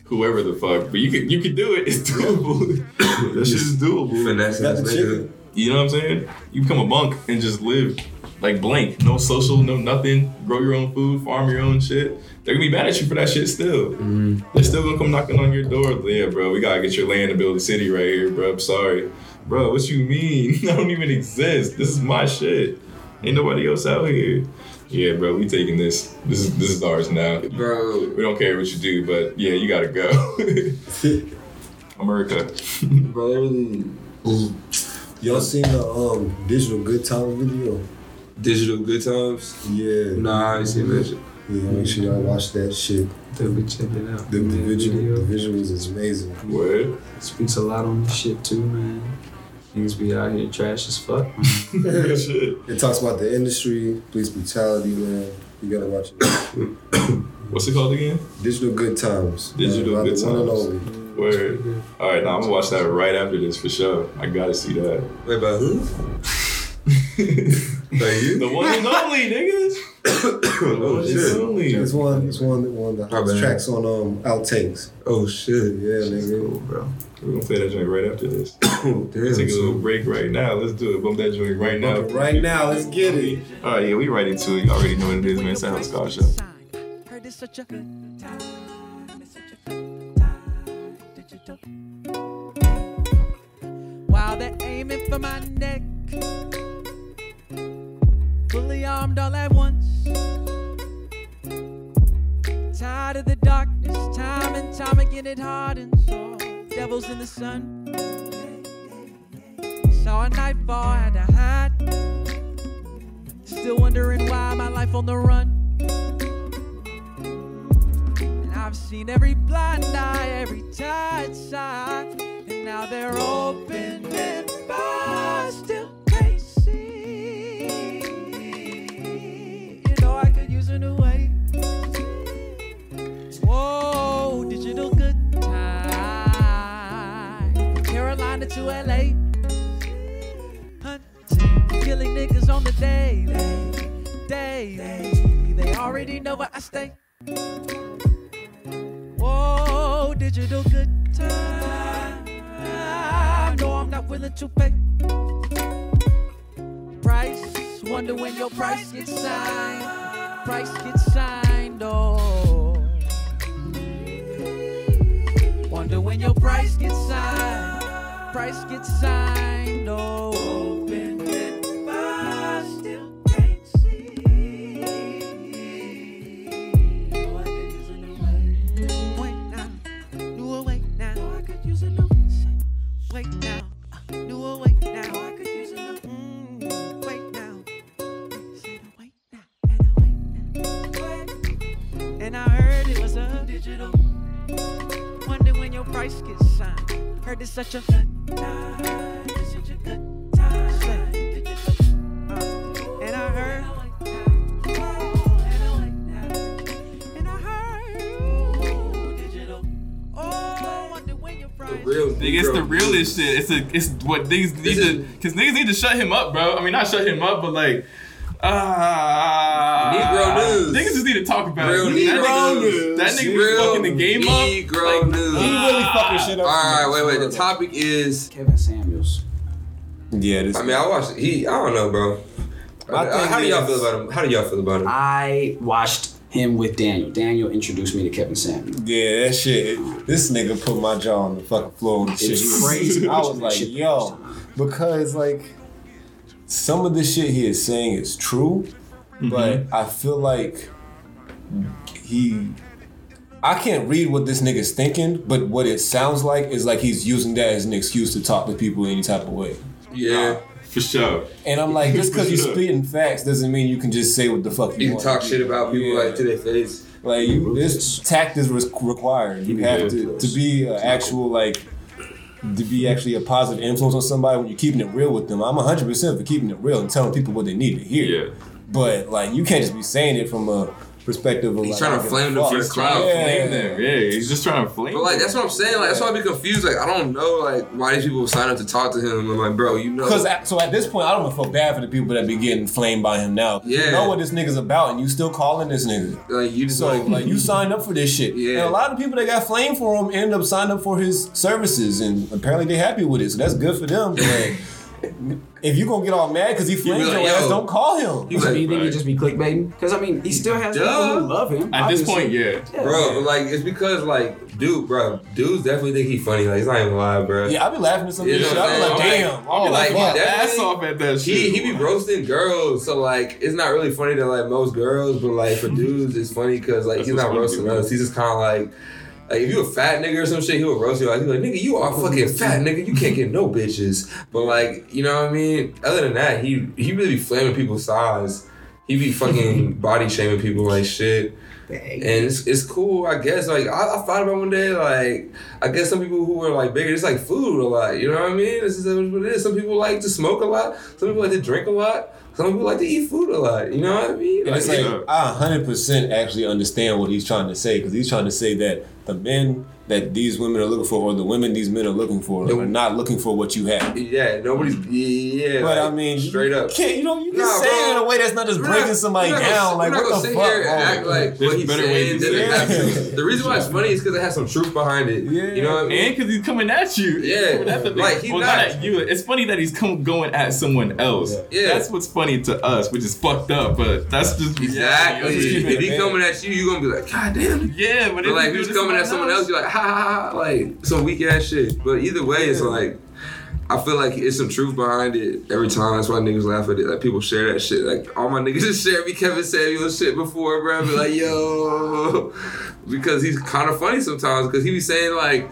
Whoever the fuck, but you could do it. It's doable. That shit is doable. Finesse, you know what I'm saying? You become a monk and just live like blank, no social, no nothing. Grow your own food, farm your own shit. They're gonna be mad at you for that shit still. Mm-hmm. They're still gonna come knocking on your door. Yeah, bro, we gotta get your land and build a city right here, bro. I'm sorry, bro. What you mean? I don't even exist. This is my shit. Ain't nobody else out here. Yeah, bro, we taking this. This is ours now. Bro. We don't care what you do, but yeah, you gotta go. America. Bro, really. Y'all seen the Digital Good Times video? Digital Good Times? Yeah. Nah, I ain't seen that shit. Yeah, make sure y'all watch that shit. Definitely check it out. The visuals is amazing. What? Speaks a lot on this shit too, man. Things be out here trash as fuck. It talks about the industry, police brutality, man. You gotta watch it. What's it called again? Digital Good Times. Digital Good Times. One and only. Word. All right, now I'm gonna watch that right after this for sure. I gotta see that. Wait, about who? You? The one and only, niggas. Oh shit! Only. It's one that tracks on outtakes. Oh shit! Yeah, that's nigga. Cool, bro. We're gonna play that joint right after this. Damn, let's take a little break right now. Let's do it. Bump that joint right now. Right now, let's get it. All right, yeah, we right into it. You already know what it is, man. It's a Hella Scar show. Heard it's such a good time. It's such a good time. Digital. While they're aiming for my neck, fully armed all at once. Tired of the darkness, time and time again it hardens. Devils in the sun. Saw a nightfall, had to hide. Still wondering why my life on the run. And I've seen every blind eye, every tired sigh. And now they're open and far, still crazy. You know I could use a new way. Whoa, digital good. Carolina to LA, hunting, killing niggas on the daily. They already know where I stay. Whoa, digital good time. No, I'm not willing to pay price. Wonder when your price gets signed. Price gets signed. Oh, wonder when your price gets signed. Price gets signed, oh. Open it, but I still can't see. Oh, I could use a new way. Wait now. Oh, I could use a new way. Wait now. Wait now. Oh, I could use a new wait now. Said a wait now. And a wait now. Wait. And I heard it was a digital. Wonder when your Christ gets signed. Heard it's such a fun time. It's such a good time. And I heard. And I heard. Oh, wonder when your fries. It's the realest shit. It's what niggas need to. Because niggas need to shut him up, bro. I mean, not shut him up, but like. Negro news. Niggas just need to talk about real it. Negro news. That nigga was fucking the game Negro up. Negro news. He really fucking shit up. All right, wait. The topic is Kevin Samuels. Yeah, this. I mean, I watched. I don't know, bro. How do y'all feel about him? I watched him with Daniel. Daniel introduced me to Kevin Samuels. Yeah, that shit. This nigga put my jaw on the fucking floor. With shit. It's crazy. I was like, yo, because like. Some of the shit he is saying is true, but I feel like I can't read what this nigga's thinking, but what it sounds like is like he's using that as an excuse to talk to people any type of way. Yeah, for sure. And I'm like, just because you're spitting facts doesn't mean you can just say what the fuck you want. You can talk shit about people like to their face. Like, this tact is required. You have to be an actual, like... to be actually a positive influence on somebody when you're keeping it real with them. I'm 100% for keeping it real and telling people what they need to hear. Yeah. But, like, you can't just be saying it from a perspective of, he's like... trying to flame them for the crowd. Flame them. Yeah, he's just trying to flame them. But, like, that's what I'm saying. Like, that's why I be confused. Like, I don't know, like, why these people sign up to talk to him. I'm like, bro, you know... So, at this point, I don't even feel bad for the people that be getting flamed by him now. Yeah. You know what this nigga's about, and you still calling this nigga. Like, you just you signed up for this shit. Yeah. And a lot of people that got flamed for him end up signing up for his services, and apparently they happy with it, so that's good for them. But, like... if you gonna get all mad because he flamed your ass, don't call him. You think he just be clickbaiting? Because I mean, he still has people who love him. At this point, yeah. Bro, like, it's because, like, dudes definitely think he funny. Like, he's not even lying, bro. Yeah, I be laughing at some shit. I be like, damn. I be like, he ass off at that shit. He be roasting girls, so, like, it's not really funny to, like, most girls, but, like, for dudes, it's funny because, like, he's not roasting us. He's just kind of like, if you a fat nigga or some shit, he'll roast you. Like, he's like, nigga, you are fucking fat, nigga. You can't get no bitches. But, like, you know what I mean? Other than that, he really be flaming people's size. He be fucking body shaming people like shit. Dang. And it's cool, I guess. Like, I thought about one day, like, I guess some people who are, like, bigger, it's like food a lot. You know what I mean? This is what it is. Some people like to smoke a lot. Some people like to drink a lot. Some people like to eat food a lot, you know what I mean? Like, it's like, I 100% actually understand what he's trying to say, because he's trying to say that the men that these women are looking for, or the women these men are looking for, are not looking for what you have. Yeah, nobody's. But like, I mean, straight up. You can say it in a way that's not just breaking somebody down. Like, what the fuck? Act like what he's saying doesn't. The reason why it's funny is because it has some truth behind it. Yeah. You know what I mean? And because he's coming at you. Yeah. Like, he's not at you. It's funny that he's going at someone else. Yeah. That's what's funny to us, which is fucked up, but that's just exactly. If he coming at you, you gonna be like, God damn. Yeah, but like, if he's coming at someone else, you're like, ha ha ha, like some weak ass shit. But either way, it's like, I feel like it's some truth behind it every time. That's why niggas laugh at it. Like, people share that shit. Like, all my niggas just shared me Kevin Samuels shit before, bro. I be like, yo, because he's kind of funny sometimes, because he be saying like,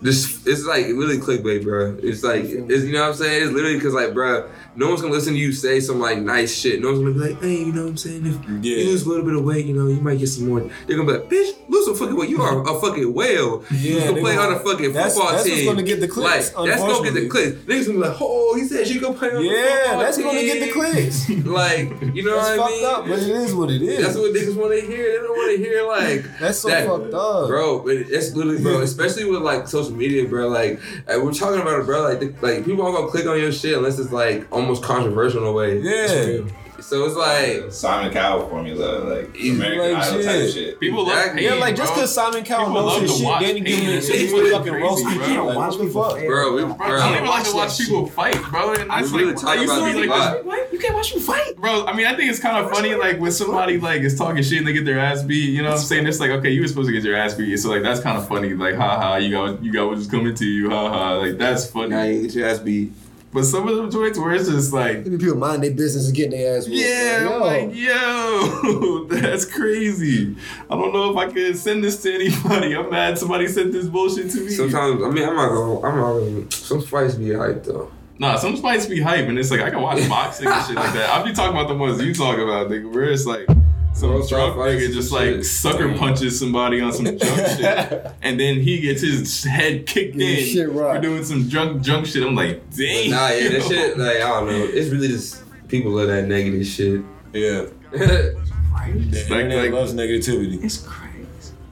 this, it's like really clickbait, bro. It's like, you know what I'm saying? It's literally because, like, bro, no one's gonna listen to you say some like nice shit. No one's gonna be like, hey, you know what I'm saying? If you lose a little bit of weight, you know, you might get some more. They're gonna be like, bitch, lose some fucking weight. You are a fucking whale. You can play on a fucking football team. That's gonna get the clicks. Like, that's gonna get the clicks. Niggas gonna be like, oh, he said she gonna play on the football team. Yeah, that's gonna get the clicks. Like, you know what I mean? That's fucked up, but it is what it is. That's what niggas wanna hear. They don't wanna hear, like, that's so fucked up. Bro, it's literally, bro, especially with like social media, bro. Like, we're talking about it, bro. Like people aren't gonna click on your shit unless it's like almost controversial in a way. Yeah. So it's like Simon Cowell formula, like American Idol type shit. People like, yeah, like, just because Simon Cowell knows his shit, then he gives him shit. Fucking roast. You don't watch me fuck, bro. I don't even like to watch people fight, bro. And I really talk about it a lot. You can't watch me fight, bro. I mean, I think it's kind of funny, like, when somebody like is talking shit and they get their ass beat. You know what I'm saying? It's like, okay, you were supposed to get your ass beat, so like that's kind of funny. Like, haha, you got what's coming to you, haha. Like, that's funny. Now you get your ass beat. But some of them joints where it's just like... people mind their business and getting their ass whooped. Yeah, I'm like, yo, that's crazy. I don't know if I could send this to anybody. I'm mad somebody sent this bullshit to me. Sometimes, I mean, I'm not going some fights be hype, though. Nah, some fights be hype, and it's like, I can watch boxing and shit like that. I'll be talking about the ones you talk about, nigga, where it's like... Some drunk nigga just like sucker punches somebody on some drunk shit, and then he gets his head kicked in for doing some drunk shit. I'm like, dang. But nah, yeah, that shit. Like, I don't know. It's really just people love that negative shit. Yeah. It's like loves negativity. It's crazy.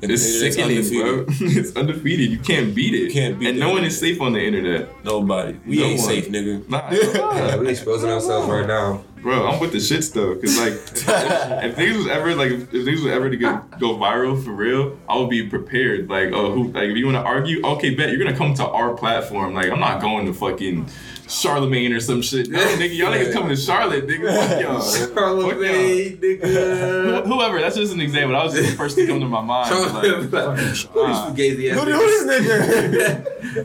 It's sickening, bro. It's undefeated. You can't beat it. You can't beat it. And no one is safe on the internet. Nobody. We ain't safe, nigga. Nah. Yeah, we exposing ourselves right now. Bro, I'm with the shits though, cause like if things was ever to go viral for real, I would be prepared. Like, oh, if you want to argue, okay, bet you're gonna come to our platform. Like, I'm not going to fucking Charlemagne or some shit. No, nigga, y'all niggas coming to Charlotte, nigga. Fuck y'all. Charlemagne, nigga. Whoever. That's just an example. I was just the first to come to my mind. Who is this nigga? Who is this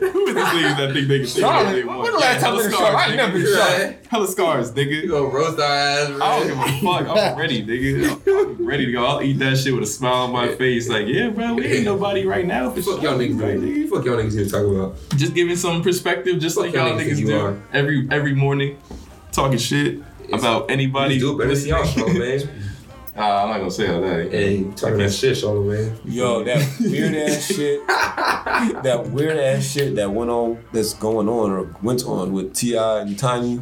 nigga that think they can say what they want? When the last time Hella Scar? I never shot. Hella Scars, nigga. You gonna roast our ass? Right? I don't give a fuck. I'm ready, nigga. I'm ready to go. I'll eat that shit with a smile on my face. Like, yeah, bro, we ain't nobody right now. For fuck y'all niggas, nigga. Fuck y'all niggas here talking about. Just giving some perspective, just like y'all niggas do. Every morning, talking shit about anybody. You do it better y'all, man. I'm not gonna say all that. Hey, talking that shit, all the way. Yo, that weird ass shit. That weird ass shit that went on, that's going on or went on with T.I. and Tiny.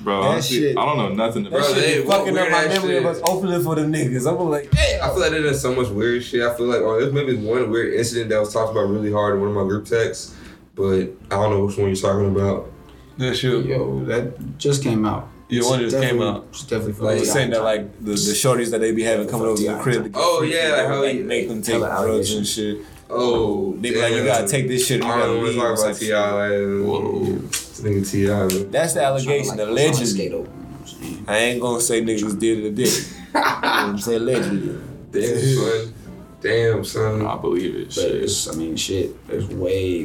Bro, honestly, I don't know nothing about that. Bro, shit fucking up my memory of us opening for the niggas. I'm like, damn. I feel like there's so much weird shit. I feel like, oh, there's maybe one weird incident that was talked about really hard in one of my group texts, but I don't know which one you're talking about. That shit, yo, that just came out. Yeah, one just came out. It's definitely like saying that, like the shorties that they be having coming over to the crib. Oh yeah, like how they make them take drugs and shit. Oh, they be like, you gotta take this shit. I don't know about T.I. Whoa, nigga T.I. That's the allegation. Allegedly, I ain't gonna say niggas did it or didn't. I'm saying allegedly. Damn, son. I believe it. But shit. There's way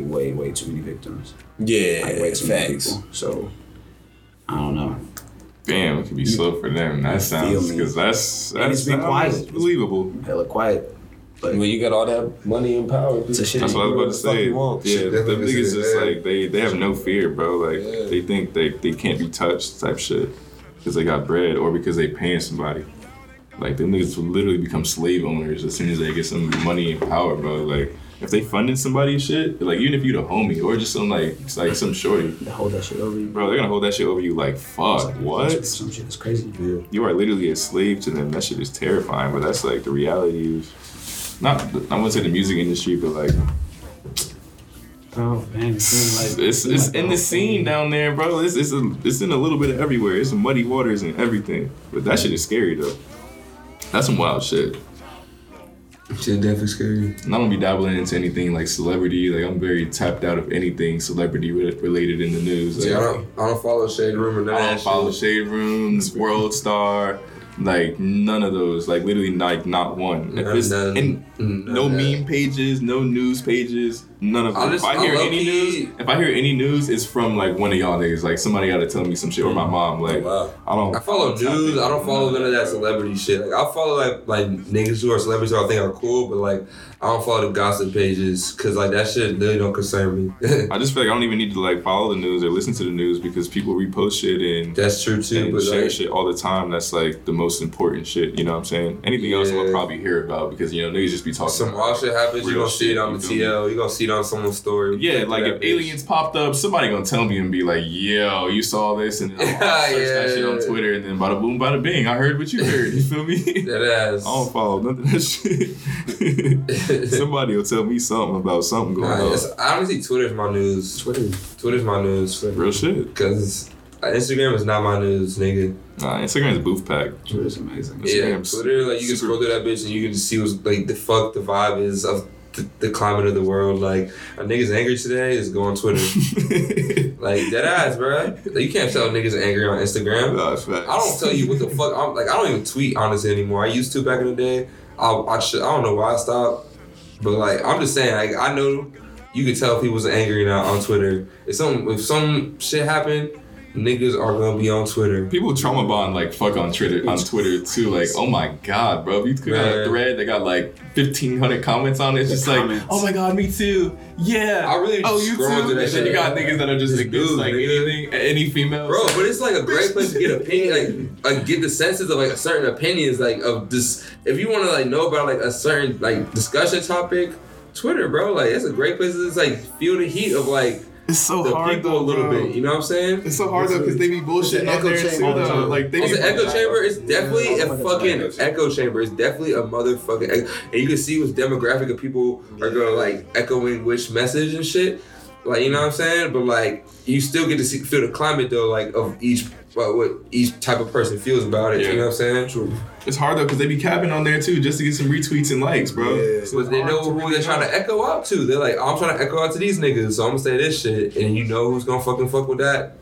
too many victims. Yeah, like, way too many people. So, I don't know. Damn, it could be slow for them. That sounds, because that's believable. Hella quiet. Like, when you got all that money and power, shit, that's what I was about to say. Yeah, the niggas just like they have no fear, bro. Like they think they can't be touched, type shit, because they got bread or because they paying somebody. Like, them niggas will literally become slave owners as soon as they get some money and power, bro. Like, if they funding somebody and shit, like, even if you the homie or just some, like some shorty. They hold that shit over you. Bro, they're gonna hold that shit over you like, fuck, like, what? Some shit is crazy. Yeah. You are literally a slave to them. That shit is terrifying, but that's, like, the reality of, I wouldn't say the music industry, but, like, oh, man, it's in the scene down there, bro. It's in a little bit of everywhere. It's muddy waters and everything. But that shit is scary, though. That's some wild shit. Shit definitely scary. I don't be dabbling into anything like celebrity. Like, I'm very tapped out of anything celebrity related in the news. Like, yeah, I don't follow Shade Room or none of that. I don't follow Shade Rooms, World Star, like none of those. Like, literally, like not one. No meme pages, no news pages, none of them. If I hear any news, it's from like one of y'all niggas. Like, somebody gotta tell me some shit, or my mom. Like, oh, wow. I follow news. I don't follow none of that celebrity shit. Like, I follow like niggas who are celebrities who I think are cool, but like I don't follow the gossip pages because like that shit really don't concern me. I just feel like I don't even need to like follow the news or listen to the news because people repost shit and that's true too. But share like, shit all the time. That's like the most important shit. You know what I'm saying? Anything else I'll probably hear about because you know niggas just be talking. Some wild shit happens. You gonna see it on the TL. You gonna see it on someone's story. Yeah, like if aliens popped up, somebody gonna tell me and be like, yo, you saw this, and then I'll search that shit on Twitter, and then bada boom, bada bing, I heard what you heard, you feel me? That ass. I don't follow none of that shit. Somebody will tell me something about something going on. I honestly, Twitter's my news. Twitter's my news. Twitter. Real shit. Cause Instagram is not my news, nigga. Nah, Instagram is booth pack. Twitter's amazing. Instagram's Twitter, like you can scroll through that bitch and you can just see what's like the vibe is of the climate of the world. Like, a nigga's angry today is go on Twitter. Like, dead ass, bro. Like, you can't tell niggas angry on Instagram. No, that's facts. I don't tell you what the fuck. I'm like, I don't even tweet honestly anymore. I used to back in the day. I don't know why I stopped, but like I'm just saying, like I know you can tell people's angry now on Twitter. If some shit happened niggas are gonna be on Twitter. People trauma bond like fuck on Twitter too. Like, oh my god, bro, you click on a thread that got like 1,500 comments on it. It's just comments. Like, oh my god, me too. Yeah, I really you too. To that shit. You got niggas that are just dudes, like anything, any female. Bro, but it's like a great place to get opinion, like get the senses of like a certain opinions, like of this. If you want to like know about like a certain like discussion topic, Twitter, bro, like that's a great place to just like feel the heat of like. It's so hard though, a little bit, you know what I'm saying? It's so hard though because they be bullshitting out there too though. Like they be echo chamber. It's definitely a fucking echo chamber. It's definitely a motherfucking echo. And you can see which demographic of people are gonna like echoing which message and shit. Like, you know what I'm saying? But like you still get to see, feel the climate though, like of each what each type of person feels about it. Yeah. You know what I'm saying? True. It's hard though because they be capping on there too just to get some retweets and likes, bro. Yeah. So but they know who they're trying to echo out to. They're like, I'm trying to echo out to these niggas, so I'm gonna say this shit, and you know who's gonna fucking fuck with that?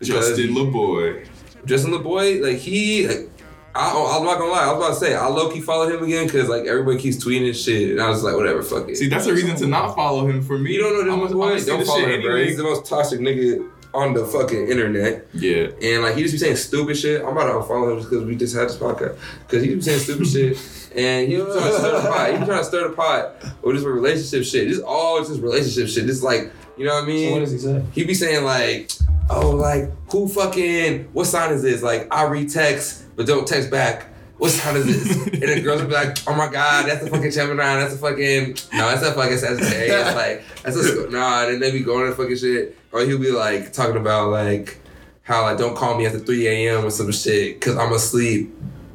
Justin LaBoy. Justin LaBoy, like he. Like, I'm not gonna lie, I was about to say I low-key followed him again because like everybody keeps tweeting and shit and I was like whatever, fuck it. See, that's a reason to not follow him for me. You don't know this boy, don't follow him, bro. He's the most toxic nigga on the fucking internet. Yeah. And like he just be saying stupid shit. I'm about to unfollow him just because we just had this podcast. Cause he be saying stupid shit and he was trying to stir the pot. He was trying to stir the pot with this relationship shit. This all just relationship shit. This like, you know what I mean? So what does he say? He be saying like, oh, like who fucking, what sign is this? Like I retext but don't text back. What sign is this? And the girls will be like, oh my god, that's a fucking Gemini. That's a fucking no, that's a fucking Sagittarius. That's like that's a nah. And then they be going to fucking shit. Or he'll be like talking about like how like don't call me after 3 a.m. or some shit because I'm asleep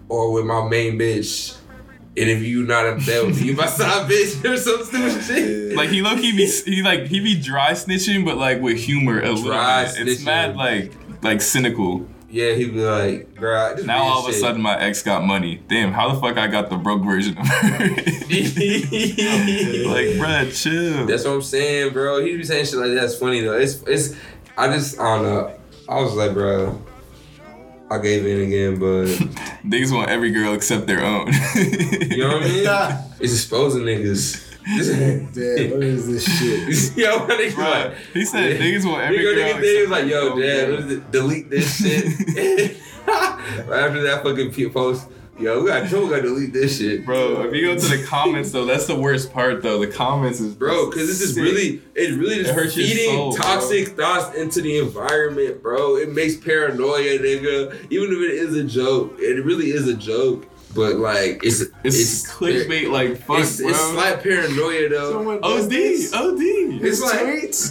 or with my main bitch. And if you not in bed with you, my side bitch or some stupid shit. Like he low key be he be dry snitching, but like with humor a little bit. It's mad like cynical. Yeah, he'd be like, girl, now all of a sudden my ex got money. Damn, how the fuck I got the broke version of her? Like, bro, chill. That's what I'm saying, bro. He'd be saying shit like that's funny though. It's I don't know. I was like, bro, I gave in again, but niggas want every girl except their own. You know what I mean? Nah. It's exposing niggas. Damn, what is this shit? Yo, what nigga like, he said niggas want every girl. He was like, yo, dad, what is it? Delete this shit. Right after that fucking post, yo, we gotta delete this shit. Bro, if you go to the comments though, that's the worst part though. The comments is bro, cause it's just really, it just feeding soul, toxic thoughts into the environment, bro. It makes paranoia, nigga. Even if it is a joke, it really is a joke. But like it's clickbait like fuck. It's slight paranoia though. OD. It's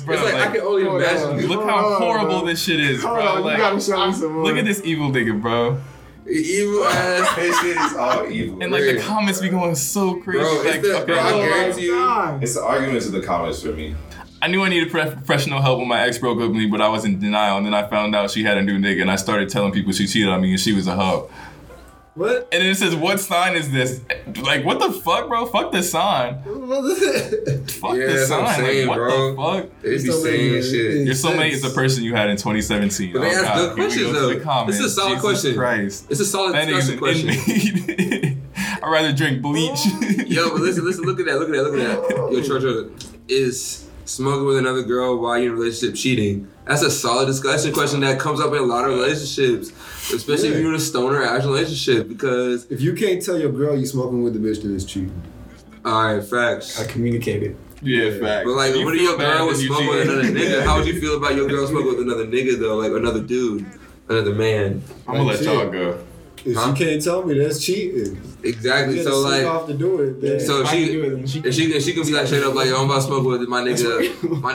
like I can only imagine. Look how horrible this shit is, bro. Like, you gotta show me some more. Look at this evil nigga, bro. Evil ass. This shit is all evil. And like the comments be going so crazy. Bro, like, I guarantee you, it's the arguments of the comments for me. I knew I needed professional help when my ex broke up with me, but I was in denial. And then I found out she had a new nigga, and I started telling people she cheated on me, and she was a hoe. What? And it says, what sign is this? Like, what the fuck, bro? Fuck the sign. Fuck the sign. Saying, like, what the fuck? They be saying shit. Your soulmate is the person you had in 2017. But they ask good questions, though. This is a solid question. Christ. It's a solid discussion question. I'd rather drink bleach. Yo, but listen, look at that. Yo, Jordan, is smoking with another girl while you're in a relationship cheating? That's a solid discussion question that comes up in a lot of relationships, especially if you're in a stoner ass relationship. Because if you can't tell your girl you smoking with the bitch, then it's cheating. All right, facts. I communicated. Yeah, facts. But like, what if your girl was smoking with another nigga? How would you feel about your girl smoking with another nigga though? Like another dude, another man. I'm gonna let y'all go. If she can't tell me, that's cheating. Exactly. So like, off to do it, then. So if she can be like straight up like, yo, I'm about to smoke with my nigga.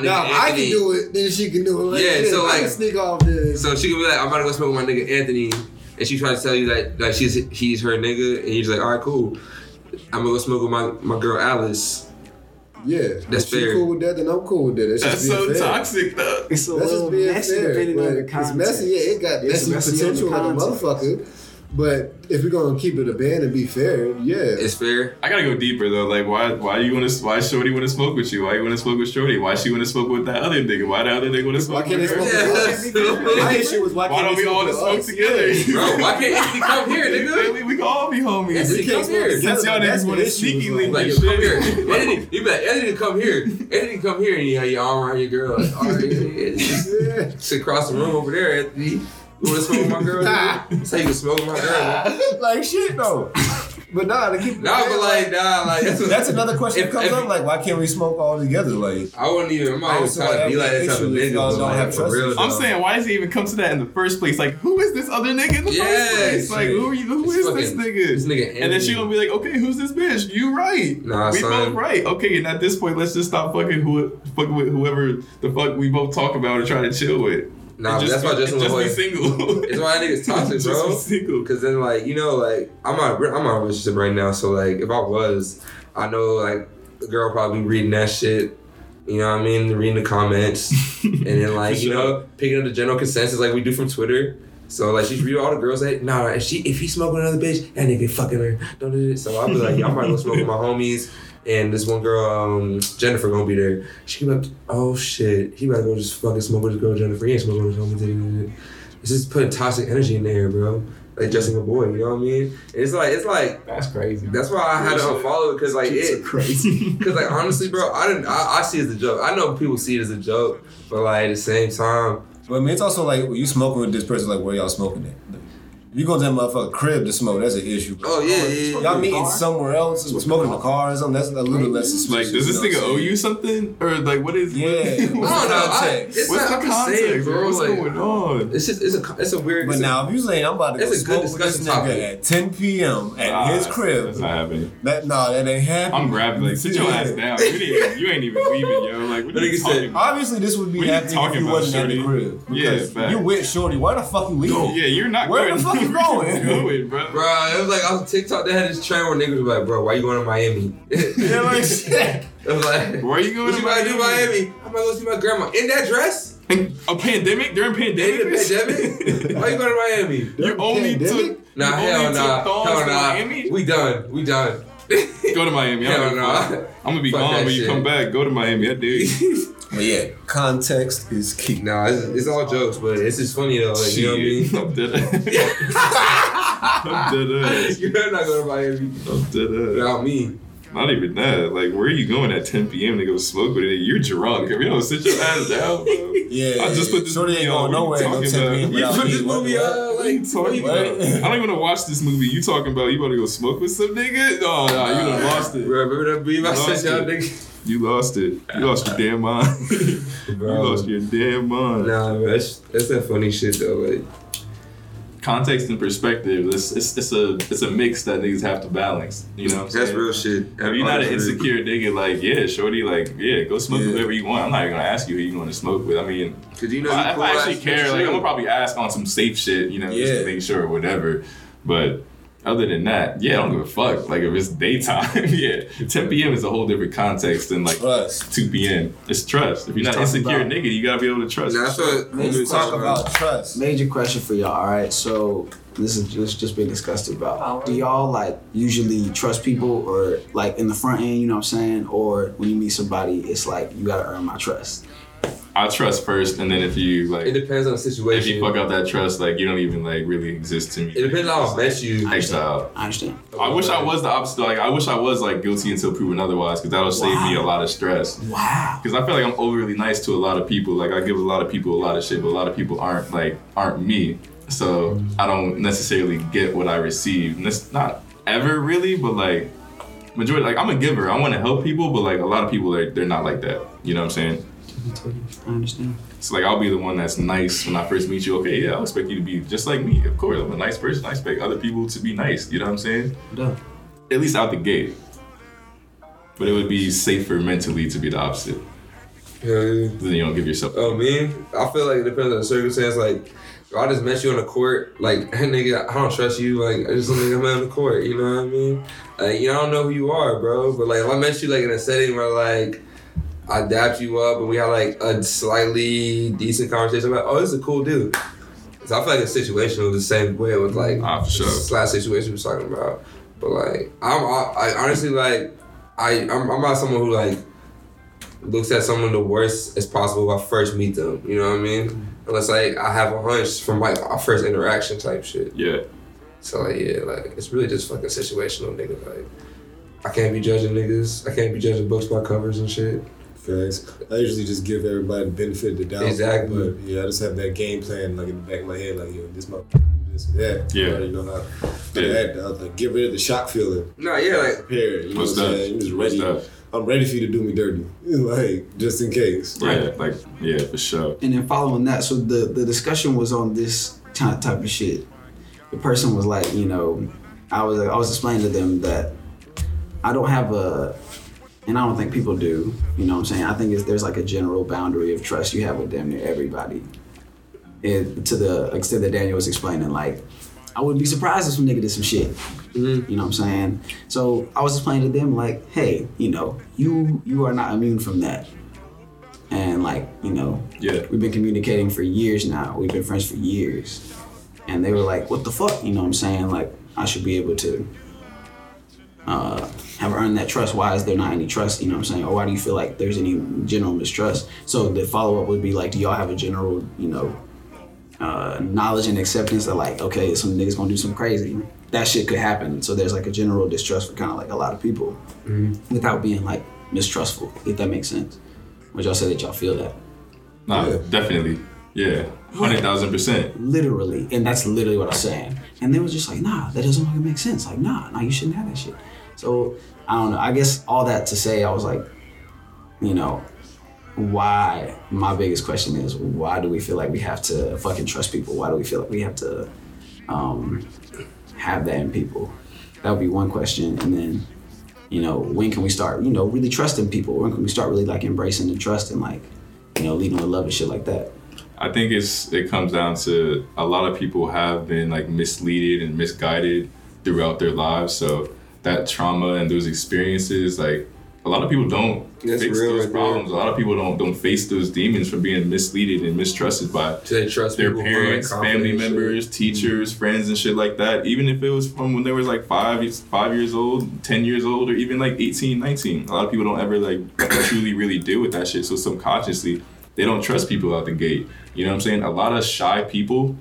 Now if I can do it, then she can do it. Like, yeah. So like, I can sneak off this. So she can be like, I'm about to go smoke with my nigga Anthony, and she tries to tell you that like he's her nigga, and you're just like, all right, cool. I'm gonna go smoke with my girl Alice. Yeah, that's fair. If she's cool with that, then I'm cool with that. That's so fair. Toxic, though. It's a little messy, depending on the context. It's messy. Yeah, it got messy potential on the motherfucker. But if we're gonna keep it a band and be fair, yeah, it's fair. I gotta go deeper though. Like, why Shorty wanna smoke with you? Why you wanna smoke with Shorty? Why she wanna smoke with that other nigga? Why the other nigga wanna smoke with her? My issue was why don't we all just smoke together? Bro, why can't we come here, nigga? We can all be homies. Yes, we come here. Since y'all niggas wanna sneaky link like come here. You be like, Anthony, come here. Anthony, come here, and you all around your girl. It's across the room over there, Anthony. You want to smoke my girl? That's how you can smoke my girl. Like shit though. But nah, to keep like that's another question that comes up. Like, why can't we smoke all together? Like, I wouldn't even. I'm always trying to be like that type of nigga. I'm saying, why does it even come to that in the first place? Like, who is this other nigga in the first place? Like, who is this nigga? This nigga. And then she gonna be like, okay, who's this bitch? You right? Nah, we both right. Okay, and at this point, let's just stop fucking with whoever the fuck we both talk about or try to chill with. Nah, but that's why just be single. It's why I think it's toxic, bro. Just be single. Cause then, like, you know, like I'm not in a relationship right now. So like, if I was, I know like the girl probably reading that shit. You know what I mean? Reading the comments, and then like you know, picking up the general consensus like we do from Twitter. So like she's read all the girls like, nah, if he smoking another bitch, that nigga fucking her. Don't do this. So I'll be like, yeah, I'm probably gonna smoke with my homies. And this one girl, Jennifer, gonna be there. She came up, oh shit, he about to go just fucking smoke with his girl, Jennifer. He ain't smoking with his homie. It's just putting toxic energy in the air, bro. Like dressing a boy, you know what I mean? And it's like that's crazy. That's why I had to unfollow it, cause like it's crazy. Cause like honestly, bro, I see it as a joke. I know people see it as a joke, but like at the same time. But I mean, it's also like when you smoking with this person, like where y'all smoking at? You go to that motherfucker crib to smoke, that's an issue. Bro. Oh, yeah. Y'all meeting somewhere else, smoking in a car or something, that's a little less suspicious. Like, does this nigga owe you something? Or, like, what is... Yeah, What's the context, bro? What's going on? It's just, it's a weird... But now, if you saying I'm about to go smoke with this nigga at 10 p.m. at his crib... That's not happening. That ain't happening. I'm grabbing, like, sit your ass down. You ain't even leaving, yo. Like, what are you talking about? Obviously, this would be happening if you wasn't at the crib. Yeah, you with Shorty, why the fuck you leaving? Yeah, you're not going. Going, bro, it was like on TikTok they had this trend where niggas were like, bro, why you going to Miami? Yeah, like shit. I was like, where you going? What to you Miami? Do Miami? I'm gonna go see my grandma in that dress. A pandemic during pandemic. Why you going to Miami? You only pandemic? Took nah, you hell only nah, took hell nah. Miami? We done. Go to Miami. I'm gonna be fuck gone when you come back. Go to Miami. I dare you. But yeah, context is key. Nah, it's all jokes, but it's just funny though. Like, you know what I mean? I'm dead ass. You're not going to buy everything. I'm dead ass. Without me. Not even that. Like, where are you going at 10 p.m. to go smoke with it? You're drunk. If you don't sit your ass down, bro. Yeah. I just put this movie on. I don't even want to watch this movie. You talking about you about to go smoke with some nigga? Oh, nah, you done lost it. Bro, remember that beef I sent y'all niggas? You lost it. You lost your damn mind. Bro. You lost your damn mind. Nah, bro, that's that funny shit though. Like, context and perspective, it's a mix that niggas have to balance. You know what I'm saying? That's real shit. If you're not an insecure nigga, like, yeah, Shorty, like, yeah, go smoke with whoever you want. I'm not even gonna ask you who you wanna smoke with. I mean, cause you know if I actually care, like, I'm gonna probably ask on some safe shit, you know, just to make sure or whatever. But other than that, yeah, I don't give a fuck. Like, if it's daytime, yeah. 10 p.m. is a whole different context than, like, trust. 2 p.m. It's trust. If you're not insecure, nigga, you gotta be able to trust. That's what we talk about, trust. Major question for y'all, all right? So, this is just been discussed about. Do y'all, like, usually trust people or, like, in the front end, you know what I'm saying? Or when you meet somebody, it's like, you gotta earn my trust. I trust first, and then if you like, it depends on the situation. If you fuck out that trust, like you don't even like really exist to me. It depends on how best you reach out. I understand. I wish I was the opposite. Like I wish I was like guilty until proven otherwise, because that'll save me a lot of stress. Wow. Because I feel like I'm overly nice to a lot of people. Like I give a lot of people a lot of shit, but a lot of people aren't me. So I don't necessarily get what I receive. And it's not ever really, but like majority. Like I'm a giver. I want to help people, but like a lot of people, like they're not like that. You know what I'm saying? I understand. So like I'll be the one that's nice when I first meet you. Okay, yeah, I'll expect you to be just like me. Of course, I'm a nice person. I expect other people to be nice. You know what I'm saying? Duh. At least out the gate. But it would be safer mentally to be the opposite. Yeah. Then you don't give yourself. Oh man, I feel like it depends on the circumstance. Like, I just met you on the court. Like, hey, nigga, I don't trust you. Like, I just don't think I'm out on the court. You know what I mean? Like, you know, I don't know who you are, bro. But like, if I met you like in a setting where like. I dapped you up and we had like a slightly decent conversation. I'm like, oh, this is a cool dude. So I feel like it's situational the same way with like this last situation we was talking about. But like I'm honestly not someone who like looks at someone the worst as possible when I first meet them. You know what I mean? Unless like I have a hunch from like our first interaction type shit. Yeah. So like it's really just fucking situational, nigga. Like I can't be judging niggas. I can't be judging books by covers and shit. Facts. I usually just give everybody the benefit of the doubt. Exactly. But yeah, I just have that game plan like in the back of my head, like yo, this might this and that. Yeah. I already know how to act. I was like, get rid of the shock feeling. No, yeah, like prepared. You know what I'm saying? You was ready. I'm ready for you to do me dirty, like just in case. Right. Yeah, like yeah, for sure. And then following that, so the discussion was on this type of shit. The person was like, you know, I was explaining to them that I don't have a, and I don't think people do, you know what I'm saying? I think there's like a general boundary of trust you have with damn near everybody. And to the extent that Daniel was explaining, like, I wouldn't be surprised if some nigga did some shit. Mm-hmm. You know what I'm saying? So I was explaining to them like, hey, you know, you are not immune from that. And like, you know, we've been communicating for years now. We've been friends for years. And they were like, what the fuck? You know what I'm saying? Like, I should be able to have earned that trust. Why is there not any trust? You know what I'm saying? Or why do you feel like there's any general mistrust? So the follow-up would be like, do y'all have a general, you know, knowledge and acceptance that like, okay, some niggas gonna do some crazy. That shit could happen. So there's like a general distrust for kind of like a lot of people without being like mistrustful, if that makes sense. Would y'all say that y'all feel that? Nah, definitely. Yeah, 100,000%. Literally, and that's literally what I'm saying. And they was just like, nah, that doesn't fucking make sense. Like, nah, you shouldn't have that shit. So, I don't know, I guess all that to say, I was like, you know, why, my biggest question is, why do we feel like we have to fucking trust people? Why do we feel like we have to have that in people? That would be one question. And then, you know, when can we start, you know, really trusting people? When can we start really like embracing the trust and like, you know, leading with love and shit like that? I think it comes down to a lot of people have been like misleaded and misguided throughout their lives. So that trauma and those experiences, like a lot of people don't fix those problems. A lot of people don't face those demons from being misleaded and mistrusted by their parents, family members, teachers, friends, and shit like that. Even if it was from when they was like five years old, 10 years old, or even like 18, 19. A lot of people don't ever like truly really deal with that shit. So subconsciously, they don't trust people out the gate. You know what I'm saying? A lot of shy people,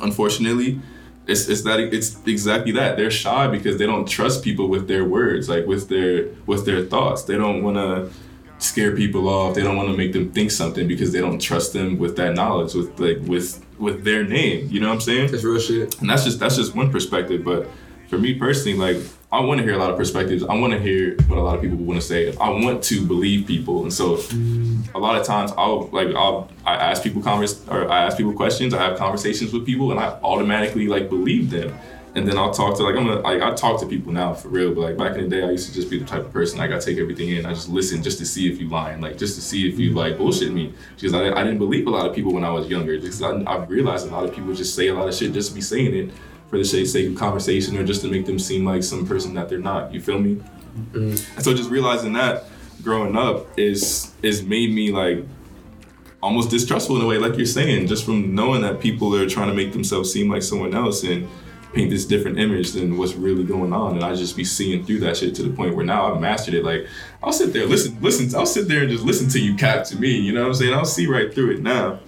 unfortunately, it's exactly that. They're shy because they don't trust people with their words, like with their thoughts. They don't want to scare people off. They don't want to make them think something because they don't trust them with that knowledge, with their name. You know what I'm saying? That's real shit. And that's just one perspective. But for me personally, like, I want to hear a lot of perspectives. I want to hear what a lot of people want to say. I want to believe people, and so a lot of times I ask people questions. I have conversations with people, and I automatically like believe them. And then I'll talk to I talk to people now for real. But like back in the day, I used to just be the type of person I take everything in. I just listen just to see if you lying, like just to see if you like bullshit me. Because I didn't believe a lot of people when I was younger. Because I've realized a lot of people just say a lot of shit just to be saying it, for the sake of conversation or just to make them seem like some person that they're not, you feel me? Mm-hmm. And so just realizing that growing up is made me like almost distrustful in a way, like you're saying, just from knowing that people are trying to make themselves seem like someone else and paint this different image than what's really going on. And I just be seeing through that shit to the point where now I've mastered it. Like, I'll sit there, I'll sit there and just listen to you cap to me, you know what I'm saying? I'll see right through it now.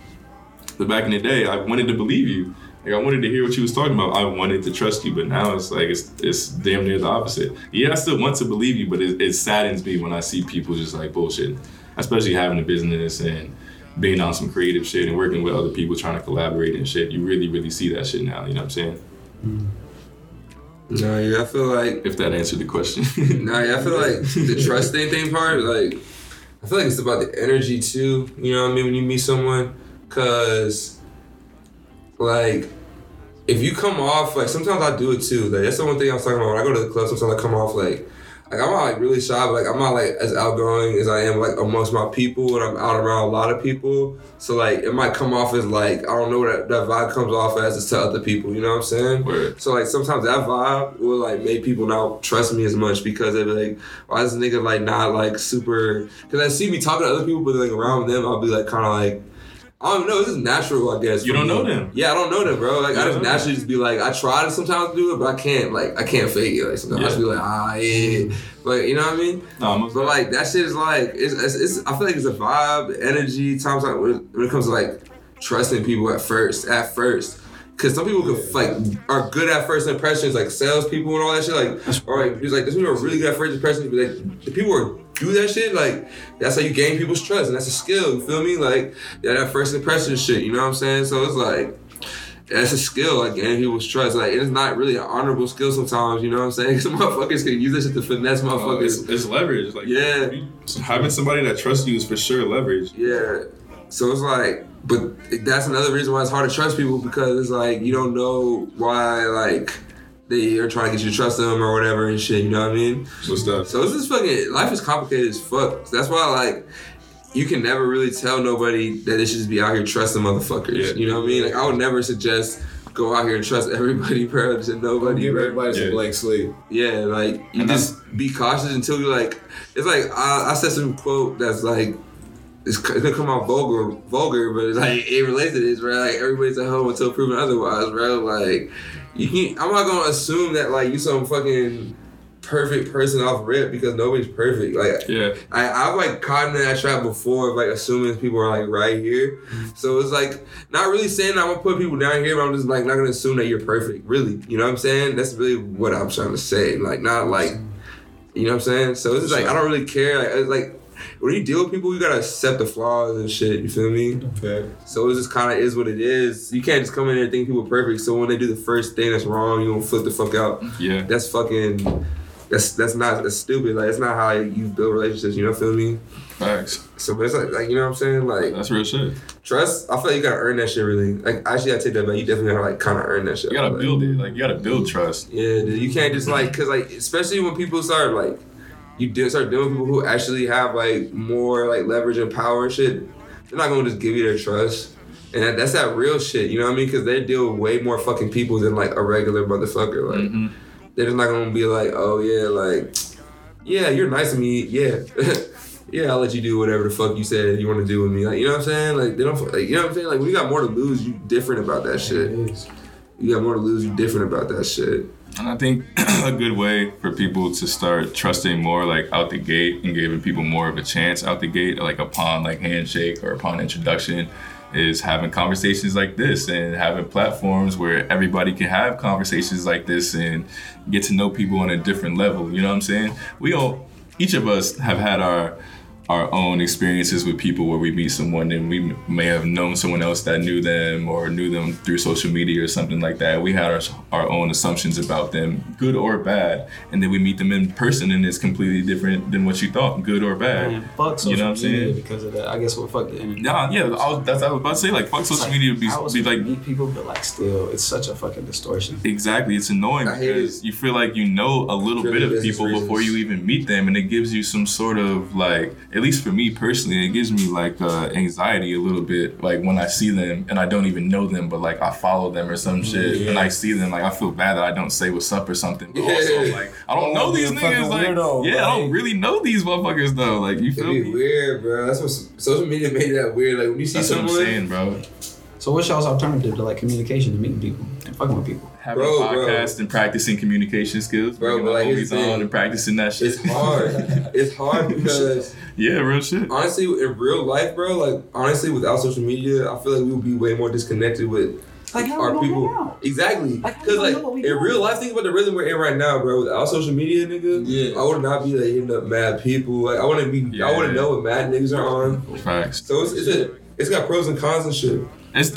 But back in the day, I wanted to believe you. Like, I wanted to hear what you was talking about. I wanted to trust you, but now it's like it's damn near the opposite. Yeah, I still want to believe you, but it saddens me when I see people just like bullshit, especially having a business and being on some creative shit and working with other people trying to collaborate and shit. You really, really see that shit now, you know what I'm saying? No, yeah, I feel like... If that answered the question. No, yeah, I feel like the trusting thing part, like, I feel like it's about the energy too, you know what I mean, when you meet someone, because... Like, if you come off, like, sometimes I do it too. Like, that's the one thing I was talking about. When I go to the club, sometimes I come off like I'm not like really shy, but like I'm not like as outgoing as I am like amongst my people, and I'm out around a lot of people. So like it might come off as like, I don't know what that vibe comes off as to other people, you know what I'm saying? Word. So like sometimes that vibe will like make people not trust me as much because they be like, why is this nigga like not like super, because I see me talking to other people, but like around them, I'll be like kind of like, I don't know. It's just natural, I guess. You don't know them. Yeah, I don't know them, bro. Like, I just naturally just be like, I try to sometimes do it, but I can't. Like, I can't fake it. Like, sometimes I just be like, But, you know what I mean? No, but, like, that shit is like, it's I feel like it's a vibe, energy, times like when it comes to, like, trusting people at first. Because some people could are good at first impressions, like salespeople and all that shit. Like, all right, he's like, this people are really good at first impressions. But like, the people who do that shit, like, that's how you gain people's trust, and that's a skill. You feel me? Like, that first impression shit. You know what I'm saying? So it's like, that's a skill, like gaining people's trust. Like, it's not really an honorable skill sometimes. You know what I'm saying? Because motherfuckers can use that shit to finesse motherfuckers. It's leverage. Like, yeah, having somebody that trusts you is for sure leverage. Yeah. So it's like. But that's another reason why it's hard to trust people, because it's like you don't know why like they are trying to get you to trust them or whatever and shit. You know what I mean? What's that? So it's just fucking life is complicated as fuck. So that's why like you can never really tell nobody that they should just be out here trusting motherfuckers. Yeah. You know what I mean? Like I would never suggest go out here and trust everybody, bro. Just nobody. Give everybody some blank slate. Yeah, like you and just be cautious until you like. It's like I said some quote that's like. It's gonna come out vulgar, but it's like it relates to this, right? Like everybody's at home until proven otherwise, bro. Like I'm not gonna assume that like you some fucking perfect person off rip because nobody's perfect. Like yeah, I've like caught in that trap before of like assuming people are like right here. So it's like not really saying that I'm gonna put people down here, but I'm just like not gonna assume that you're perfect, really. You know what I'm saying? That's really what I'm trying to say. Like not like you know what I'm saying? So it's just like I don't really care. Like it's like when you deal with people, you gotta accept the flaws and shit, you feel me? Okay. So it just kinda is what it is. You can't just come in there and think people are perfect, so when they do the first thing that's wrong, you gonna flip the fuck out. Yeah. That's stupid. Like that's not how you build relationships, you know, feel me? Facts. So but it's like you know what I'm saying? Like that's real shit. Trust, I feel like you gotta earn that shit really. Like actually I take that back, you definitely gotta like kinda earn that shit. You gotta build it, like you gotta build trust. Yeah, dude. You can't just like cause like especially when people start like you start dealing with people who actually have like more like leverage and power and shit. They're not gonna just give you their trust, and that's that real shit. You know what I mean? Because they deal with way more fucking people than like a regular motherfucker. Like they're just not gonna be like, oh yeah, like yeah, you're nice to me, yeah, yeah, I'll let you do whatever the fuck you said you want to do with me. Like you know what I'm saying? Like they don't, like you know what I'm saying? Like when you got more to lose, you different about that shit. You got more to lose, you different about that shit. And I think a good way for people to start trusting more like out the gate and giving people more of a chance out the gate, like upon like handshake or upon introduction, is having conversations like this and having platforms where everybody can have conversations like this and get to know people on a different level. You know what I'm saying? We all, each of us have had our own experiences with people where we meet someone and we may have known someone else that knew them or knew them through social media or something like that. We had our own assumptions about them, good or bad, and then we meet them in person and it's completely different than what you thought, good or bad. Man, fuck social media because of that. I guess we'll fuck the internet. Nah, yeah, I was about to say, like, fuck social media. Be like meet people, but like still, it's such a fucking distortion. Exactly, it's annoying because you feel like you know a little bit of people before you even meet them, and it gives you some sort of like, at least for me personally, it gives me like anxiety a little bit, like when I see them and I don't even know them, but like I follow them or some shit, and I see them, like I feel bad that I don't say what's up or something. But also like I don't know these niggas, like weirdo, I don't really know these motherfuckers though. Like you feel me? Weird, bro. That's what social media made that weird. Like when you see someone, that's what I'm saying, bro. So what's y'all's alternative to like communication and meeting people and fucking with people? Having a podcast and practicing communication skills, bro. But like it's on and practicing that shit. It's hard. It's hard because yeah, real shit. Honestly, in real life, bro, like honestly, without social media, I feel like we would be way more disconnected with like our people. Exactly. Because like in real life, think about the rhythm we're in right now, bro. Without social media, nigga, I would not be like hitting up mad people. Like I wouldn't be. I wouldn't know what mad niggas are on. Facts. So it's got pros and cons and shit.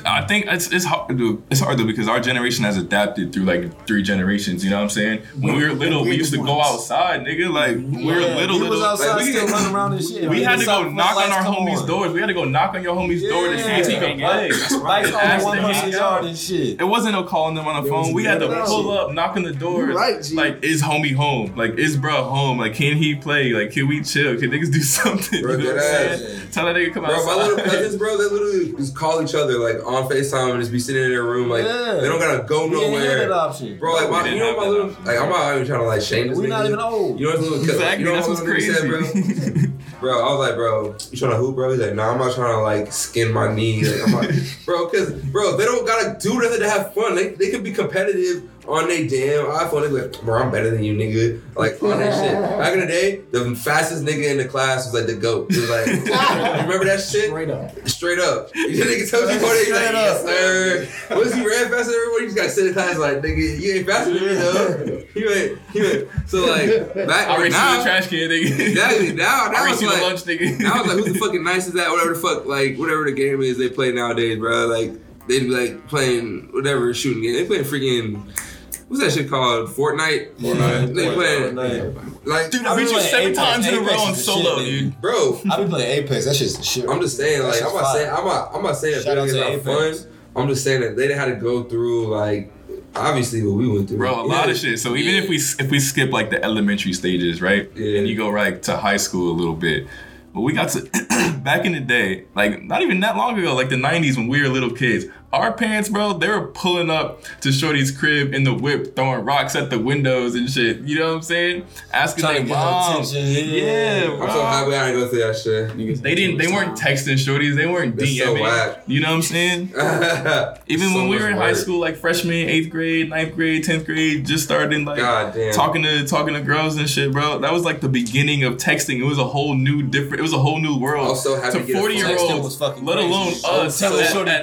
I think it's hard to do. It's hard though because our generation has adapted through like 3 generations. You know what I'm saying? When we were little, we used to go outside, nigga. Like we were little, we was outside like, still running around and shit. We had to go knock on our homies' doors. We had to go knock on your homies' door to see if you can play. Lights on 100 yard and shit. It wasn't no calling them on the phone. We had to pull up, knock on the door. Like is homie home? Like is bruh home? Like can he play? Like can we chill? Can niggas do something? You know what I'm saying? Tell that nigga come outside. Bro, my little cousins, bro, they literally just call each other. Like on FaceTime and just be sitting in their room, like they don't gotta go nowhere. Bro, like my little, like I'm not even trying to like shame this nigga. We're not even old. You know what's crazy, bro? Bro, I was like, bro, you trying to hoop, bro? He's like, nah, I'm not trying to, like, skin my knees. Like, I'm like, bro, because, bro, they don't got to do nothing to have fun. They could be competitive on their damn iPhone. They be like, bro, I'm better than you, nigga. Like, on that shit. Back in the day, the fastest nigga in the class was, like, the GOAT. He was like, you remember that shit? Straight up. Straight up. You nigga told you more than you, like, yes, sir. Once you ran faster than everybody, you just got to sit in class like, nigga, you ain't faster than me, though. He went. So, like, back I raced to the trash can, nigga. Exactly. Now I was like, lunch, nigga. I was like, who the fucking nicest at? Whatever the fuck, like, whatever the game is they play nowadays, bro. Like, they be, like, playing whatever shooting game. They playing freaking... What's that shit called? Fortnite. They playing like, dude, I beat you 7 times in a row on solo, dude. Bro, I been playing Apex. That shit's shit. I'm just saying, like, I'm not saying that it's not fun. I'm just saying that they didn't have to go through, like, obviously what we went through. Bro, a lot of shit. So even if we skip, like, the elementary stages, right? Yeah. And you go right to high school a little bit. But we got to, back in the day, like, not even that long ago, like the 90s when we were little kids, our parents, bro, they were pulling up to Shorty's crib in the whip, throwing rocks at the windows and shit. You know what I'm saying? Asking their mom. Yeah, bro. I'm so happy I didn't go through that shit. They weren't texting Shorties. They weren't DMing. So you know what I'm saying? Even so when we were in high school, like freshman, 8th grade, 9th grade, 10th grade, just starting, like, talking to girls and shit, bro. That was like the beginning of texting. It was a whole new different. It was a whole new world. I'm so happy to 40-year-olds, let alone us at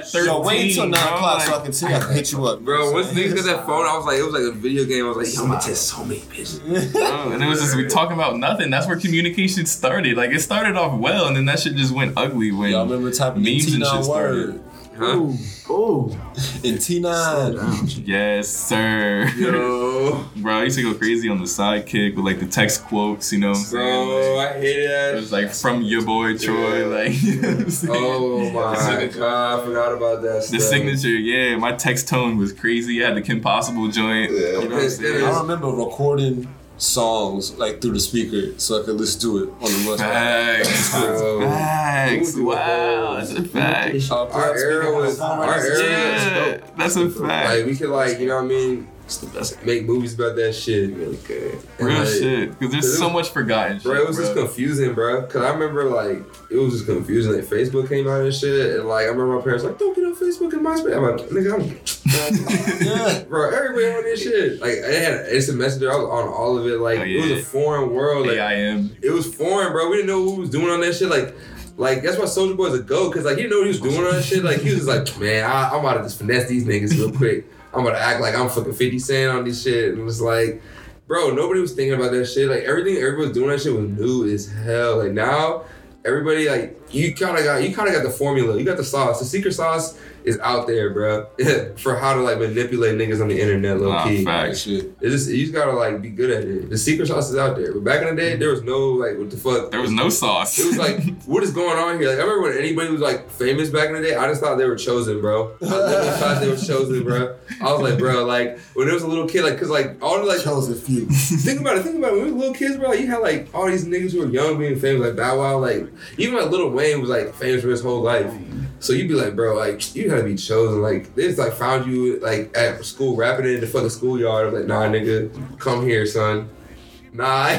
13. Until 9 o'clock, so I can see I can hit you up. Bro, once niggas got that phone, I was like, it was like a video game. I was like, yo, I'm gonna test so many bitches. And it was just, we talking about nothing. That's where communication started. Like, it started off well, and then that shit just went ugly when y'all remember typing memes and shit started. Huh? Ooh. In T9. Yes, sir. Yo. Bro, I used to go crazy on the sidekick with, like, the text quotes, you know what I'm saying? Bro, like, I hated that. It was like, from your boy Troy, like, you know what I'm saying? Oh, my God, I forgot about that stuff. The signature, yeah. My text tone was crazy. I had the Kim Possible joint. Yeah, you know what I'm saying? I remember recording songs, like, through the speaker, so I could listen to it on the bus. Facts. Wow, that's a fact. Our era was dope. That's a fact. Like, we could, like, you know what I mean? It's the best. Make movies about that shit. Okay. Real, like, shit. Because there's so much forgotten shit. Bro, it was just confusing, bro. Because I remember, like, it was just confusing. Like, Facebook came out and shit. And, like, I remember my parents, like, don't get on Facebook and MySpace. I'm like, nigga, I'm. Yeah. Bro, everywhere on this shit. Like, I had an instant messenger. I was on all of it. Like, It was a foreign world. Like, AIM. It was foreign, bro. We didn't know what we was doing on that shit. Like, that's why Soulja Boy's a GOAT. Because, like, he didn't know what he was doing on that shit. Like, he was just like, man, I'm about to just finesse these niggas real quick. I'm about to act like I'm fucking 50 Cent on this shit. And it was like, bro, nobody was thinking about that shit. Like, everything everybody was doing that shit was new as hell. Like, now, everybody, like, you kind of got the formula. You got the sauce. The secret sauce is out there, bro, for how to, like, manipulate niggas on the internet, low-key. Facts. You just got to, like, be good at it. The secret sauce is out there. But back in the day, there was no, like, what the fuck? There was no sauce. It was like, what is going on here? Like, I remember when anybody was, like, famous back in the day, I just thought they were chosen, bro. I literally thought they were chosen, bro. I was like, bro, like, when I was a little kid, like, because, like, all the, like... Chosen few. Think about it. When we were little kids, bro, you had, like, all these niggas who were young being famous, like, Bow Wow, like... Even, like, Lil Wayne was, like, famous for his whole life. So you'd be like, bro, like, you gotta be chosen. Like, they just, like, found you, like, at school, rapping in the fucking schoolyard. I was like, nah, nigga, come here, son. Nah, I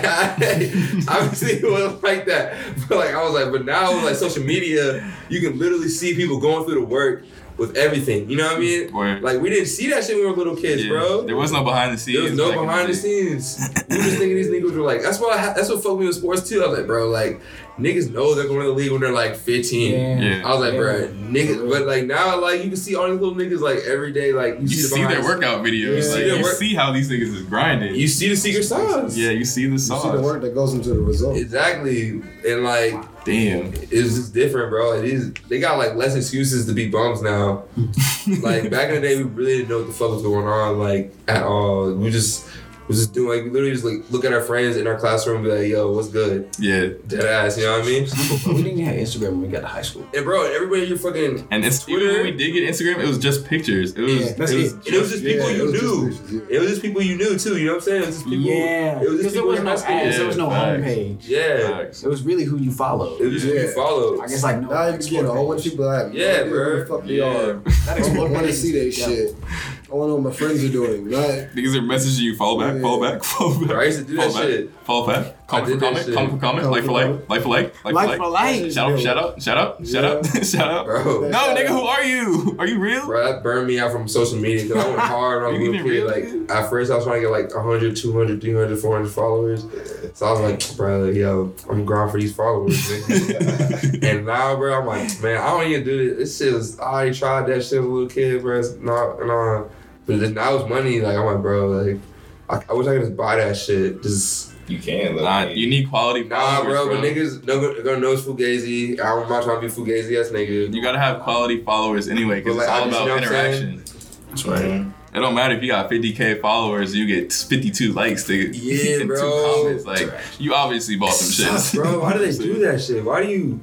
obviously it wasn't like that. But, like, I was like, but now, with, like, social media, you can literally see people going through the work with everything. You know what I mean? Word. Like, we didn't see that shit when we were little kids, bro. There was no behind the scenes. There was no behind the scenes. We just thinking these niggas were like, that's what fucked me with sports, too. I was like, bro, like, niggas know they're going to the league when they're, like, 15. Yeah. I was like, bro, niggas. But, like, now, like, you can see all these little niggas, like, every day. Like, you see their workout videos. You see how these niggas is grinding. You see the secret sauce. Yeah, you see the sauce. You see the work that goes into the result. Exactly. And, like, damn. It's just different, bro. They got, like, less excuses to be bums now. Like, back in the day, we really didn't know what the fuck was going on, like, at all. We just doing, like, we literally just, like, look at our friends in our classroom and be like, yo, what's good? Yeah. Dead ass, you know what I mean? We didn't have Instagram when we got to high school. And, bro, everybody, you're fucking... And it's Twitter. Even when we did get Instagram, it was just pictures. It was just people you knew. It was just people you knew, too, you know what I'm saying? It was just people... Yeah. Because there was no ads. There was no homepage. Yeah. It was really who you followed. It was just who you followed. I guess, like, no... Now you get a whole bunch of people out. Yeah, bro. What the fuck they are. I want to see that shit. I want to know what my friends are doing. Not, these are messages you fall back. I used to do that shit. Fall back. Comment for comment. Like for like. Shut up. Bro. No, nigga, who are you? Are you real? Bro, that burned me out from social media. Cause I went hard on Google Play. Like, at first I was trying to get like 100, 200, 300, 400 followers. So I was like, bro, yo, I'm grind for these followers. And now, bro, I'm like, man, I don't even do this. This shit was, I already tried that shit as a little kid, bro. It's nah. But then that was money. Like, I'm like, bro, like, I wish I could just buy that shit. Just you can. Like, you need quality. Nah, bro, but niggas gonna know it's fugazi. I'm not trying to be fugazi ass nigga. You gotta have quality followers anyway, because it's all about interaction. That's right. Mm-hmm. It don't matter if you got 50K followers, you get 52 likes and 2 comments. Like, you obviously bought some shit. Bro, why do they do that shit? Why do you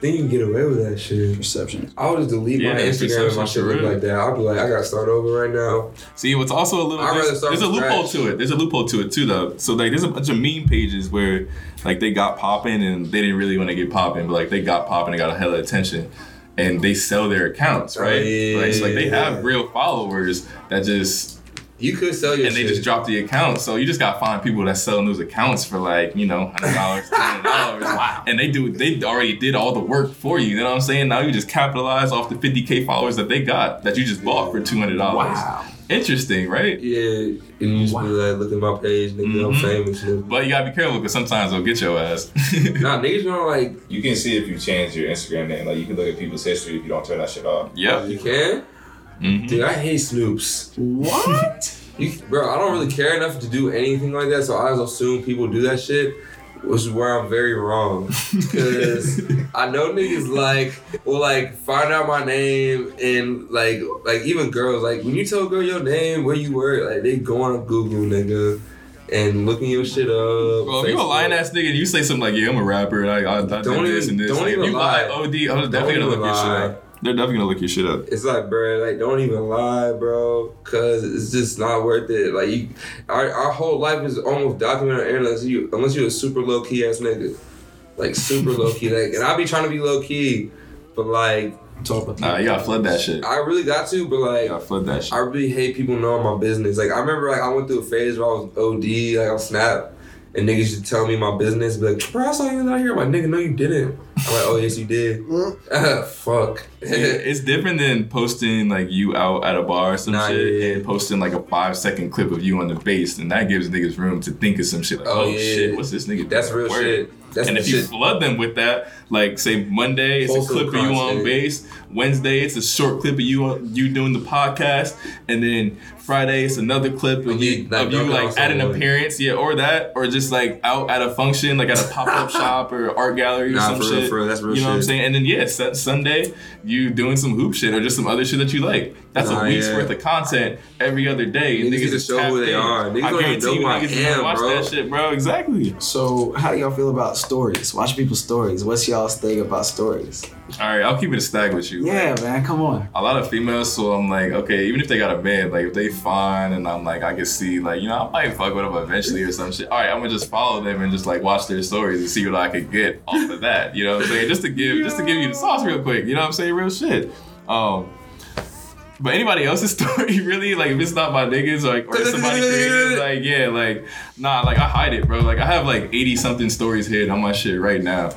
think you can get away with that shit? Perception. I would just delete my Instagram if my shit looked like that. I'd be like, I gotta start over right now. See, what's also a little... There's a loophole to it. There's a loophole to it, too, though. So, like, there's a bunch of meme pages where, like, they got popping and they didn't really want to get popping, but, like, they got popping and got a hella attention. And they sell their accounts, right? They have real followers that just... You could sell your shit. And they just drop the account. So you just got to find people that selling those accounts for like, you know, $100, $200. Wow. And they already did all the work for you. You know what I'm saying? Now you just capitalize off the 50K followers that they got that you just bought for $200. Wow. Interesting, right? Yeah. And you just be like, look at my page, nigga, mm-hmm. I'm famous. Nigga. But you got to be careful because sometimes they'll get your ass. Nah, niggas don't like... You can see if you change your Instagram name. Like, you can look at people's history if you don't turn that shit off. Yeah. You can? Mm-hmm. Dude, I hate Snoops. What? Bro, I don't really care enough to do anything like that, so I just assume people do that shit, which is where I'm very wrong. Because I know niggas, like, will, like, find out my name, and, like even girls, like, when you tell a girl your name, where you work, like, they go on Google, nigga. And looking your shit up. Well, if you a lying ass nigga and you say something like, yeah, I'm a rapper, and I did this and this. Don't like, even you lie. Like, OD, I'm definitely going to look your shit up. They're definitely gonna look your shit up. It's like, bro, like, don't even lie, bro, because it's just not worth it. Like, our whole life is almost documented unless you're a super low-key ass nigga. Like, super low-key. Like, and I be trying to be low-key, but, like... Nah, you gotta flood that shit. I really got to, but, like... You gotta flood that shit. I really hate people knowing my business. Like, I remember, like, I went through a phase where I was OD, like, on Snap, and niggas used to tell me my business, be like, bro, I saw you out here. I'm like, nigga, no, you didn't. I'm like, oh, yes, you did. Fuck. Yeah, it's different than posting, like, you out at a bar or some shit and posting, like, a 5-second clip of you on the bass, and that gives niggas room to think of some shit. Like, shit, what's this nigga That's doing? Real Word. Shit. That's and if you shit. Flood them with that, like, say, Monday, it's a clip of you on bass. Wednesday, it's a short clip of you doing the podcast. And then Friday, it's another clip of you at an appearance. Yeah, or that. Or just, like, out at a function, like, at a pop-up shop or art gallery or some shit. For real, that's real shit. You know what I'm saying? And then, Sunday, you doing some hoop shit or just some other shit that you like. That's a week's worth of content every other day. Niggas need to show who they are. Niggas don't even know who I am, watch that shit, bro. Exactly. So, how do y'all feel about stories? Watch people's stories. What's y'all's thing about stories? All right, I'll keep it a stack with you. Yeah, like, man, come on. A lot of females, so I'm like, okay, even if they got a man, like, if they fine, and I'm like, I can see, like, you know, I might fuck with them eventually or some shit. All right, I'm gonna just follow them and just, like, watch their stories and see what I could get off of that. You know what I'm saying? Just to give you the sauce real quick. You know what I'm saying? Real shit. But anybody else's story, really, like, if it's not my niggas, like, or somebody created, like, yeah, like, nah, like, I hide it, bro. Like, I have, like, 80-something stories hid on my shit right now.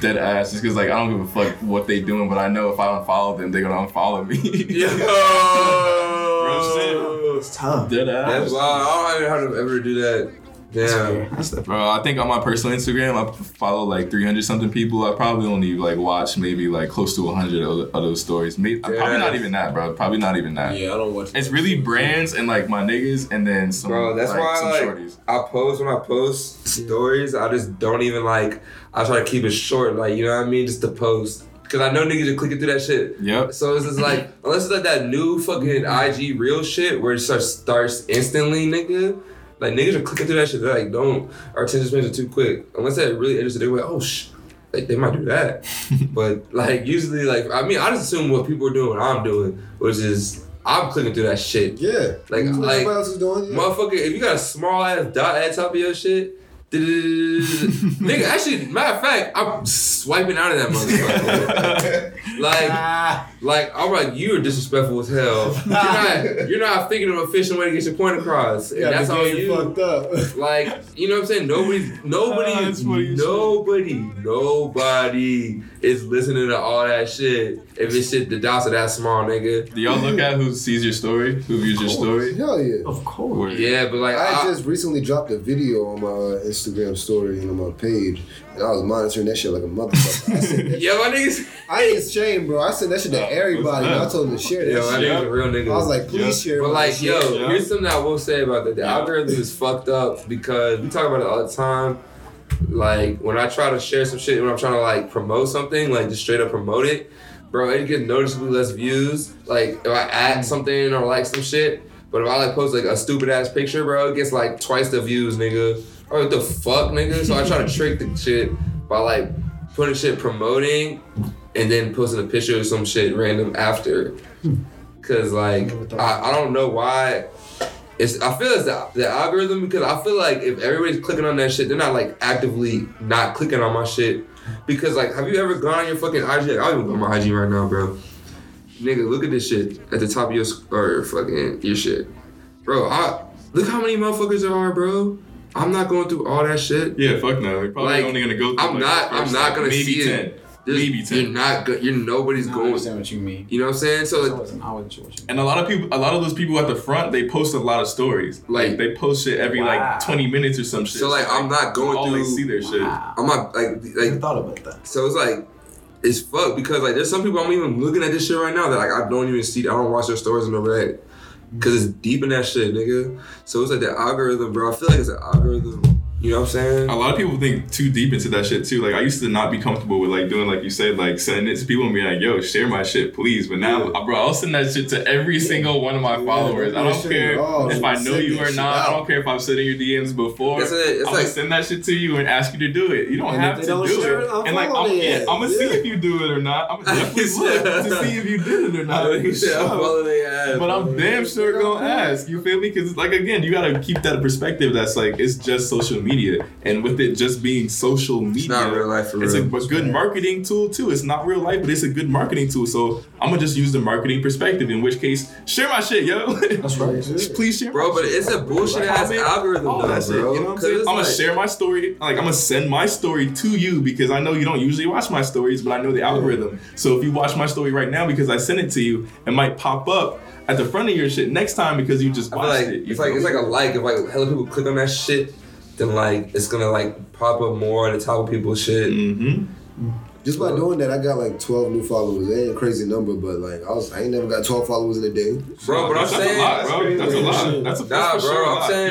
Dead ass. Just because, like, I don't give a fuck what they doing, but I know if I don't follow them, they're going to unfollow me. Yo! Bro, shit. It's tough. Dead ass. That's wild. I don't know how to ever do that. Damn. Bro, I think on my personal Instagram, I follow like 300-something people. I probably only like watch maybe like close to 100 of those stories. Probably not even that, bro. Probably not even that. Yeah, I don't watch. It's really brands and like my niggas and then some. Bro, that's like, why some shorties. I post when I post stories. I just don't even like. I try to keep it short, like, you know what I mean, just to post. Cause I know niggas are clicking through that shit. Yep. So it's just like, unless it's like that new fucking IG real shit where it starts instantly, nigga. Like, niggas are clicking through that shit. They're like, don't. Our attention spans are too quick. Unless they're really interested, they're like, oh, like, they might do that. But, like, usually, like, I mean, I just assume what people are doing, what I'm doing, which is I'm clicking through that shit. Yeah. Like, what else is doing? Motherfucker, if you got a small ass dot at the top of your shit, Nigga, actually, matter of fact, I'm swiping out of that motherfucker. like, I'm like, you are disrespectful as hell. You're not thinking of an efficient way to get your point across. And that's all you fucked up. Like, you know what I'm saying? Nobody is listening to all that shit. If it's shit, the dots are that small, nigga. Do y'all look at who sees your story? Who views your story? Hell yeah. Of course. Yeah, but like, I just recently dropped a video on my Instagram story and on my page, and I was monitoring that shit like a motherfucker. Yeah, my niggas. I ain't ashamed, bro. I sent that shit to everybody. I told them to share that shit. Yeah, my niggas are real niggas. I was like, please share. But like, here's something I will say about that. The algorithm is fucked up because we talk about it all the time. Like, when I try to share some shit, when I'm trying to like promote something, like just straight up promote it, bro, it gets noticeably less views. Like, if I add something or like some shit, but if I like post like a stupid ass picture, bro, it gets like twice the views, nigga. Oh, what the fuck, nigga? So I try to trick the shit by like putting shit promoting and then posting a picture of some shit random after. Cause like, I don't know why. I feel it's the algorithm, because I feel like if everybody's clicking on that shit, they're not like actively not clicking on my shit. Because like, have you ever gone on your fucking IG? Like, I don't even go on my IG right now, bro. Nigga, look at this shit at the top of your shit. Bro, look how many motherfuckers there are, bro. I'm not going through all that shit. Yeah, fuck no. You're probably like, only gonna go through. I'm not gonna maybe see 10. It. Maybe 10. Nobody's going. I understand what you mean. You know what I'm saying? So and a lot of those people at the front, they post a lot of stories. Like they post shit every like 20 minutes or some shit. So like, I'm not going through. Always see their shit. I'm not like I thought about that. So it's like, it's fucked because like there's some people I'm even looking at this shit right now that like I don't even see. I don't watch their stories in the red. Because it's deep in that shit, nigga. So it's like the algorithm, bro. I feel like it's an algorithm. You know what I'm saying? A lot of people think too deep into that shit, too. Like, I used to not be comfortable with, like, doing, like you said, like, sending it to people and being like, yo, share my shit, please. But now, bro, I'll send that shit to every single one of my followers. I don't care if I know you or not. I don't care if I've sent in your DMs before. I'm going to send that shit to you and ask you to do it. You don't have to do it. And, like, I'm going to see if you do it or not. I'm going to definitely look to see if you did it or not. But I'm damn sure going to ask. You feel me? Because, like, again, you got to keep that perspective that's, like, it's just social media, and with it just being social media, it's not real life for it's real. A good marketing tool too. It's not real life, but it's a good marketing tool. So I'm gonna just use the marketing perspective. In which case, share my shit, yo. That's right. Please share, bro. But it's a bullshit ass algorithm, all that shit. You know what I'm saying? I'm gonna share my story. Like I'm gonna send my story to you because I know you don't usually watch my stories, but I know the algorithm. So if you watch my story right now because I sent it to you, it might pop up at the front of your shit next time because you just watched it. It's like if like hella people click on that shit. Then like it's gonna like pop up more at the top of people's shit. Mm-hmm. Just by doing that, I got like 12 new followers. That ain't a crazy number, but like I ain't never got 12 followers in a day. Bro, but that's saying a lot, bro. That's a lot.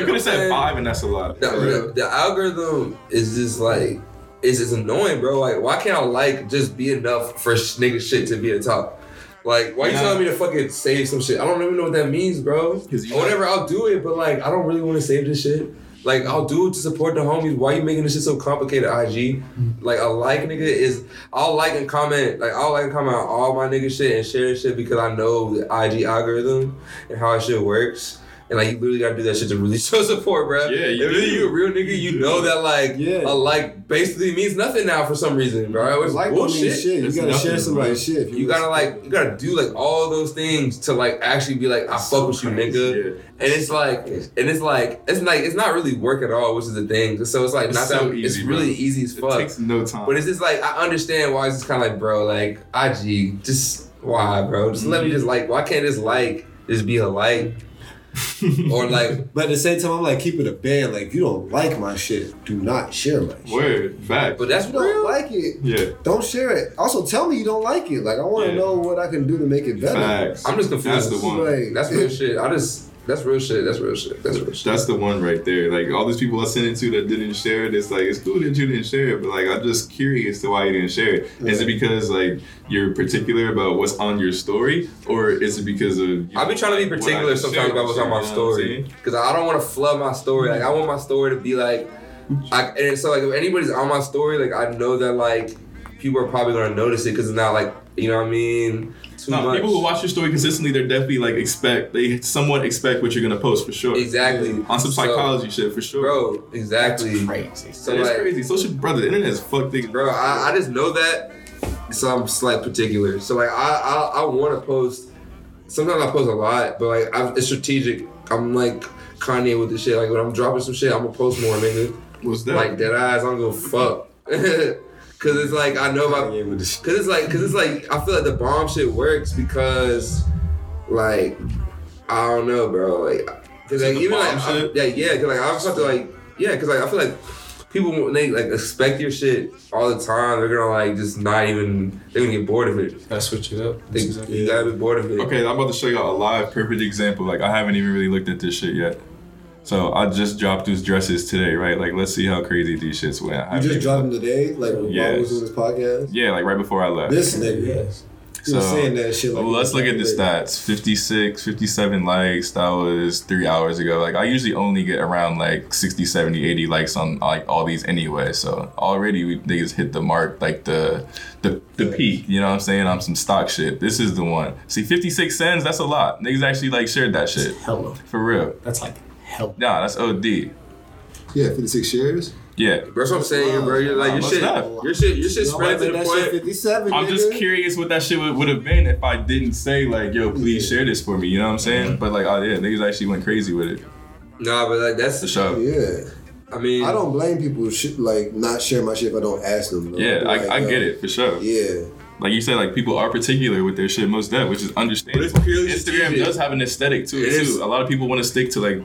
You could have said 5, and that's a lot. The algorithm is just like it's just annoying, bro. Like why can't I like just be enough for nigga shit to be at the top? Like, why you telling me to fucking save some shit? I don't even know what that means, bro. Whatever, I'll do it, but like I don't really want to save this shit. Like, I'll do it to support the homies. Why you making this shit so complicated, IG? Like, a like, nigga, is... I'll like and comment. Like, I'll like and comment on all my nigga shit and share shit because I know the IG algorithm and how that shit works. And, like, you literally got to do that shit to really show support, bro. Yeah, if you a real nigga, you know that, like, a like basically means nothing now for some reason, bro. It's like bullshit. Shit. You got to share somebody's shit. You got to, like, you got to do, like, all those things to, like, actually be like, I fuck with you, nigga. Yeah. And it's like, it's not really work at all, which is the thing. So it's like, it's not so that easy, it's really easy as fuck. It takes no time. But it's just like, I understand why it's just kind of like, bro, like, IG, just why, bro? Just let me just like, why can't just be a like? Or like, but at the same time, I'm like, keep it a band. Like, if you don't like my shit, do not share my shit. Word, fact. But that's if you don't like it. Yeah. Don't share it. Also, tell me you don't like it. Like, I want to know what I can do to make it better. Facts. I'm just confused. That's the one. Like, that's real shit. That's real shit. That's the one right there. Like, all these people I sent it to that didn't share it, it's like, it's cool that you didn't share it, but, like, I'm just curious to why you didn't share it. Is it because, like, you're particular about what's on your story, or is it because of... I've been trying to be particular sometimes about what's on my story, because I don't want to flood my story. Like, I want my story to be, like... and so, like, if anybody's on my story, like, I know that, like, people are probably going to notice it, because it's not, like... You know what I mean? Too much. People who watch your story consistently, they're definitely like somewhat expect what you're gonna post for sure. Exactly. On some psychology shit for sure. Bro, exactly. That's crazy. So that's crazy. Social, brother, the internet is fucked things. Bro, I just know that. So I'm slight particular. So like I want to post. Sometimes I post a lot, but like it's strategic. I'm like Kanye with this shit. Like when I'm dropping some shit, I'm gonna post more, nigga. What's that? Like dead eyes. I'm gonna fuck. Cause it's like I know about. Cause it's like I feel like the bomb shit works because like I don't know, bro. Like cause like even like cause like I just have to like cause like I feel like. People, when they like expect your shit all the time, they're gonna like just not even, they're gonna get bored of it. Gotta switch it up. You gotta be bored of it. Okay, I'm about to show y'all a live perfect example. Like, I haven't even really looked at this shit yet. So, I just dropped these dresses today, right? Like, let's see how crazy these shits went. You just dropped them today? Like, while I was on this podcast? Yeah, like right before I left. This nigga, yes. So, you saying that shit like let's look at the stats. 56, 57 likes. That was 3 hours ago. Like I usually only get around like 60, 70, 80 likes on like all these anyway. So already they just hit the mark, like the peak. You know what I'm saying? On some stock shit. This is the one. See, 56 sends. That's a lot. Niggas actually like shared that shit. Hello. For real. That's like hell. Nah, that's OD. Yeah, 56 shares. Yeah, that's what I'm saying, bro. You're like your shit spread to the point. 57, I'm just curious what that shit would have been if I didn't say like, yo, please share this for me. You know what I'm saying? But like, oh yeah, niggas actually went crazy with it. Nah, but like that's the show. Yeah, I mean, I don't blame people who like not share my shit if I don't ask them. Though. Yeah, I get it for sure. Yeah. Like you said, like people are particular with their shit most dead, which is understandable. But it's purely Instagram does have an aesthetic to it too. A lot of people want to stick to like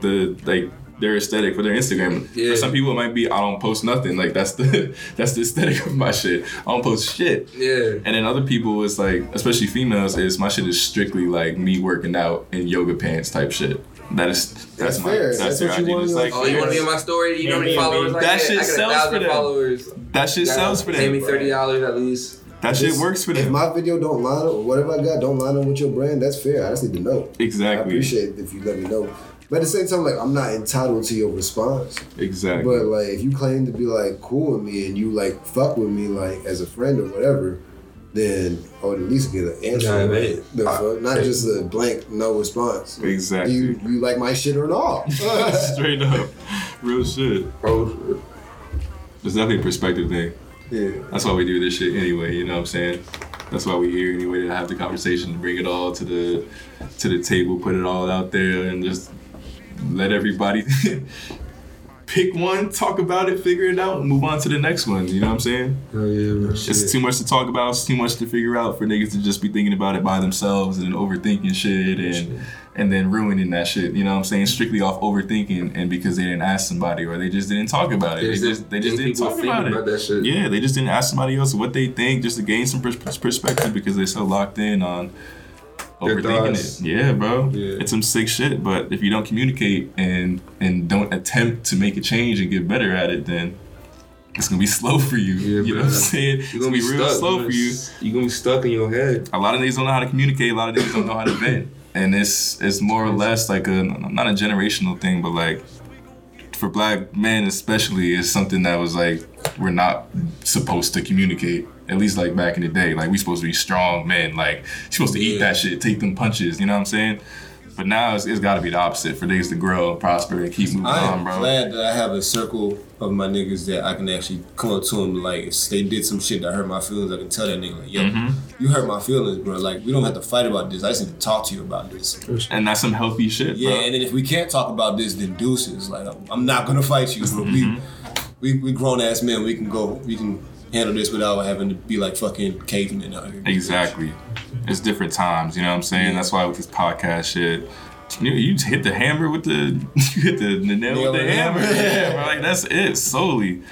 their aesthetic for their Instagram. Yeah. For some people, it might be I don't post nothing. Like that's the aesthetic of my shit. I don't post shit. Yeah. And then other people is like, especially females, is my shit is strictly like me working out in yoga pants type shit. That's my fair. That's what you want. Like, you want to be in my story? You know how many followers? That shit sells for them. That shit sells for them. Pay me $30 at least. That shit works for them. If my video don't line up, or whatever I got don't line up with your brand, that's fair. I just need to know. Exactly. I appreciate it if you let me know. But at the same time, like, I'm not entitled to your response. Exactly. But, like, if you claim to be, like, cool with me and you, like, fuck with me, like, as a friend or whatever, then I would at least get an answer. Nah, right? Not just a blank no response. Exactly. You like my shit or not? Straight up. Real shit. Bro. It's definitely a perspective thing. Yeah. That's why we do this shit anyway, you know what I'm saying? That's why we're here anyway, to have the conversation, to bring it all to the table, put it all out there, and just let everybody pick one, talk about it, figure it out, and move on to the next one. You know what I'm saying? Oh yeah, man. It's too much to talk about. It's too much to figure out for niggas to just be thinking about it by themselves and overthinking shit and then ruining that shit. You know what I'm saying? Strictly off overthinking and because they didn't ask somebody or they just didn't talk about it. They just didn't talk about it. Yeah, they just didn't ask somebody else what they think just to gain some perspective because they're so locked in on overthinking it. Yeah, bro. Yeah. It's some sick shit, but if you don't communicate and don't attempt to make a change and get better at it, then it's going to be slow for you. Yeah, you know what I'm saying? It's going to be real slow for you. You're going to be stuck in your head. A lot of niggas don't know how to communicate. A lot of niggas don't know how to vent. And it's more or less like not a generational thing, but like for black men especially, it's something that was like we're not supposed to communicate. At least like back in the day, like we supposed to be strong men, like you're supposed to eat that shit, take them punches, you know what I'm saying? But now it's gotta be the opposite for niggas to grow, prosper, and keep moving on, bro. I'm glad that I have a circle of my niggas that I can actually come up to them, like if they did some shit that hurt my feelings, I can tell that nigga, like, yo, you hurt my feelings, bro. Like, we don't have to fight about this. I just need to talk to you about this. And that's some healthy shit, bro. Yeah, and then if we can't talk about this, then deuces. Like, I'm not gonna fight you, bro. We grown ass men, we can handle this without having to be like fucking cavemen out here. Exactly. It's different times, you know what I'm saying? That's why with this podcast shit, you just hit the hammer with the nail with the hammer. Yeah, bro, like that's it solely.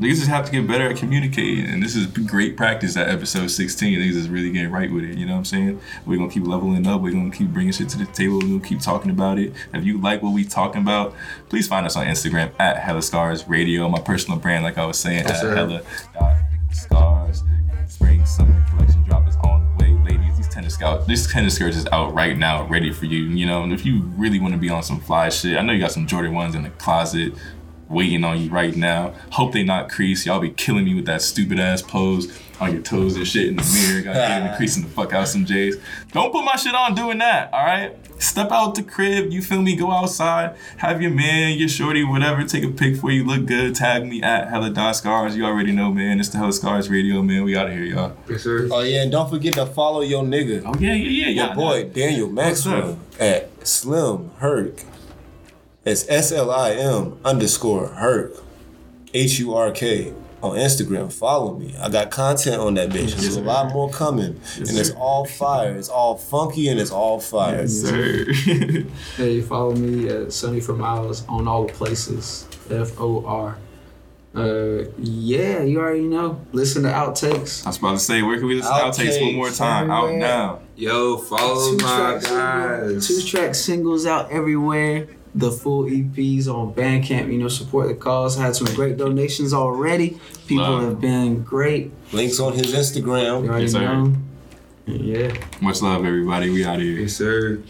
Niggas just have to get better at communicating, and this is great practice at episode 16. Niggas is really getting right with it, you know what I'm saying? We're gonna keep leveling up, we're gonna keep bringing shit to the table, we're gonna keep talking about it. If you like what we talking about, please find us on Instagram at Hella Scars Radio, my personal brand, like I was saying, at Hella.Scars. Spring summer collection drop is on the way, ladies. This tennis skirt is out right now, ready for you, you know? And if you really wanna be on some fly shit, I know you got some Jordan 1s in the closet. waiting on you right now. Hope they not crease. Y'all be killing me with that stupid ass pose on your toes and shit in the mirror. Gotta get in the crease and the fuck out some J's. Don't put my shit on doing that, all right? Step out the crib, you feel me? Go outside, have your man, your shorty, whatever. Take a pic for you, look good. Tag me at hella.scars. You already know, man. It's the Hella Scars Radio, man. We out of here, y'all. Yes, sir. Oh, yeah, and don't forget to follow your nigga. Oh, yeah. Your boy, Daniel Maxwell, at Slim Herc. It's SLIM_Herc, HURK on Instagram. Follow me. I got content on that bitch. There's a lot more coming. Yes, and it's all fire. It's all funky and it's all fire. Yes, sir. Hey, follow me at Sonny for Miles on all the places. FOR. Yeah, you already know. Listen to Outtakes. I was about to say, where can we listen to Outtakes one more time? Everywhere. Out now. Yo, follow my guys. 2-track singles out everywhere. The full EPs on Bandcamp, you know, support the cause. Had some great donations already. People have been great. Links on his Instagram. Yes, sir. Yeah. Much love, everybody. We out of here. Yes, sir.